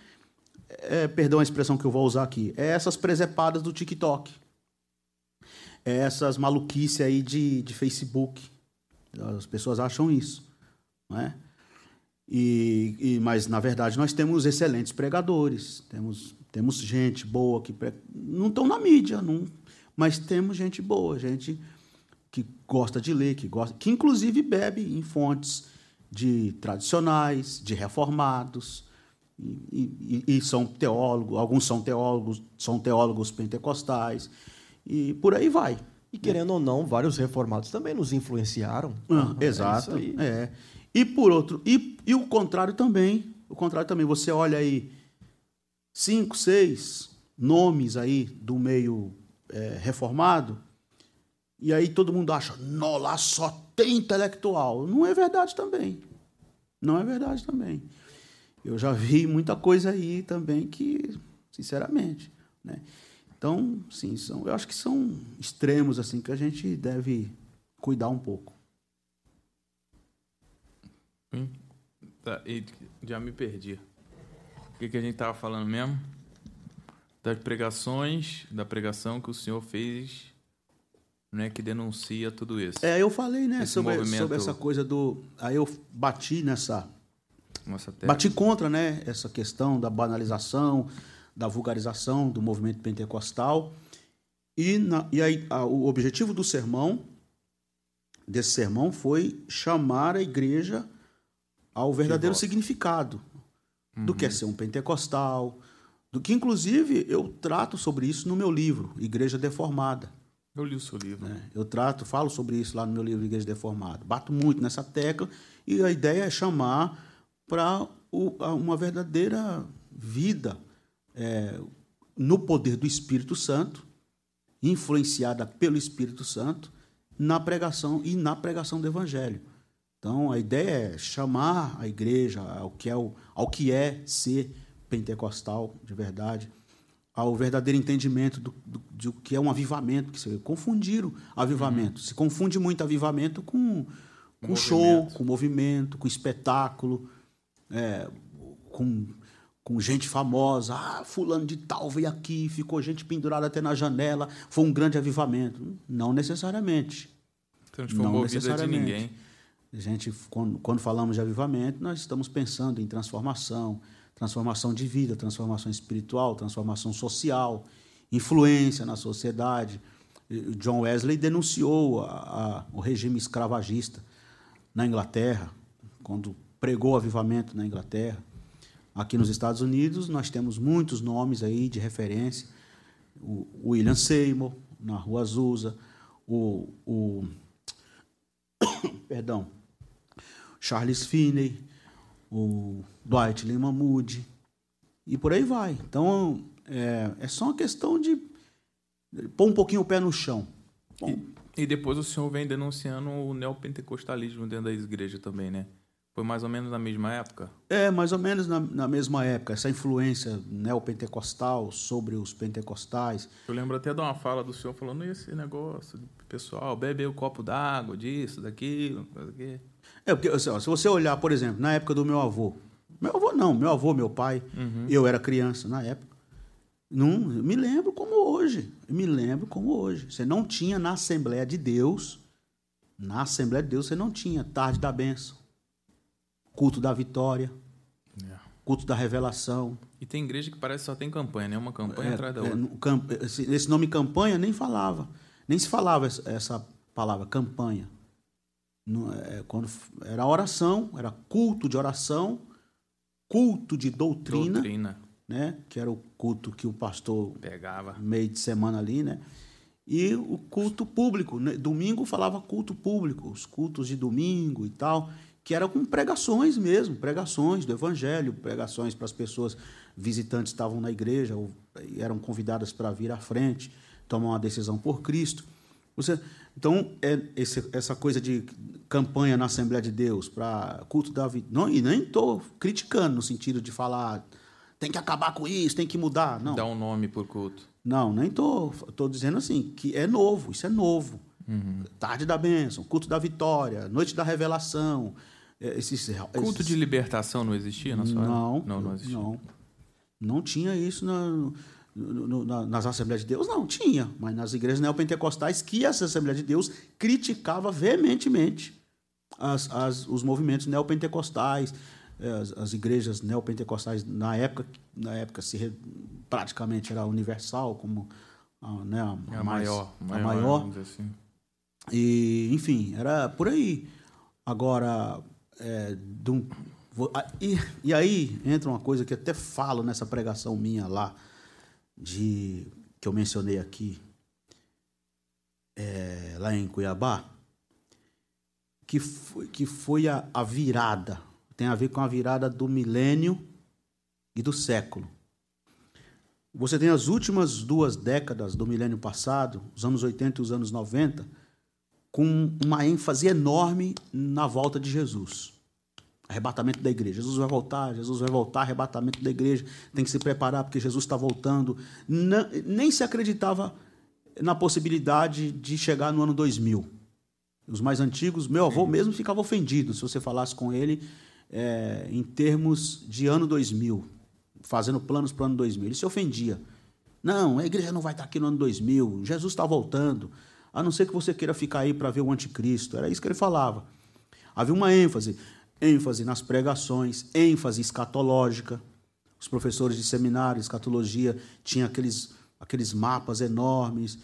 é, perdão a expressão que eu vou usar aqui, é essas presepadas do TikTok. Essas maluquices aí de, de Facebook. As pessoas acham isso, não é? E, e, mas, na verdade, nós temos excelentes pregadores, temos, temos gente boa que... Pre... Não estão na mídia, não, mas temos gente boa, gente que gosta de ler, que gosta, que, inclusive, bebe em fontes de tradicionais, de reformados, e, e, e são teólogos, alguns são teólogos, são teólogos pentecostais... E por aí vai. E, querendo ou não, vários reformados também nos influenciaram. Ah, ah, exato. É é. E, por outro, e, e o contrário também. O contrário também. Você olha aí cinco, seis nomes aí do meio é, reformado, e aí todo mundo acha, não, lá só tem intelectual. Não é verdade também. Não é verdade também. Eu já vi muita coisa aí também que, sinceramente, né? Então, sim, são, eu acho que são extremos assim, que a gente deve cuidar um pouco. Hum, tá, e já me perdi. O que, que a gente estava falando mesmo? Das pregações, da pregação que o senhor fez, né, que denuncia tudo isso. É, eu falei, né, sobre, movimento... sobre essa coisa do... Aí eu bati nessa... Nossa, até... Bati contra, né, essa questão da banalização... da vulgarização do movimento pentecostal. E, na, e aí, a, o objetivo do sermão, desse sermão, foi chamar a igreja ao verdadeiro significado uhum. do que é ser um pentecostal, do que, inclusive, eu trato sobre isso no meu livro, Igreja Deformada. Eu li o seu livro. É, eu trato, falo sobre isso lá no meu livro, Igreja Deformada. Bato muito nessa tecla e a ideia é chamar para uma verdadeira vida, É, no poder do Espírito Santo, influenciada pelo Espírito Santo, na pregação e na pregação do Evangelho. Então, a ideia é chamar a igreja ao que é, o, ao que é ser pentecostal de verdade, ao verdadeiro entendimento do, do, do que é um avivamento, que se confundiram avivamento. Uhum. Se confunde muito avivamento com, com um show, com movimento, com espetáculo, é, com, com gente famosa. Ah, fulano de tal veio aqui, ficou gente pendurada até na janela, foi um grande avivamento. Não necessariamente. Então, tipo, não movida necessariamente. De ninguém. A gente, quando, quando falamos de avivamento, nós estamos pensando em transformação, transformação de vida, transformação espiritual, transformação social, influência na sociedade. John Wesley denunciou a, a, o regime escravagista na Inglaterra, quando pregou avivamento na Inglaterra. Aqui nos Estados Unidos, nós temos muitos nomes aí de referência. O, o William Seymour, na Rua Azusa, o, o perdão, Charles Finney, o Dwight Lyman Moody, e por aí vai. Então, é, é só uma questão de pôr um pouquinho o pé no chão. Bom, e, e depois o senhor vem denunciando o neopentecostalismo dentro da igreja também, né? Foi mais ou menos na mesma época? É, mais ou menos na, na mesma época. Essa influência neopentecostal sobre os pentecostais. Eu lembro até de uma fala do senhor falando esse negócio, pessoal, bebe o copo d'água, disso, daquilo, coisa aqui. É, porque assim, ó, se você olhar, por exemplo, na época do meu avô, meu avô não, meu avô, meu pai, uhum. eu era criança na época, não, me lembro como hoje, me lembro como hoje. Você não tinha na Assembleia de Deus, na Assembleia de Deus você não tinha Tarde da Bênção, culto da vitória, yeah. culto da revelação. E tem igreja que parece que só tem campanha, né? Uma campanha é, atrás da outra. É, camp- esse nome campanha nem falava, nem se falava essa, essa palavra, campanha. No, é, quando era oração, era culto de oração, culto de doutrina, doutrina. Né? Que era o culto que o pastor pegava meio de semana ali, né? E o culto público, né? Domingo falava culto público, os cultos de domingo e tal, que era com pregações mesmo, pregações do evangelho, pregações para as pessoas visitantes que estavam na igreja ou eram convidadas para vir à frente, tomar uma decisão por Cristo. Você, então, é esse, essa coisa de campanha na Assembleia de Deus para culto da vida... Não, e nem estou criticando no sentido de falar tem que acabar com isso, tem que mudar. Não. Dá um nome por culto. Não, nem estou tô, tô dizendo assim, que é novo, isso é novo. Uhum. Tarde da bênção, culto da vitória, noite da revelação. Esses, culto esses... de libertação não existia na sua época? Não, não, não existia. Não, não tinha isso na... No, no, na, nas Assembleias de Deus, não, tinha. Mas nas igrejas neopentecostais, que essa Assembleia de Deus criticava veementemente as, as, os movimentos neopentecostais, as, as igrejas neopentecostais, na época, na época se re, praticamente era universal, como a, né, a, a mais, maior. A maior, maior. Vamos dizer assim. E, enfim, era por aí. Agora, é, dum, vou, e, e aí entra uma coisa que até falo nessa pregação minha lá, de, que eu mencionei aqui, é, lá em Cuiabá, que foi, que foi a, a virada, tem a ver com a virada do milênio e do século. Você tem as últimas duas décadas do milênio passado, os anos oitenta e os anos noventa, com uma ênfase enorme na volta de Jesus. Arrebatamento da igreja. Jesus vai voltar, Jesus vai voltar, arrebatamento da igreja. Tem que se preparar porque Jesus está voltando. Não, nem se acreditava na possibilidade de chegar no ano dois mil. Os mais antigos, meu avô mesmo ficava ofendido se você falasse com ele é, em termos de ano dois mil, fazendo planos para o ano dois mil. Ele se ofendia. Não, a igreja não vai estar aqui no ano dois mil, Jesus está voltando, a não ser que você queira ficar aí para ver o anticristo. Era isso que ele falava. Havia uma ênfase... ênfase nas pregações, ênfase escatológica. Os professores de seminário, escatologia, tinham aqueles, aqueles mapas enormes,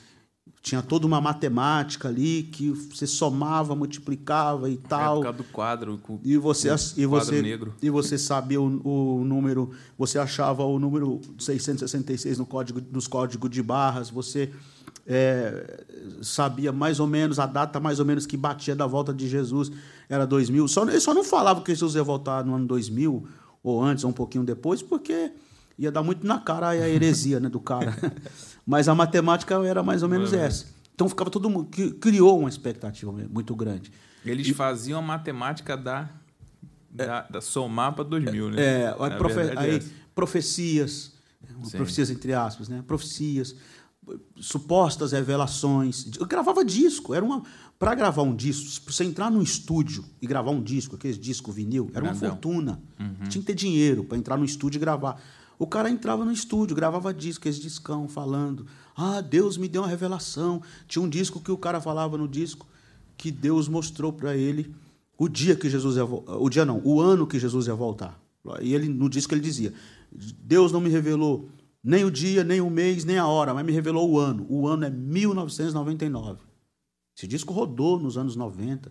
tinha toda uma matemática ali que você somava, multiplicava e tal. É por causa do quadro, com, e você, com e quadro você, negro. E você sabia o, o número, você achava o número seiscentos e sessenta e seis no código, nos códigos de barras, você é, sabia mais ou menos a data mais ou menos que batia da volta de Jesus, era dois mil. Só, ele só não falava que Jesus ia voltar no ano dois mil, ou antes, ou um pouquinho depois, porque ia dar muito na cara a heresia, né, do cara. Mas a matemática era mais ou menos uhum. essa. Então ficava todo mundo, criou uma expectativa muito grande. Eles e, faziam a matemática da, da, é, da somar para dois mil, né? É, aí, profe aí é profecias, sim, profecias entre aspas, né? Profecias, supostas revelações. Eu gravava disco, era uma para gravar um disco, para você entrar num estúdio e gravar um disco, aquele disco vinil, era uma Gravão. fortuna. Uhum. Tinha que ter dinheiro para entrar no estúdio e gravar. O cara entrava no estúdio, gravava disco, esse discão, falando: ah, Deus me deu uma revelação. Tinha um disco que o cara falava no disco que Deus mostrou para ele o dia que Jesus ia voltar. O dia não, o ano que Jesus ia voltar. E ele, no disco ele dizia: Deus não me revelou nem o dia, nem o mês, nem a hora, mas me revelou o ano. O ano é mil novecentos e noventa e nove. Esse disco rodou nos anos noventa,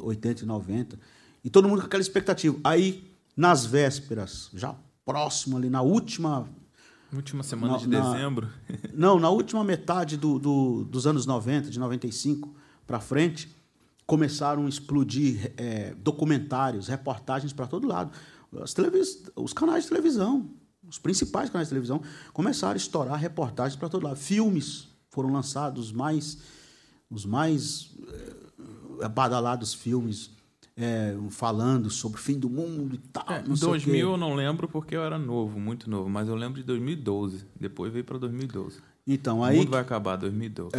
oitenta e noventa. E todo mundo com aquela expectativa. Aí, nas vésperas, já próximo ali, na última... Última semana na, de na, dezembro. Não, na última metade do, do, dos anos noventa, de noventa e cinco para frente, começaram a explodir é, documentários, reportagens para todo lado. As televis, os canais de televisão, os principais canais de televisão, começaram a estourar reportagens para todo lado. Filmes foram lançados, os mais, os mais é, badalados filmes, É, falando sobre o fim do mundo e tal. É, não dois mil sei o quê. Eu não lembro porque eu era novo, muito novo, mas eu lembro de dois mil e doze. Depois veio para dois mil e doze. Então, aí, o mundo vai acabar em dois mil e doze.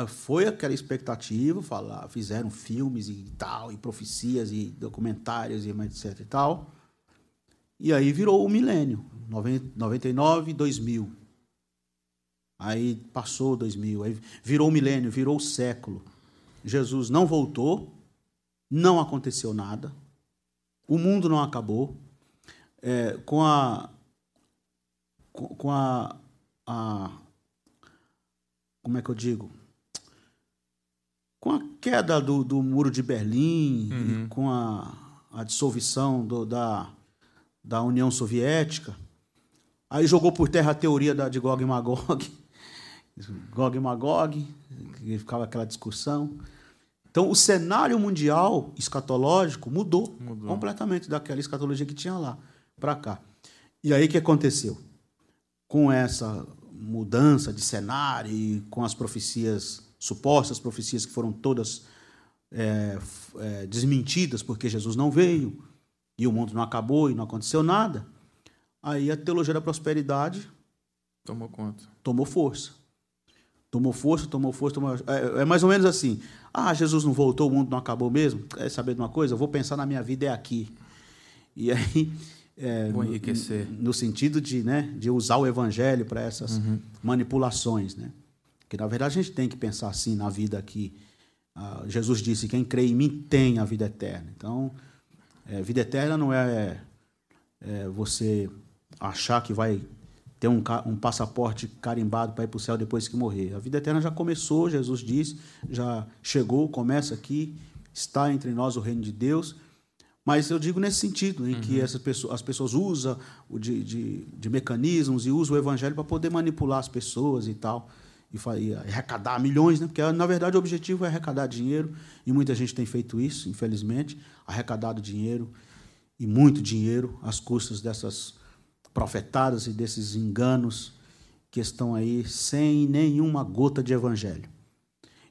É, foi aquela expectativa, falar, fizeram filmes e tal, e profecias e documentários e mais etcétera e tal. E aí virou o milênio, noventa, noventa e nove, dois mil. Aí passou dois mil, aí virou o milênio, virou o século. Jesus não voltou. Não aconteceu nada. O mundo não acabou. É, com a... Com a, a... Como é que eu digo? Com a queda do, do Muro de Berlim, uhum. e com a, a dissolução do, da, da União Soviética, aí jogou por terra a teoria da, de Gog e Magog. Gog e Magog, que ficava aquela discussão. Então, o cenário mundial escatológico mudou, mudou completamente daquela escatologia que tinha lá para cá. E aí, o que aconteceu? Com essa mudança de cenário e com as profecias, supostas profecias que foram todas é, é, desmentidas porque Jesus não veio e o mundo não acabou e não aconteceu nada, aí a teologia da prosperidade tomou conta, tomou força. Tomou força, tomou força, tomou... É, é mais ou menos assim. Ah, Jesus não voltou, o mundo não acabou mesmo? Quer saber de uma coisa? Eu vou pensar na minha vida é aqui. E aí... É, vou enriquecer. No, no sentido de, né, de usar o evangelho para essas uhum. manipulações, né? Porque, na verdade, a gente tem que pensar assim na vida aqui. Ah, Jesus disse, quem crê em mim tem a vida eterna. Então, é, vida eterna não é, é você achar que vai... ter um, um passaporte carimbado para ir para o céu depois que morrer. A vida eterna já começou, Jesus disse, já chegou, começa aqui, está entre nós o reino de Deus. Mas eu digo nesse sentido, em uhum. que essas pessoas, as pessoas usam de, de, de mecanismos e usam o evangelho para poder manipular as pessoas e tal, e, e arrecadar milhões, né? Porque, na verdade, o objetivo é arrecadar dinheiro, e muita gente tem feito isso, infelizmente, arrecadado dinheiro, e muito dinheiro, às custas dessas... profetadas e desses enganos que estão aí sem nenhuma gota de evangelho.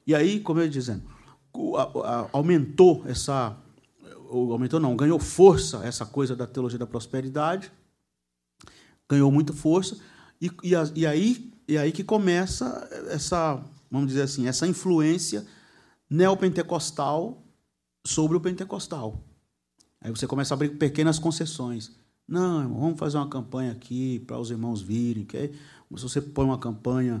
E aí, como eu ia dizendo, aumentou essa... Aumentou não, ganhou força essa coisa da teologia da prosperidade, ganhou muita força, e, e, e, aí, e aí que começa essa, vamos dizer assim, essa influência neopentecostal sobre o pentecostal. Aí você começa a abrir pequenas concessões. Não, irmão, vamos fazer uma campanha aqui para os irmãos virem. Que aí, se você põe uma campanha...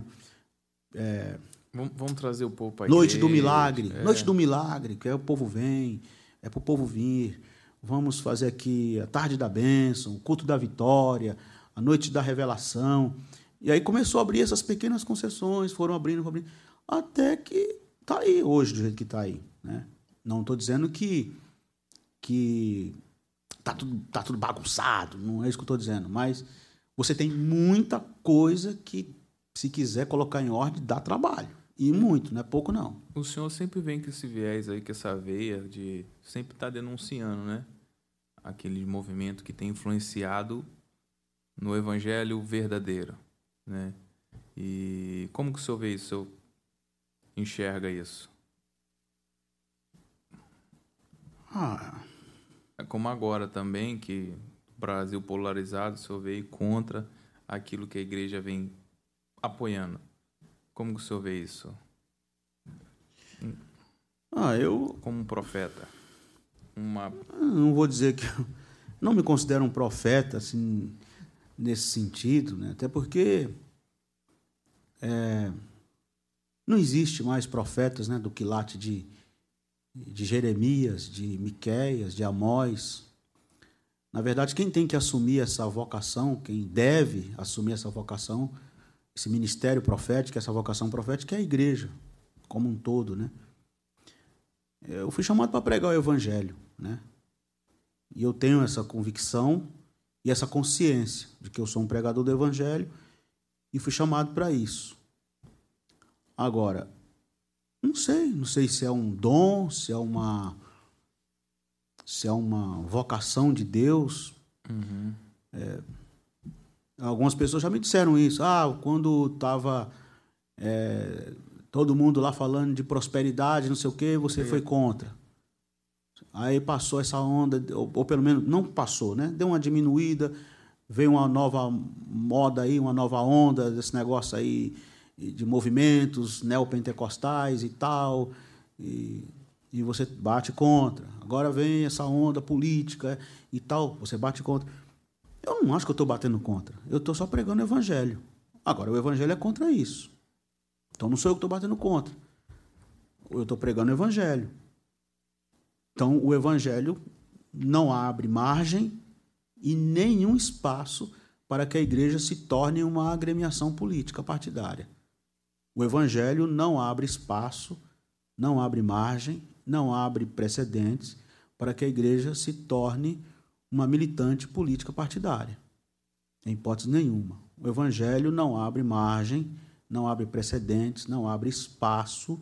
É, vamos, vamos trazer o povo para a Noite do Milagre. É. Noite do Milagre, que aí o povo vem, é para o povo vir. Vamos fazer aqui a Tarde da Bênção, o Culto da Vitória, a Noite da Revelação. E aí começou a abrir essas pequenas concessões, foram abrindo, foram abrindo, até que está aí hoje, do jeito que está aí, né? Não estou dizendo que... que Está tudo, tá tudo bagunçado, não é isso que eu estou dizendo. Mas você tem muita coisa que, se quiser colocar em ordem, dá trabalho. E muito, não é pouco, não. O senhor sempre vem com esse viés aí, com essa veia de sempre estar tá denunciando, né? Aquele movimento que tem influenciado no evangelho verdadeiro, né? E como que o senhor vê isso? O senhor enxerga isso? Ah. É como agora também, que o Brasil polarizado, o senhor veio contra aquilo que a igreja vem apoiando. Como que o senhor vê isso? Ah, eu... Como um profeta. Uma... Não vou dizer que... Eu não me considero um profeta, assim, nesse sentido, né? Até porque... É, não existe mais profetas, né, do quilate de, de Jeremias, de Miqueias, de Amós. Na verdade, quem tem que assumir essa vocação, quem deve assumir essa vocação, esse ministério profético, essa vocação profética, é a igreja como um todo, né? Eu fui chamado para pregar o evangelho, né? E eu tenho essa convicção e essa consciência de que eu sou um pregador do evangelho e fui chamado para isso. Agora, não sei, não sei se é um dom, se é uma, se é uma vocação de Deus. Uhum. É, algumas pessoas já me disseram isso. Ah, quando estava é, todo mundo lá falando de prosperidade, não sei o quê, você foi contra. Aí passou essa onda, ou, ou pelo menos não passou, né? Deu uma diminuída. Veio uma nova moda aí, uma nova onda desse negócio aí de movimentos neopentecostais e tal, e, e você bate contra. Agora vem essa onda política e tal, você bate contra. Eu não acho que eu estou batendo contra, eu estou só pregando o evangelho. Agora, o evangelho é contra isso. Então, não sou eu que estou batendo contra. Eu estou pregando o evangelho. Então, o evangelho não abre margem e nenhum espaço para que a igreja se torne uma agremiação política partidária. O evangelho não abre espaço, não abre margem, não abre precedentes para que a igreja se torne uma militante política partidária, em hipótese nenhuma. O evangelho não abre margem, não abre precedentes, não abre espaço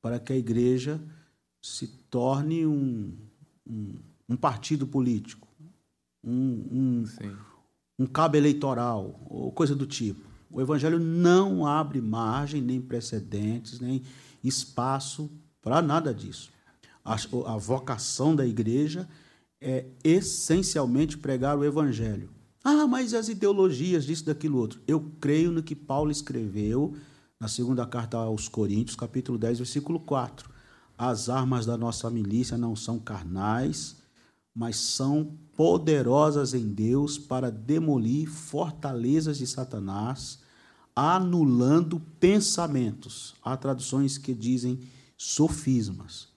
para que a igreja se torne um, um, um partido político, Um, um, um cabo eleitoral ou coisa do tipo. O evangelho não abre margem, nem precedentes, nem espaço para nada disso. A, a vocação da igreja é essencialmente pregar o evangelho. Ah, mas as ideologias disso, daquilo, outro. Eu creio no que Paulo escreveu na segunda carta aos Coríntios, capítulo dez, versículo quatro. As armas da nossa milícia não são carnais, mas são poderosas em Deus para demolir fortalezas de Satanás, anulando pensamentos. Há traduções que dizem sofismas.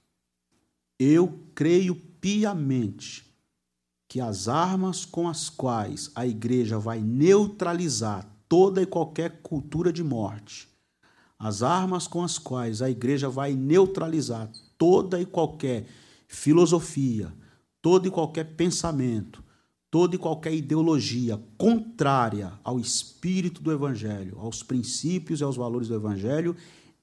Eu creio piamente que as armas com as quais a igreja vai neutralizar toda e qualquer cultura de morte, as armas com as quais a igreja vai neutralizar toda e qualquer filosofia, todo e qualquer pensamento, toda e qualquer ideologia contrária ao espírito do evangelho, aos princípios e aos valores do evangelho,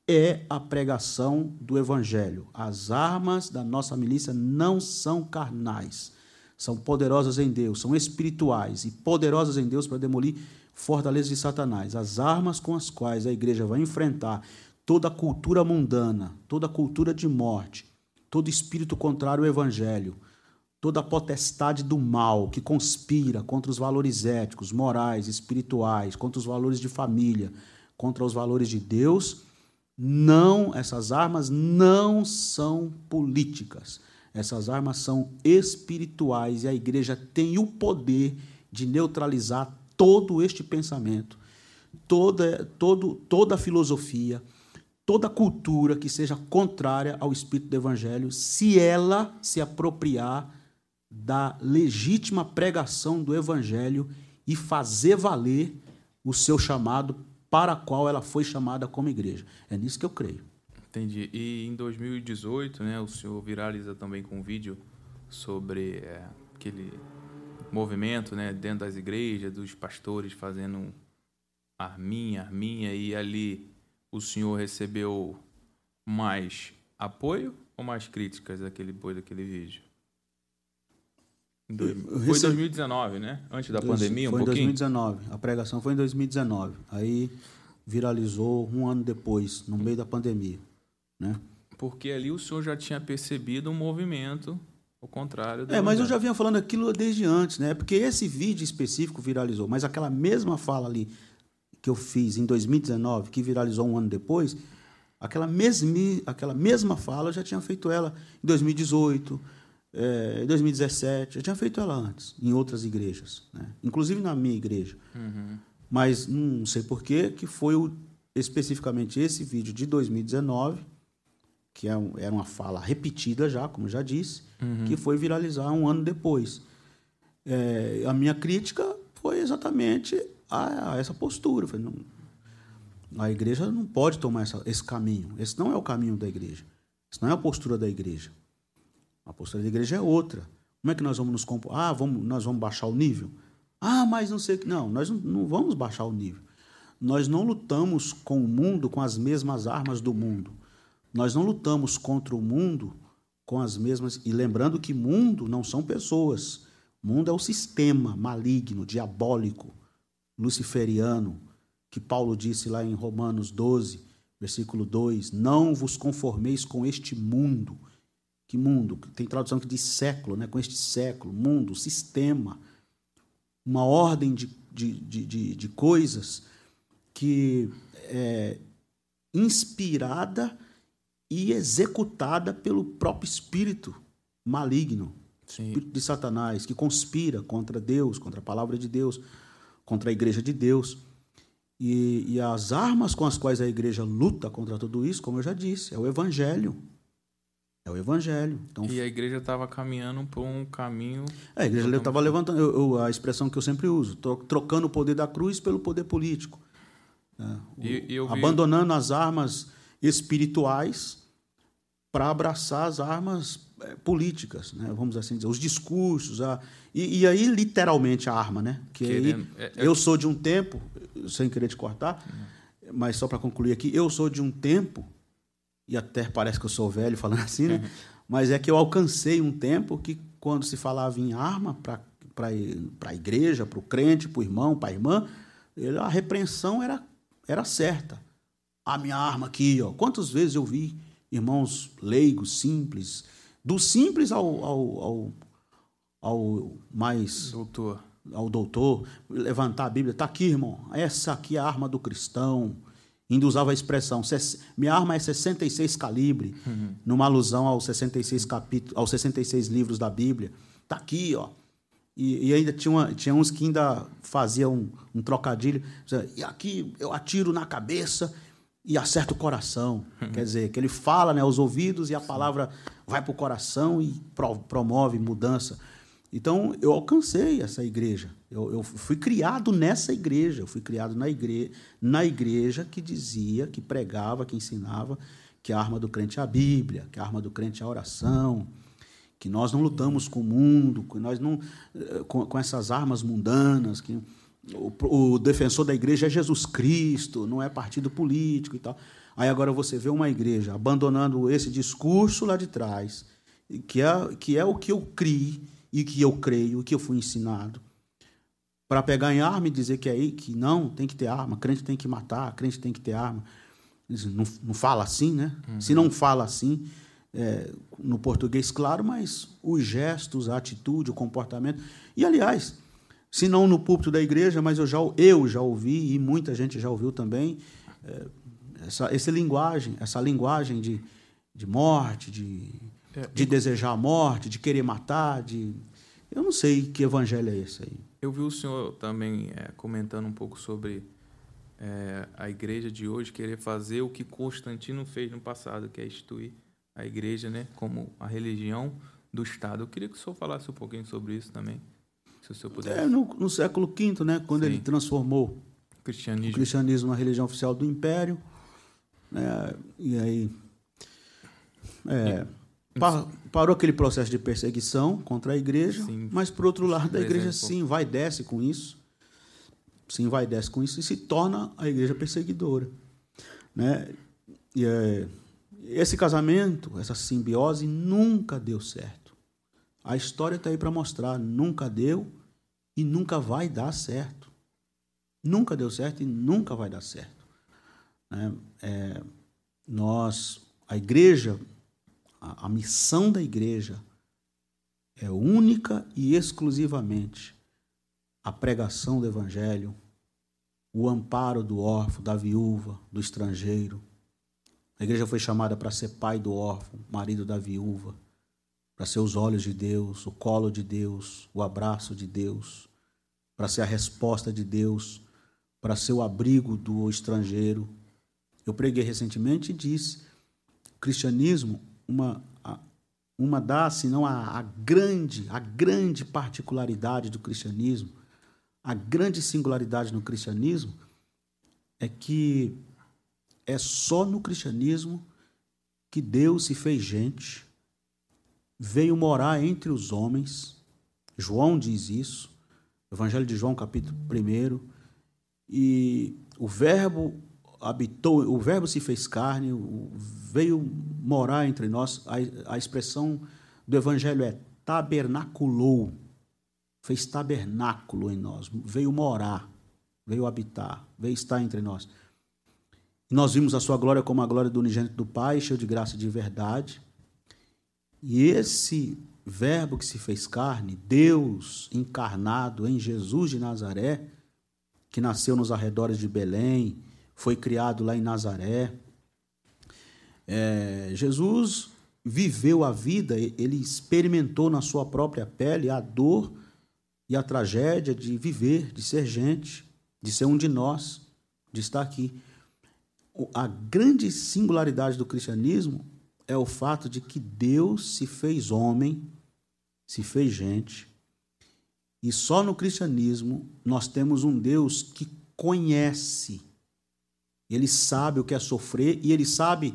é a pregação do evangelho. As armas da nossa milícia não são carnais, são poderosas em Deus, são espirituais e poderosas em Deus para demolir fortalezas de Satanás. As armas com as quais a igreja vai enfrentar toda a cultura mundana, toda a cultura de morte, todo espírito contrário ao evangelho, toda a potestade do mal que conspira contra os valores éticos, morais, espirituais, contra os valores de família, contra os valores de Deus, não, essas armas não são políticas. Essas armas são espirituais e a igreja tem o poder de neutralizar todo este pensamento, toda, todo, toda a filosofia, toda cultura que seja contrária ao espírito do evangelho, se ela se apropriar da legítima pregação do evangelho e fazer valer o seu chamado para a qual ela foi chamada como igreja. É nisso que eu creio. Entendi. E em dois mil e dezoito, né, o senhor viraliza também com um vídeo sobre é, aquele movimento, né, dentro das igrejas, dos pastores fazendo arminha, arminha, e ali o senhor recebeu mais apoio ou mais críticas daquele, depois daquele vídeo? Foi em dois mil e dezenove, né? Antes da pandemia, um pouquinho? Foi em dois mil e dezenove. A pregação foi em dois mil e dezenove. Aí viralizou um ano depois, no meio da pandemia, né? Porque ali o senhor já tinha percebido um movimento ao contrário do... É, mas lugar. Eu já vinha falando aquilo desde antes, né? Porque esse vídeo específico viralizou, mas aquela mesma fala ali que eu fiz em dois mil e dezenove, que viralizou um ano depois, aquela, mesmi, aquela mesma fala eu já tinha feito ela em dois mil e dezoito, é, em dois mil e dezessete, eu tinha feito ela antes, em outras igrejas, né? Inclusive na minha igreja. Uhum. Mas não sei por que que foi o, especificamente esse vídeo de dois mil e dezenove, que era uma fala repetida já, como já disse, uhum, que foi viralizar um ano depois. É, a minha crítica foi exatamente a, a essa postura. Eu falei, não, a igreja não pode tomar essa, esse caminho. Esse não é o caminho da igreja. Essa não é a postura da igreja. A postura da igreja é outra. Como é que nós vamos nos compor? Ah, vamos, nós vamos baixar o nível? Ah, mas não sei o que. Não, nós não, não vamos baixar o nível. Nós não lutamos com o mundo com as mesmas armas do mundo. Nós não lutamos contra o mundo com as mesmas... E lembrando que mundo não são pessoas. Mundo é o sistema maligno, diabólico, luciferiano, que Paulo disse lá em Romanos doze, versículo dois, não vos conformeis com este mundo. Que mundo? Tem tradução que diz século, né? Com este século. Mundo, sistema. Uma ordem de, de, de, de, de coisas que é inspirada e executada pelo próprio espírito maligno, Sim. espírito de Satanás, que conspira contra Deus, contra a palavra de Deus, contra a igreja de Deus. E, e as armas com as quais a igreja luta contra tudo isso, como eu já disse, é o evangelho. É o evangelho. Então, e a igreja estava caminhando por um caminho... É, a igreja estava levantando, eu, eu, a expressão que eu sempre uso, trocando o poder da cruz pelo poder político. Né? O, e, eu vi... Abandonando as armas... espirituais para abraçar as armas políticas, né? Vamos assim dizer, os discursos, a... e, e aí literalmente a arma, né? Que Querendo... aí, é, é... eu sou de um tempo, sem querer te cortar, uhum, mas só para concluir aqui, eu sou de um tempo, e até parece que eu sou velho falando assim, né? Uhum. Mas é que eu alcancei um tempo que quando se falava em arma para para a igreja, para o crente, para o irmão, para a irmã, a repreensão era, era certa. A minha arma aqui, ó. Quantas vezes eu vi irmãos leigos, simples, do simples ao, ao, ao, ao mais... Doutor. Ao doutor, levantar a Bíblia. Está aqui, irmão. Essa aqui é a arma do cristão. Ainda usava a expressão, minha arma é sessenta e seis calibre, uhum, numa alusão aos sessenta e seis, capítulos, aos sessenta e seis livros da Bíblia. Está aqui, ó. E, e ainda tinha, uma, tinha uns que ainda faziam um, um trocadilho. E aqui eu atiro na cabeça... e acerta o coração, quer dizer, que ele fala, né, aos ouvidos e a palavra vai para o coração e pro, promove mudança. Então, eu alcancei essa igreja, eu, eu fui criado nessa igreja, eu fui criado na igreja, na igreja que dizia, que pregava, que ensinava que a arma do crente é a Bíblia, que a arma do crente é a oração, que nós não lutamos com o mundo, que nós não, com, com essas armas mundanas, que... O, o defensor da igreja é Jesus Cristo, não é partido político e tal. Aí agora você vê uma igreja abandonando esse discurso lá de trás, que é, que é o que eu criei e que eu creio, que eu fui ensinado, para pegar em arma e dizer que, aí, que não, tem que ter arma, crente tem que matar, crente tem que ter arma. Não, não fala assim, né? Uhum. Se não fala assim, é, no português, claro, mas os gestos, a atitude, o comportamento... E, aliás... se não no púlpito da igreja, mas eu já, eu já ouvi, e muita gente já ouviu também, é, essa, essa linguagem, essa linguagem de, de morte, de, é, de eu... desejar a morte, de querer matar, de... Eu não sei que evangelho é esse aí. Eu vi o senhor também é, comentando um pouco sobre é, a igreja de hoje querer fazer o que Constantino fez no passado, que é instituir a igreja, né, como a religião do Estado. Eu queria que o senhor falasse um pouquinho sobre isso também. Se eu puder. É, no, no século quinto, né, quando Sim. ele transformou o cristianismo. o cristianismo na religião oficial do Império. Né, e aí é, par, parou aquele processo de perseguição contra a igreja, sim, mas, por outro lado, a igreja se envaidece com isso, se envaidece com isso e se torna a igreja perseguidora. Né? E, é, esse casamento, essa simbiose, nunca deu certo. A história está aí para mostrar. Nunca deu e nunca vai dar certo. Nunca deu certo e nunca vai dar certo. Né? É, nós, a igreja, a, a missão da igreja é única e exclusivamente a pregação do evangelho, o amparo do órfão, da viúva, do estrangeiro. A igreja foi chamada para ser pai do órfão, marido da viúva, para ser os olhos de Deus, o colo de Deus, o abraço de Deus, para ser a resposta de Deus, para ser o abrigo do estrangeiro. Eu preguei recentemente e disse, o cristianismo, uma, uma das, se não a, a grande, a grande particularidade do cristianismo, a grande singularidade no cristianismo é que é só no cristianismo que Deus se fez gente, veio morar entre os homens. João diz isso, Evangelho de João, capítulo primeiro. E o verbo habitou, o verbo se fez carne, veio morar entre nós. A, a expressão do Evangelho é tabernaculou, fez tabernáculo em nós, veio morar, veio habitar, veio estar entre nós. Nós vimos a sua glória como a glória do unigênito do Pai, cheio de graça e de verdade. E esse verbo que se fez carne, Deus encarnado em Jesus de Nazaré, que nasceu nos arredores de Belém, foi criado lá em Nazaré. É, Jesus viveu a vida, ele experimentou na sua própria pele a dor e a tragédia de viver, de ser gente, de ser um de nós, de estar aqui. A grande singularidade do cristianismo é o fato de que Deus se fez homem, se fez gente, e só no cristianismo nós temos um Deus que conhece, ele sabe o que é sofrer, e ele sabe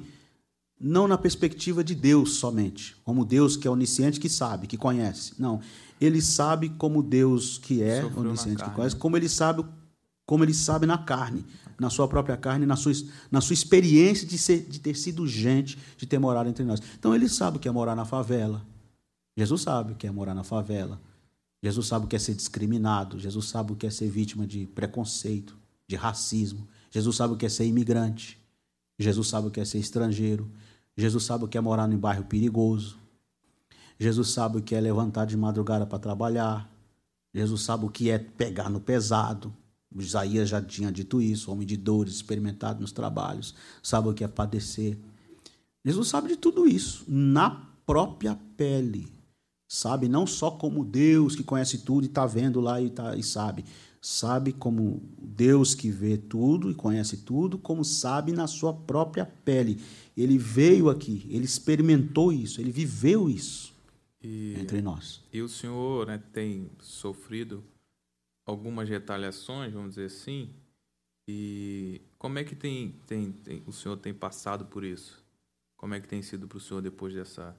não na perspectiva de Deus somente, como Deus que é onisciente, que sabe, que conhece, não, ele sabe como Deus que é sofreu onisciente, que conhece, como ele sabe como ele sabe na carne, na sua própria carne, na sua, na sua experiência de, ser, de ter sido gente, de ter morado entre nós. Então, ele sabe o que é morar na favela. Jesus sabe o que é morar na favela. Jesus sabe o que é ser discriminado. Jesus sabe o que é ser vítima de preconceito, de racismo. Jesus sabe o que é ser imigrante. Jesus sabe o que é ser estrangeiro. Jesus sabe o que é morar num bairro perigoso. Jesus sabe o que é levantar de madrugada para trabalhar. Jesus sabe o que é pegar no pesado. Isaías já tinha dito isso, homem de dores, experimentado nos trabalhos, sabe o que é padecer. Jesus sabe de tudo isso, na própria pele. Sabe não só como Deus que conhece tudo e está vendo lá e, tá, e sabe. Sabe como Deus que vê tudo e conhece tudo, como sabe na sua própria pele. Ele veio aqui, ele experimentou isso, ele viveu isso e, entre nós. E o senhor, né, tem sofrido algumas retaliações, vamos dizer assim, e como é que tem, tem, tem, o senhor tem passado por isso? Como é que tem sido para o senhor depois dessa,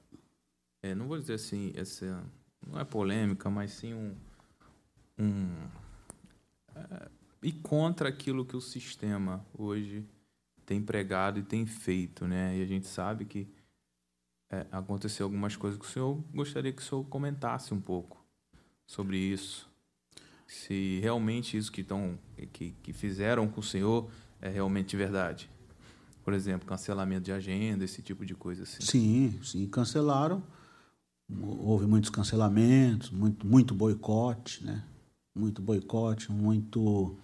é, não vou dizer assim, essa, não é polêmica, mas sim um, um é, e contra aquilo que o sistema hoje tem pregado e tem feito, né? E a gente sabe que é, aconteceu algumas coisas que o senhor gostaria que o senhor comentasse um pouco sobre isso. Se realmente isso que, tão, que, que fizeram com o senhor é realmente verdade. Por exemplo, cancelamento de agenda, esse tipo de coisa. Assim. Sim, sim, cancelaram. Houve muitos cancelamentos, muito, muito boicote, né? Muito boicote, muito...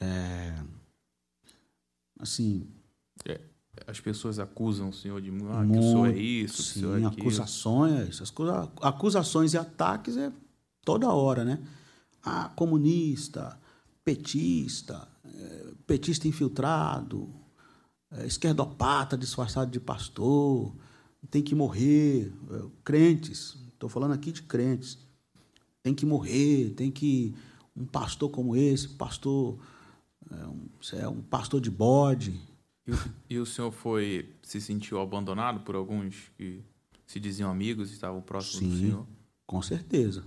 É, assim... É, as pessoas acusam o senhor de... Ah, muito, que o senhor é isso, sim, que o senhor é aquilo. Acusações, as coisa, acusações e ataques é toda hora, né? Ah, comunista, petista, petista infiltrado, esquerdopata disfarçado de pastor, tem que morrer, crentes, estou falando aqui de crentes, tem que morrer, tem que um pastor como esse, pastor, um, um pastor de bode. E, e o senhor foi, se sentiu abandonado por alguns que se diziam amigos e estavam próximos? Sim, do senhor? Com certeza.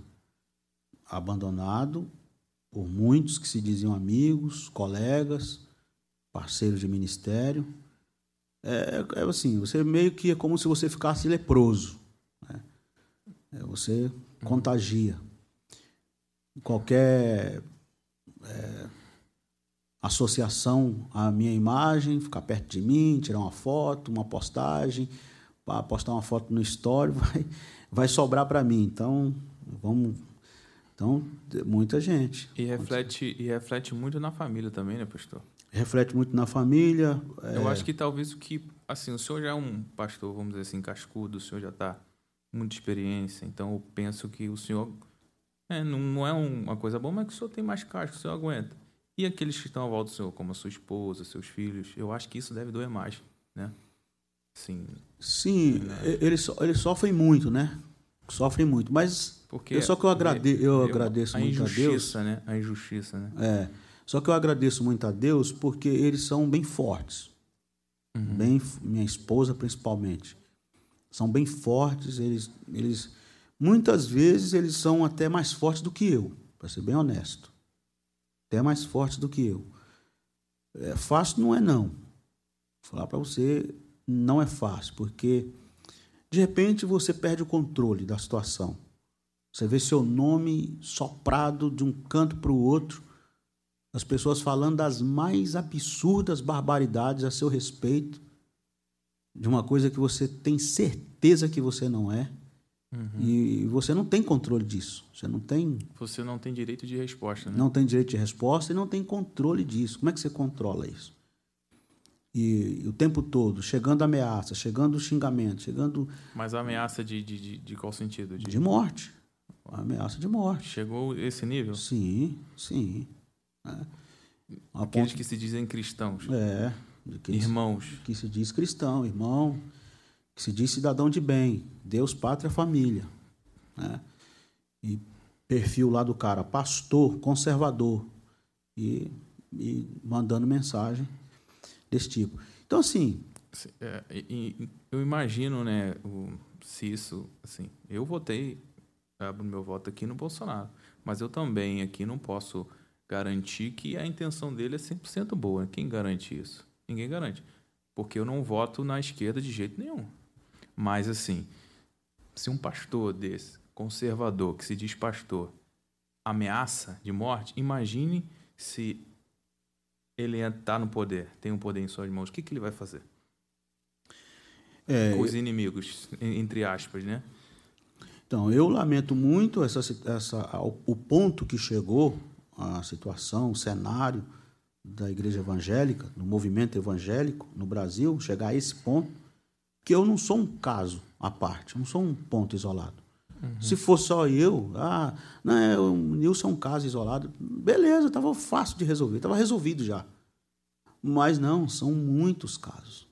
Abandonado por muitos que se diziam amigos, colegas, parceiros de ministério. É, é assim, você meio que é como se você ficasse leproso, né? Você contagia. Qualquer é, associação à minha imagem, ficar perto de mim, tirar uma foto, uma postagem, para postar uma foto no story, vai, vai sobrar para mim. Então, vamos... Então, muita gente. E reflete, e reflete muito na família também, né, pastor? Reflete muito na família. Eu é... acho que talvez o que... Assim, o senhor já é um pastor, vamos dizer assim, cascudo, o senhor já está muita experiência, então eu penso que o senhor... É, não, não é uma coisa boa, mas que o senhor tem mais casco, o senhor aguenta. E aqueles que estão à volta do senhor, como a sua esposa, seus filhos, eu acho que isso deve doer mais, né? Sim, Sim né? eles ele sofrem muito, né? Sofrem muito, mas... Porque só que eu, agrade, eu, eu agradeço a muito a Deus. Né? A injustiça, né? É. Só que eu agradeço muito a Deus porque eles são bem fortes. Uhum. Bem, minha esposa, principalmente. São bem fortes. Eles, eles, muitas vezes, eles são até mais fortes do que eu, para ser bem honesto. Até mais fortes do que eu. É, fácil não é, não. Vou falar para você, não é fácil, porque, de repente, você perde o controle da situação. Você vê seu nome soprado de um canto para o outro, as pessoas falando das mais absurdas barbaridades a seu respeito, de uma coisa que você tem certeza que você não é, uhum. e você não tem controle disso. Você não tem... Você não tem direito de resposta, né? Não tem direito de resposta e não tem controle disso. Como é que você controla isso? E, e o tempo todo, chegando ameaça, chegando xingamento, chegando... Mas a ameaça de, de, de, de qual sentido? De, de morte. Uma ameaça de morte. Chegou esse nível? Sim, sim. É. Aqueles ponto... que se dizem cristãos. É. Irmãos. Que se diz cristão, irmão, que se diz cidadão de bem, Deus, pátria, família. Né? E perfil lá do cara, pastor, conservador, e, e mandando mensagem desse tipo. Então, assim... É, e, eu imagino, né, o, se isso... assim, eu votei... abro meu voto aqui no Bolsonaro, mas eu também aqui não posso garantir que a intenção dele é cem por cento boa. Quem garante isso? Ninguém garante, porque eu não voto na esquerda de jeito nenhum. Mas assim, se um pastor desse, conservador, que se diz pastor, ameaça de morte, imagine se ele está no poder, tem um poder em suas mãos, o que, que ele vai fazer? É, os inimigos, entre aspas, né? Então, eu lamento muito essa, essa, o ponto que chegou a situação, o cenário da igreja evangélica, do movimento evangélico no Brasil, chegar a esse ponto, que eu não sou um caso à parte, eu não sou um ponto isolado. Uhum. Se for só eu, ah, não, o Nilson é um caso isolado, beleza, estava fácil de resolver, estava resolvido já. Mas não, são muitos casos.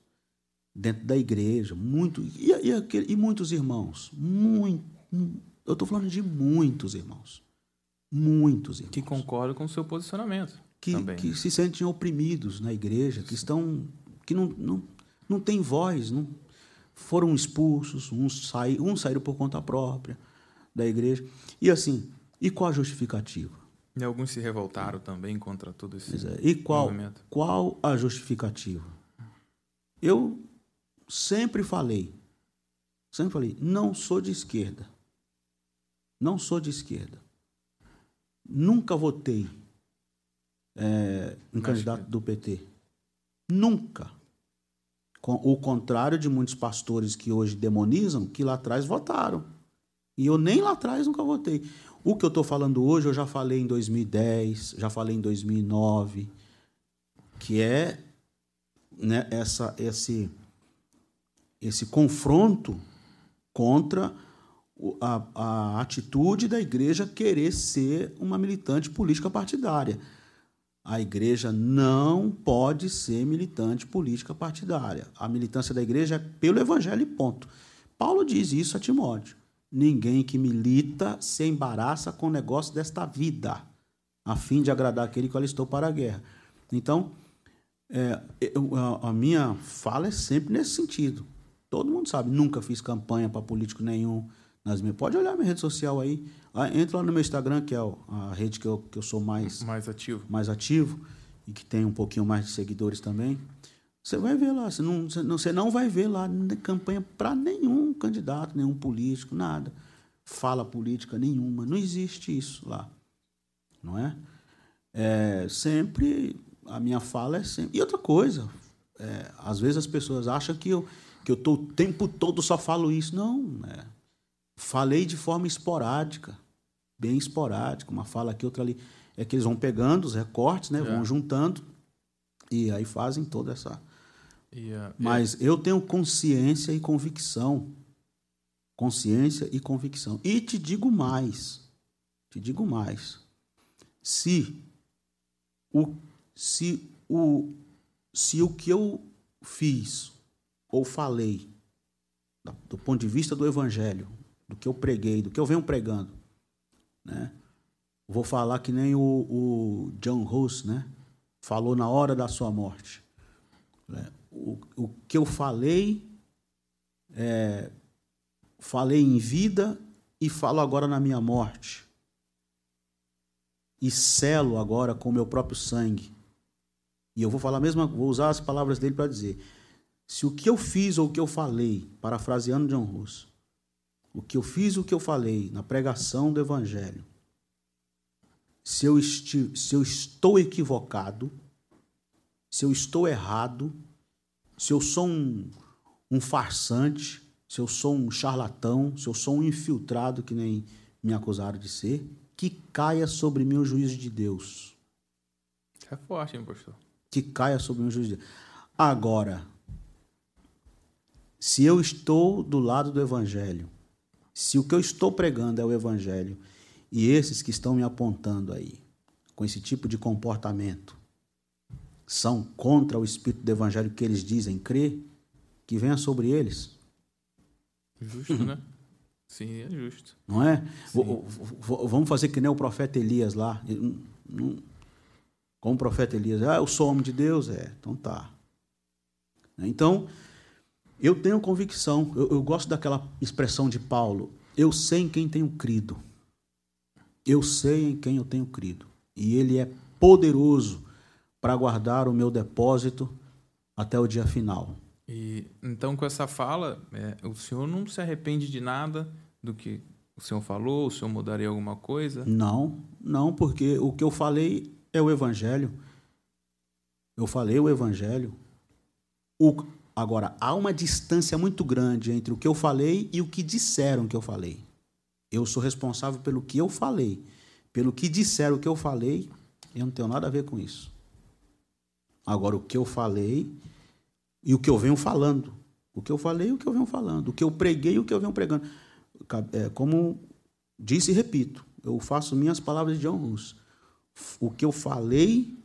Dentro da igreja, muito, e, e, aquele, e muitos irmãos, muito. Eu estou falando de muitos irmãos. Muitos irmãos. Que concordam com o seu posicionamento. Que, também, que né? se sentem oprimidos na igreja, que, sim, estão, que não, não, não têm voz. Não, foram expulsos, uns, saí, uns saíram por conta própria da igreja. E assim, e qual a justificativa? E alguns se revoltaram também contra tudo esse movimento. E qual, qual a justificativa? Eu sempre falei, sempre falei, não sou de esquerda. Não sou de esquerda. Nunca votei é, em Mas candidato que... do P T. Nunca. Com, o contrário de muitos pastores que hoje demonizam, que lá atrás votaram. E eu nem lá atrás nunca votei. O que eu estou falando hoje, eu já falei em dois mil e dez, já falei em dois mil e nove, que é, né, essa, esse, esse confronto contra... A, a atitude da igreja querer ser uma militante política partidária. A igreja não pode ser militante política partidária. A militância da igreja é pelo evangelho e ponto. Paulo diz isso a Timóteo. Ninguém que milita se embaraça com o negócio desta vida, a fim de agradar aquele que alistou para a guerra. Então, é, eu, a, a minha fala é sempre nesse sentido. Todo mundo sabe, nunca fiz campanha para político nenhum. Nas minhas, pode olhar minha rede social aí. Entra lá no meu Instagram, que é a rede que eu, que eu sou mais, mais, ativo. mais ativo e que tem um pouquinho mais de seguidores também. Você vai ver lá. Você não, você não vai ver lá campanha para nenhum candidato, nenhum político, nada. fala política nenhuma. Não existe isso lá, não é? É sempre, a minha fala é sempre... E outra coisa, é, às vezes as pessoas acham que eu que eu tô o tempo todo só falo isso. Não, é, falei de forma esporádica, bem esporádica, uma fala aqui, outra ali. É que eles vão pegando os recortes, né? É. Vão juntando e aí fazem toda essa... Yeah. Mas eu tenho consciência e convicção. Consciência e convicção. E te digo mais. Te digo mais. Se o, se o, se o que eu fiz ou falei, do ponto de vista do Evangelho, do que eu preguei, do que eu venho pregando, né? Vou falar que nem o, o John Hus, né? Falou na hora da sua morte. Né? O, o que eu falei, é, falei em vida e falo agora na minha morte. E selo agora com o meu próprio sangue. E eu vou falar mesmo, vou usar as palavras dele para dizer: se o que eu fiz ou o que eu falei, parafraseando John Hus, o que eu fiz ou o que eu falei na pregação do Evangelho, se eu, esti- se eu estou equivocado, se eu estou errado, se eu sou um, um farsante, se eu sou um charlatão, se eu sou um infiltrado, que nem me acusaram de ser, que caia sobre mim o juízo de Deus. É forte, hein, pastor? Que caia sobre mim o juízo de Deus. Agora, se eu estou do lado do Evangelho, se o que eu estou pregando é o Evangelho, e esses que estão me apontando aí, com esse tipo de comportamento, são contra o espírito do Evangelho que eles dizem crer, que venha sobre eles. Justo, né? Sim, é justo. Não é? V- v- vamos fazer que nem o profeta Elias lá. Como o profeta Elias, ah, eu sou homem de Deus? É, então tá. Então, eu tenho convicção, eu, eu gosto daquela expressão de Paulo, eu sei em quem tenho crido. Eu sei em quem eu tenho crido. E ele é poderoso para guardar o meu depósito até o dia final. E, então, com essa fala, é, o senhor não se arrepende de nada do que o senhor falou? O senhor mudaria alguma coisa? Não, não, porque o que eu falei é o Evangelho. Eu falei o Evangelho. O, agora, há uma distância muito grande entre o que eu falei e o que disseram que eu falei. Eu sou responsável pelo que eu falei. Pelo que disseram que eu falei, eu não tenho nada a ver com isso. Agora, o que eu falei e o que eu venho falando. O que eu falei e o que eu venho falando. O que eu preguei e o que eu venho pregando. É, como disse e repito, eu faço minhas palavras de John Hus. O que eu falei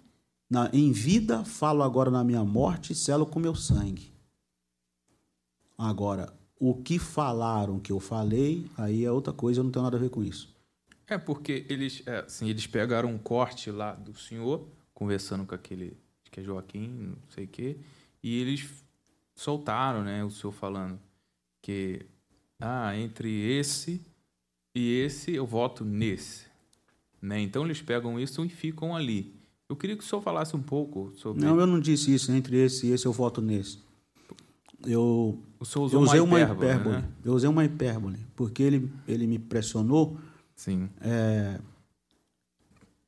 na, em vida, falo agora na minha morte e selo com meu sangue. Agora, o que falaram que eu falei, aí é outra coisa, eu não tenho nada a ver com isso. É porque eles, é, assim, eles pegaram um corte lá do senhor, conversando com aquele... que é Joaquim, não sei o quê, e eles soltaram, né, o senhor falando que ah, entre esse e esse eu voto nesse. Né? Então eles pegam isso e ficam ali. Eu queria que o senhor falasse um pouco sobre... Não, eu não disse isso, entre esse e esse eu voto nesse. Eu, o senhor usou eu usei uma hipérbole. Uma hipérbole, né? Eu usei uma hipérbole, porque ele, ele me pressionou. Sim. É,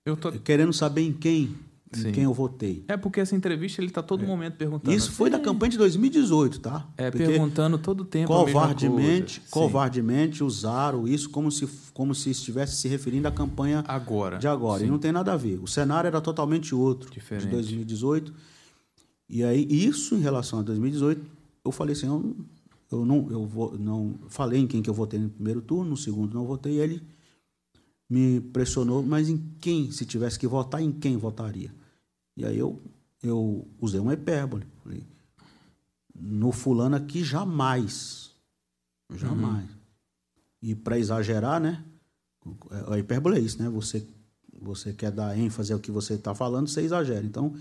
eu tô... querendo saber em quem... em Sim. quem eu votei. É porque essa entrevista ele está todo é. momento perguntando. Isso assim, foi da campanha de dois mil e dezoito, tá? É, porque perguntando todo o tempo. Covardemente, covardemente usaram isso como se, como se estivesse se referindo à campanha agora. de agora. Sim. E não tem nada a ver. O cenário era totalmente outro, diferente. De dois mil e dezoito. E aí, isso em relação a dois mil e dezoito, eu falei assim: eu, eu, não, eu vou, não. Falei em quem que eu votei no primeiro turno, no segundo não votei, e ele me pressionou, mas em quem, se tivesse que votar, em quem votaria? E aí eu, eu usei uma hipérbole. Falei, no fulano aqui, jamais. Jamais. Uhum. E para exagerar, né? A hipérbole é isso, né? Você, você quer dar ênfase ao que você está falando, você exagera. Então,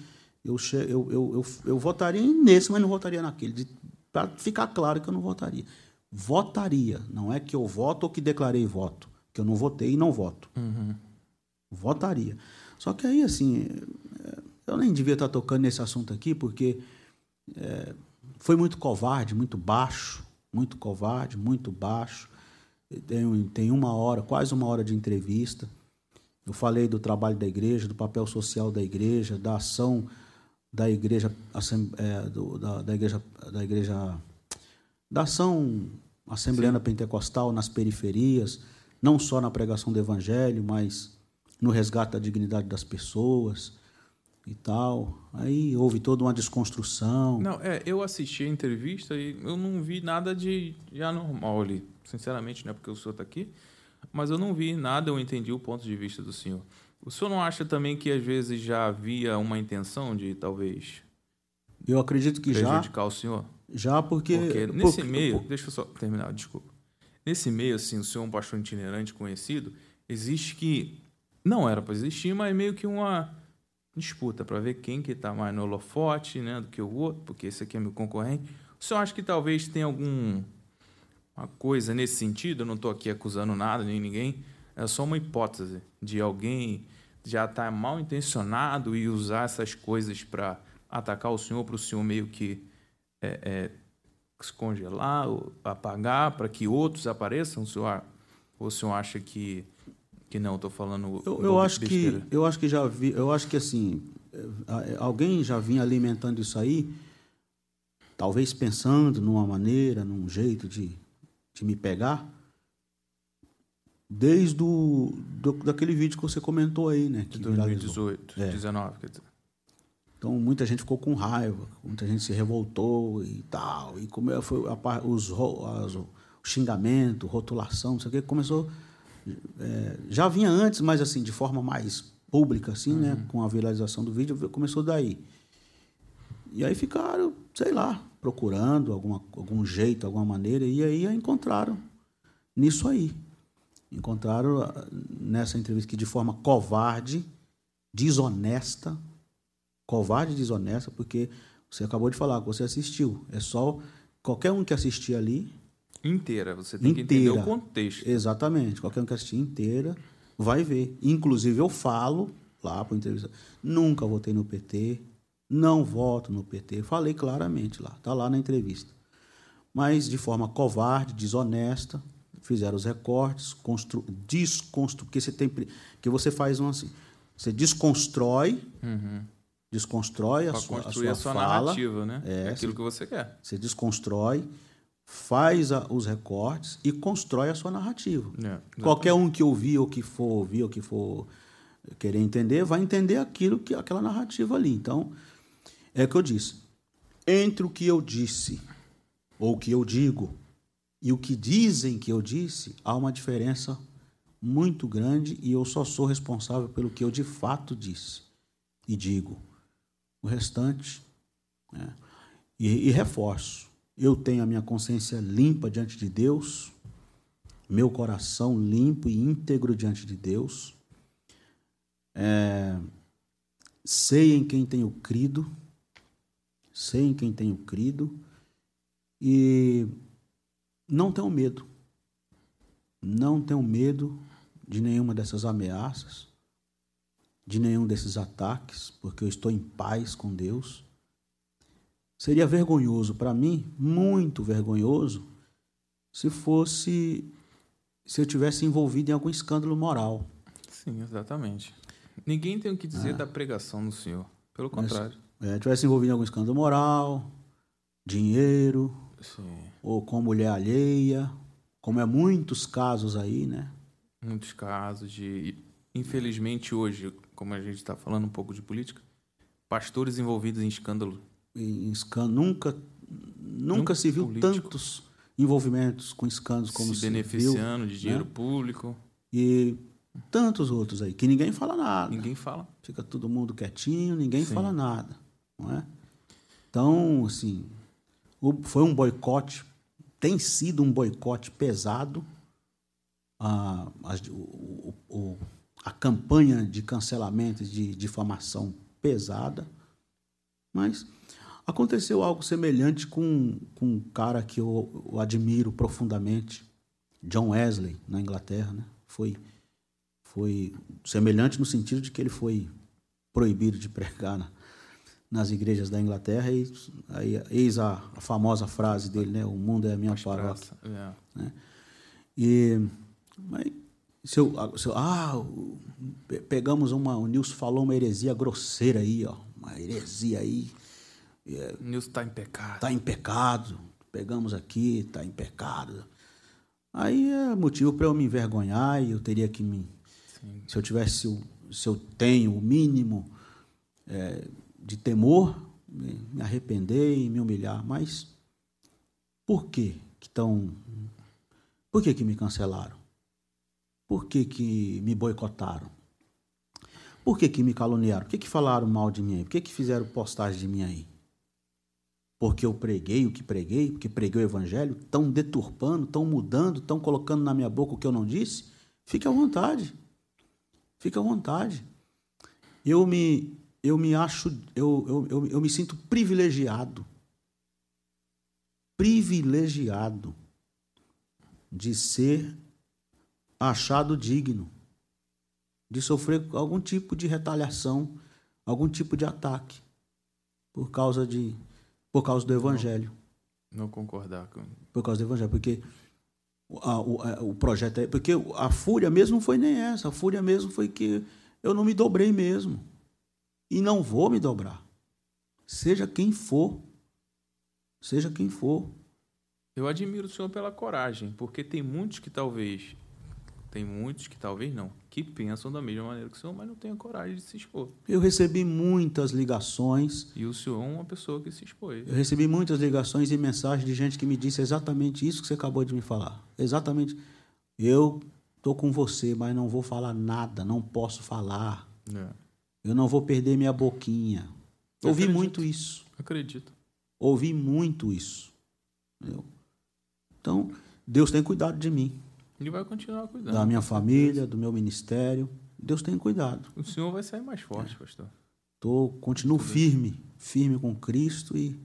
eu, che- eu, eu, eu, eu votaria nesse, mas não votaria naquele. Para ficar claro que eu não votaria. Votaria. Não é que eu voto ou que declarei voto. Eu não votei e não voto. Uhum. Votaria. Só que aí, assim, eu nem devia estar tocando nesse assunto aqui, porque é, foi muito covarde, muito baixo, muito covarde, muito baixo. tem, tem uma hora, quase uma hora de entrevista. Eu falei do trabalho da igreja, do papel social da igreja, da ação da igreja, é, do, da, da igreja, da igreja, da ação assembleana pentecostal nas periferias, não só na pregação do evangelho, mas no resgate da dignidade das pessoas e tal. Aí houve toda uma desconstrução. Não, é, eu assisti a entrevista e eu não vi nada de, de anormal ali. Sinceramente, não é porque o senhor está aqui, mas eu não vi nada, eu entendi o ponto de vista do senhor. O senhor não acha também que às vezes já havia uma intenção de talvez... Eu acredito que prejudicar já... Prejudicar o senhor? Já, porque... porque nesse porque, meio... Por... Deixa eu só terminar, desculpa. Nesse meio, assim, o senhor é um pastor itinerante conhecido, existe que... Não era para existir, mas meio que uma disputa para ver quem que está mais no holofote, né, do que o outro, porque esse aqui é meu concorrente. O senhor acha que talvez tenha algum... uma coisa nesse sentido? Eu não estou aqui acusando nada, nem ninguém. É só uma hipótese de alguém já estar mal intencionado e usar essas coisas para atacar o senhor, para o senhor meio que é, é, se congelar, ou apagar, para que outros apareçam? O senhor, ou o senhor acha que, que não? Estou falando... Eu, eu, acho que, eu acho que já vi... Eu acho que, assim, alguém já vinha alimentando isso aí, talvez pensando numa maneira, num jeito de... de me pegar, desde o, do, daquele vídeo que você comentou aí, né? De dois mil e dezoito, é. dezenove. Quer dizer. Então, muita gente ficou com raiva, muita gente se revoltou e tal, e como foi a, os, as, o xingamento, rotulação, não sei o que, começou... É, já vinha antes, mas assim, de forma mais pública, assim, uhum. né? Com a viralização do vídeo, começou daí. E aí ficaram, sei lá, procurando alguma, algum jeito, alguma maneira, e aí encontraram nisso aí. Encontraram nessa entrevista que, de forma covarde, desonesta, covarde e desonesta, porque você acabou de falar, você assistiu. É só qualquer um que assistir ali... Inteira, você tem inteira, que entender o contexto. Exatamente, qualquer um que assistir inteira vai ver. Inclusive, eu falo lá para o entrevistado, nunca votei no P T... Não voto no P T, falei claramente lá, está lá na entrevista. Mas de forma covarde, desonesta, fizeram os recortes, constru, desconstru, porque você tem, que você faz um assim, você desconstrói, uhum. desconstrói a sua, a sua, a sua fala, narrativa, né? É, aquilo você, que você quer. Você desconstrói, faz a, os recortes e constrói a sua narrativa. É, qualquer um que ouvir ou que for ouvir ou que for querer entender, vai entender aquilo que aquela narrativa ali. Então é o que eu disse. Entre o que eu disse, ou o que eu digo, e o que dizem que eu disse, há uma diferença muito grande e eu só sou responsável pelo que eu de fato disse e digo. O restante, né? E, e reforço, eu tenho a minha consciência limpa diante de Deus, meu coração limpo e íntegro diante de Deus. É... Sei em quem tenho crido, sei em quem tenho crido e não tenho medo, não tenho medo de nenhuma dessas ameaças, de nenhum desses ataques, porque eu estou em paz com Deus. Seria vergonhoso para mim, muito vergonhoso, se fosse, se eu tivesse envolvido em algum escândalo moral. Sim, exatamente. Ninguém tem o que dizer ah. da pregação do senhor. Pelo contrário. Se é, tivesse envolvido em algum escândalo moral, dinheiro, sim. ou com mulher alheia, como é muitos casos aí, né? Muitos casos de... Infelizmente, hoje, como a gente está falando um pouco de política, pastores envolvidos em escândalo. Em escândalo. Nunca, nunca, nunca se viu político. Tantos envolvimentos com escândalos como se, se beneficiando viu, de dinheiro né? público. E... tantos outros aí, que ninguém fala nada. Ninguém fala. Fica todo mundo quietinho, ninguém Sim. fala nada. Não é? Então, assim, foi um boicote, tem sido um boicote pesado. A, a, o, o, a campanha de cancelamento, de difamação pesada. Mas aconteceu algo semelhante com, com um cara que eu, eu admiro profundamente, John Wesley, na Inglaterra. Né? Foi... Foi semelhante no sentido de que ele foi proibido de pregar na, nas igrejas da Inglaterra e aí, eis a, a famosa frase dele, né? O mundo é a minha As paróquia. É. Né? E mas se eu, se eu, ah, pegamos uma, o Nilson falou uma heresia grosseira aí, ó, uma heresia aí. É, o Nilson está em pecado. Está em pecado. Pegamos aqui, está em pecado. Aí é motivo para eu me envergonhar e eu teria que me... Sim. Se eu tivesse, se eu, se eu tenho o mínimo é, de temor, me, me arrepender e me humilhar. Mas por que que tão... Por que que me cancelaram? Por que que me boicotaram? Por que que me caluniaram? Por que que falaram mal de mim aí? Por que que fizeram postagem de mim aí? Porque eu preguei o que preguei, porque preguei o evangelho, estão deturpando, estão mudando, estão colocando na minha boca o que eu não disse? Fique à vontade. Fique à vontade. Eu me, eu me acho, eu, eu, eu, eu me sinto privilegiado. Privilegiado de ser achado digno, de sofrer algum tipo de retaliação, algum tipo de ataque, por causa de, por causa do evangelho. Não, não concordar com... Por causa do evangelho, porque a, o, a, o projeto é... Porque a fúria mesmo não foi nem essa, a fúria mesmo foi que eu não me dobrei mesmo, e não vou me dobrar, seja quem for, seja quem for. Eu admiro o senhor pela coragem, porque tem muitos que talvez, tem muitos que talvez não, que pensam da mesma maneira que o senhor, mas não tem a coragem de se expor. Eu recebi muitas ligações. E o senhor é uma pessoa que se expôs. Eu recebi muitas ligações e mensagens de gente que me disse exatamente isso que você acabou de me falar. Exatamente. Eu estou com você, mas não vou falar nada, não posso falar. É. Eu não vou perder minha boquinha. Eu Ouvi acredito. muito isso. Acredito. Ouvi muito isso. Eu... Então, Deus tem cuidado de mim. Ele vai continuar cuidando. Da minha família, do meu ministério. Deus tem cuidado. O senhor vai sair mais forte, é. pastor. Tô, continuo firme. Firme com Cristo e,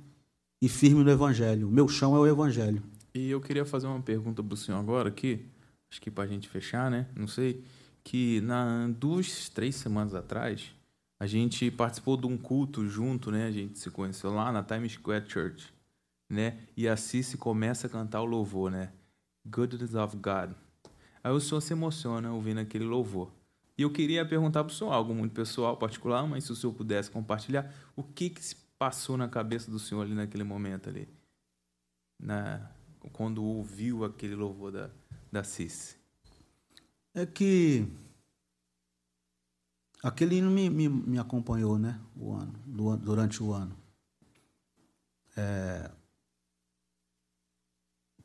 e firme no Evangelho. O meu chão é o Evangelho. E eu queria fazer uma pergunta para o senhor agora aqui. Acho que para a gente fechar, né? Não sei. Que na duas, três semanas atrás, a gente participou de um culto junto, né? A gente se conheceu lá na Times Square Church. Né? E a Cici começa a cantar o louvor, né? Goodness of God. Aí o senhor se emociona ouvindo aquele louvor. E eu queria perguntar para o senhor algo muito pessoal, particular, mas se o senhor pudesse compartilhar, o que que se passou na cabeça do senhor ali naquele momento ali? Na... Quando ouviu aquele louvor da, da Cici? É que aquele hino me, me, me acompanhou, né? O ano, durante o ano. É...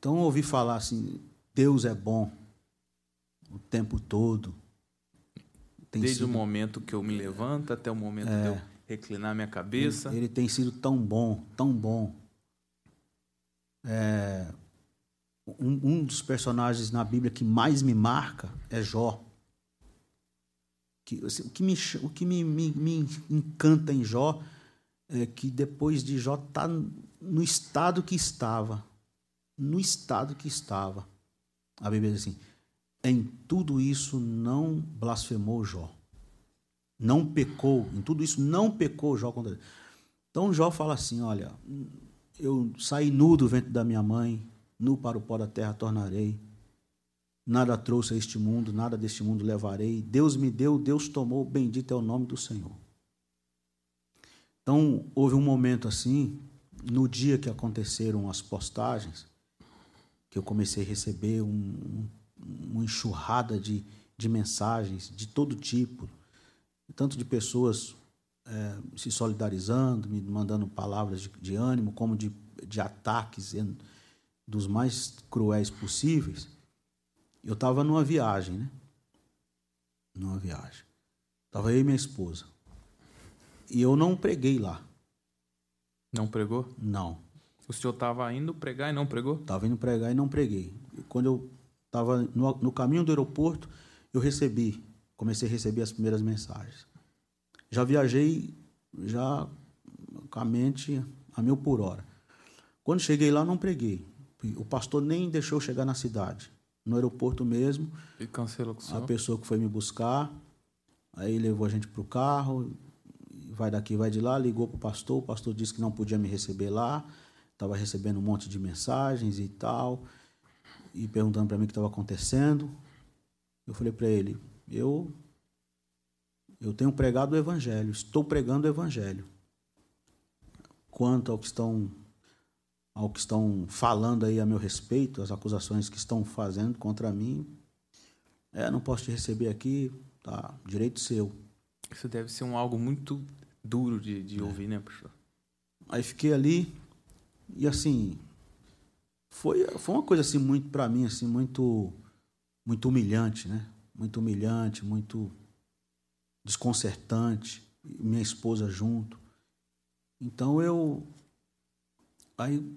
Então, eu ouvi falar assim, Deus é bom o tempo todo. Tem Desde sido... o momento que eu me levanto até o momento é... de eu reclinar minha cabeça. Ele, ele tem sido tão bom, tão bom. É... Um, um dos personagens na Bíblia que mais me marca é Jó. Que, assim, o que, me, o que me, me, me encanta em Jó é que depois de Jó estar no estado que estava... No estado que estava. A Bíblia diz assim, em tudo isso não blasfemou Jó. Não pecou. Em tudo isso não pecou Jó contra Deus. Então Jó fala assim, olha, eu saí nu do ventre da minha mãe, nu para o pó da terra tornarei. Nada trouxe a este mundo, nada deste mundo levarei. Deus me deu, Deus tomou, bendito é o nome do Senhor. Então houve um momento assim, no dia que aconteceram as postagens, que eu comecei a receber um, um, uma enxurrada de, de mensagens de todo tipo, tanto de pessoas é, se solidarizando, me mandando palavras de, de ânimo, como de, de ataques en, dos mais cruéis possíveis. Eu estava numa viagem, né? Numa viagem. Estava eu e minha esposa. E eu não preguei lá. Não pregou? Não. O senhor estava indo pregar e não pregou? Estava indo pregar e não preguei. Quando eu estava no, no caminho do aeroporto, eu recebi, comecei a receber as primeiras mensagens. Já viajei, já com a mente a mil por hora. Quando cheguei lá, não preguei. O pastor nem deixou chegar na cidade. No aeroporto mesmo. E cancelou com o senhor? A pessoa que foi me buscar, aí levou a gente para o carro, vai daqui, vai de lá, ligou para o pastor, o pastor disse que não podia me receber lá, estava recebendo um monte de mensagens e tal, e perguntando para mim o que estava acontecendo. Eu falei para ele, eu, eu tenho pregado o Evangelho, estou pregando o Evangelho. Quanto ao que estão, ao que estão falando aí a meu respeito, as acusações que estão fazendo contra mim, é, não posso te receber aqui, tá, direito seu. Isso deve ser um algo muito duro de, de é. ouvir, né, pastor? Aí fiquei ali e, assim, foi, foi uma coisa, assim, muito, para mim, assim, muito, muito humilhante, né? Muito humilhante, muito desconcertante, minha esposa junto. Então, eu... Aí,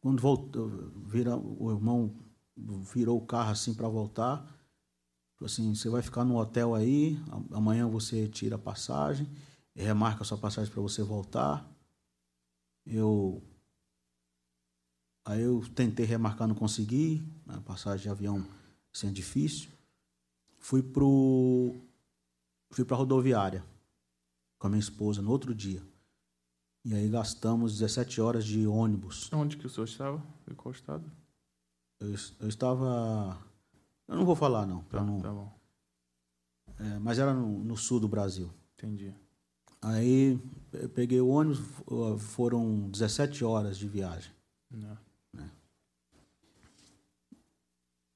quando voltou, vira, o irmão virou o carro, assim, para voltar, falou assim, você vai ficar no hotel aí, amanhã você tira a passagem, remarca a sua passagem para você voltar. Eu... Aí eu tentei remarcar, não consegui, a passagem de avião assim é difícil. Fui para fui para a rodoviária com a minha esposa no outro dia. E aí gastamos dezessete horas de ônibus. Onde que o senhor estava? Em qual estado? Eu, eu estava... Eu não vou falar, não. Tá, não... tá bom. É, mas era no, no sul do Brasil. Entendi. Aí eu peguei o ônibus, foram dezessete horas de viagem. Não. Né?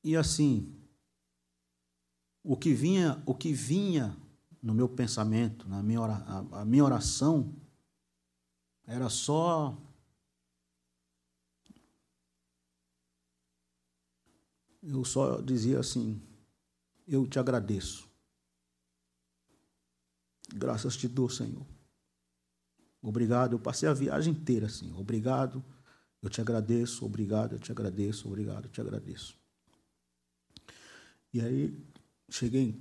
E assim, o que vinha, o que vinha no meu pensamento, na minha ora, a, a minha oração, era só eu só dizia assim, eu te agradeço, graças te dou, Senhor, obrigado. Eu passei a viagem inteira assim, obrigado, eu te agradeço, obrigado, eu te agradeço, obrigado, eu te agradeço. E aí, cheguei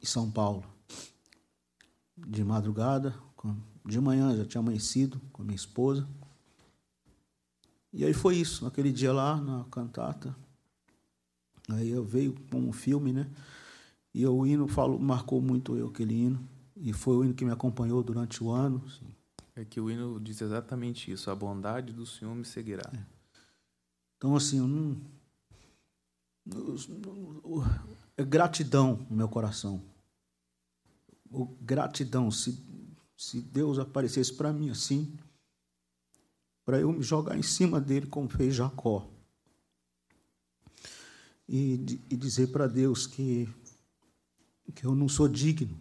em São Paulo, de madrugada, de manhã já tinha amanhecido com a minha esposa. E aí foi isso, naquele dia lá, na cantata. Aí eu veio com um filme, né? E o hino falou, marcou muito eu, aquele hino. E foi o hino que me acompanhou durante o ano, assim. É que o hino diz exatamente isso, a bondade do Senhor me seguirá. É. Então, assim, eu não, eu, eu, eu, é gratidão no meu coração. Eu, gratidão, se, se Deus aparecesse para mim assim, para eu me jogar em cima dele como fez Jacó. E, e dizer para Deus que, que eu não sou digno.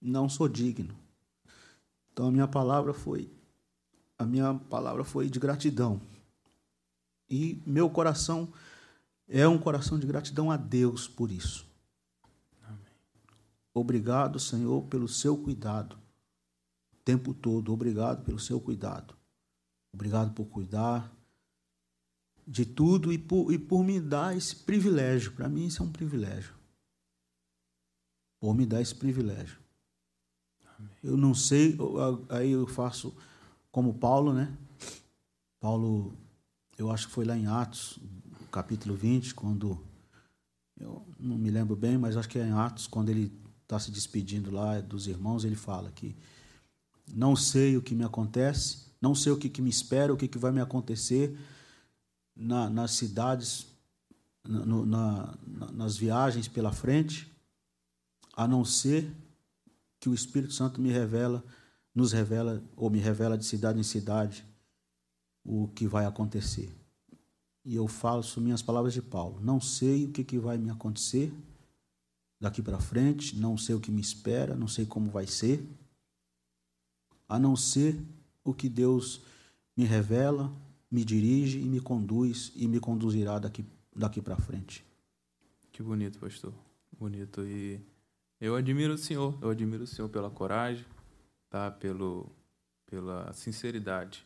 Não sou digno. Então a minha palavra foi a minha palavra foi de gratidão. E meu coração é um coração de gratidão a Deus por isso. Amém. Obrigado, Senhor, pelo seu cuidado. O tempo todo, obrigado pelo seu cuidado. Obrigado por cuidar de tudo e por, e por me dar esse privilégio. Para mim isso é um privilégio. Por me dar esse privilégio. Eu não sei, aí eu faço como Paulo, né? Paulo, eu acho que foi lá em Atos, capítulo vinte, quando, eu não me lembro bem, mas acho que é em Atos, quando ele está se despedindo lá dos irmãos, ele fala que não sei o que me acontece, não sei o que, que me espera, o que, que vai me acontecer na, nas cidades, no, na, nas viagens pela frente, a não ser... que o Espírito Santo me revela, nos revela, ou me revela de cidade em cidade, o que vai acontecer. E eu faço minhas palavras de Paulo. Não sei o que, que vai me acontecer daqui para frente, não sei o que me espera, não sei como vai ser, a não ser o que Deus me revela, me dirige e me conduz, e me conduzirá daqui, daqui para frente. Que bonito, pastor. Bonito. E... Eu admiro o senhor, eu admiro o senhor pela coragem, tá? Pelo, pela sinceridade.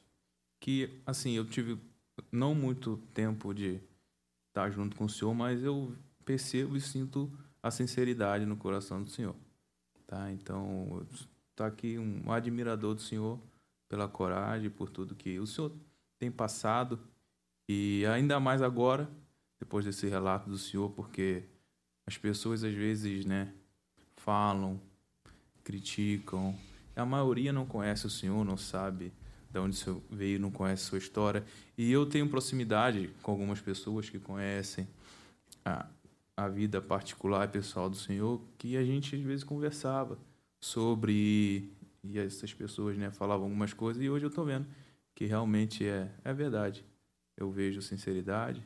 Que, assim, eu tive não muito tempo de estar junto com o senhor, mas eu percebo e sinto a sinceridade no coração do senhor, tá? Então, tá aqui um admirador do senhor pela coragem, por tudo que o senhor tem passado, e ainda mais agora, depois desse relato do senhor, porque as pessoas, às vezes, né, falam, criticam. A maioria não conhece o senhor, não sabe de onde você veio, não conhece a sua história. E eu tenho proximidade com algumas pessoas que conhecem a, a vida particular e pessoal do Senhor, que a gente, às vezes, conversava sobre... E essas pessoas, né, falavam algumas coisas, e hoje eu estou vendo que realmente é, é verdade. Eu vejo sinceridade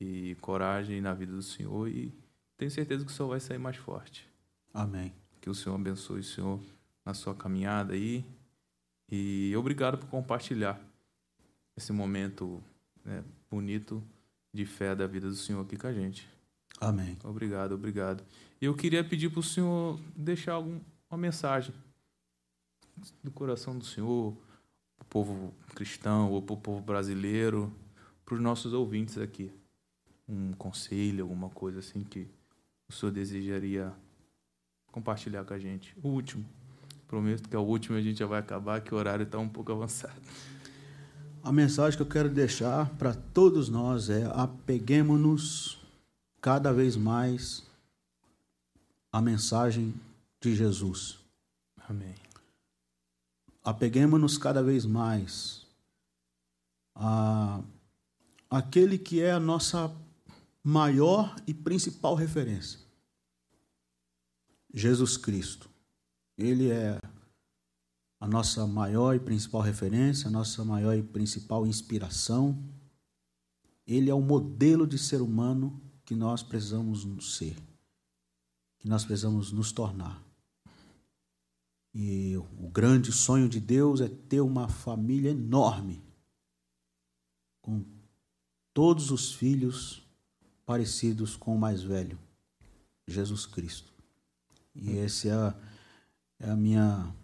e coragem na vida do Senhor, e tenho certeza que o Senhor vai sair mais forte. Amém. Que o Senhor abençoe o Senhor na sua caminhada aí. E obrigado por compartilhar esse momento, né, bonito de fé da vida do Senhor aqui com a gente. Amém. Obrigado, obrigado. E eu queria pedir para o Senhor deixar algum, uma mensagem do coração do Senhor, para o povo cristão ou para o povo brasileiro, para os nossos ouvintes aqui. Um conselho, alguma coisa assim que o Senhor desejaria compartilhar com a gente. O último. Prometo que é o último, a gente já vai acabar, que o horário está um pouco avançado. A mensagem que eu quero deixar para todos nós é: apeguemo-nos cada vez mais à mensagem de Jesus. Amém. Apeguemos-nos cada vez mais a aquele que é a nossa maior e principal referência, Jesus Cristo. Ele é a nossa maior e principal referência, a nossa maior e principal inspiração. Ele é o modelo de ser humano que nós precisamos ser, que nós precisamos nos tornar. E o grande sonho de Deus é ter uma família enorme, com todos os filhos parecidos com o mais velho, Jesus Cristo. E essa é, é a minha,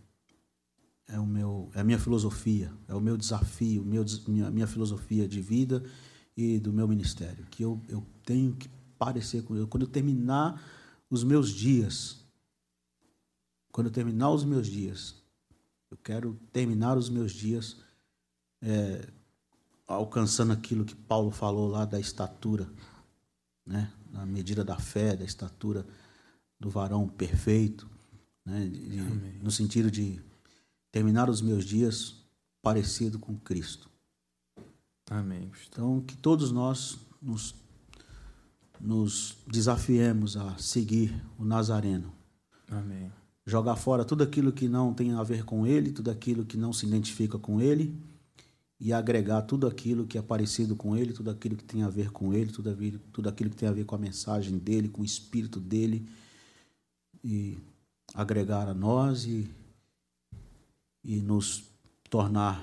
é o meu, é a minha filosofia, é o meu desafio, meu, minha, minha filosofia de vida e do meu ministério, que eu, eu tenho que parecer com Deus. Quando eu terminar os meus dias, Quando eu terminar os meus dias, eu quero terminar os meus dias é, alcançando aquilo que Paulo falou lá da estatura, né? Na medida da fé, da estatura do varão perfeito, né? De, no sentido de terminar os meus dias parecido com Cristo. Amém. Então, que todos nós nos, nos desafiemos a seguir o Nazareno. Amém. Jogar fora tudo aquilo que não tem a ver com ele, tudo aquilo que não se identifica com ele, e agregar tudo aquilo que é parecido com ele, tudo aquilo que tem a ver com ele, tudo, ver, tudo aquilo que tem a ver com a mensagem dele, com o espírito dele, e agregar a nós e, e nos tornar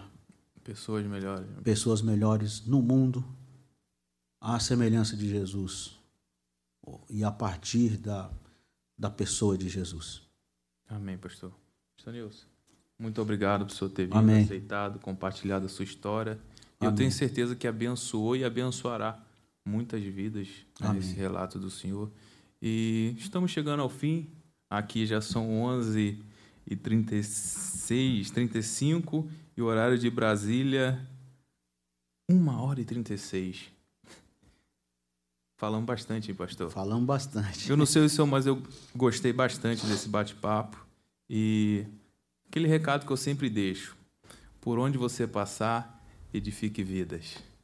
pessoas melhores. pessoas melhores no mundo, à semelhança de Jesus e a partir da, da pessoa de Jesus. Amém, pastor. Pastor Nilson, muito obrigado por o senhor ter vindo, Amém. aceitado, compartilhado a sua história. Amém. Eu tenho certeza que abençoou e abençoará muitas vidas, né, nesse relato do senhor. E estamos chegando ao fim. Aqui já são onze e trinta e seis, trinta e cinco, e o horário de Brasília, uma hora e trinta e seis. Falamos bastante, hein, pastor? Falamos bastante. Eu não sei o senhor, mas eu gostei bastante desse bate-papo. E aquele recado que eu sempre deixo: por onde você passar, edifique vidas.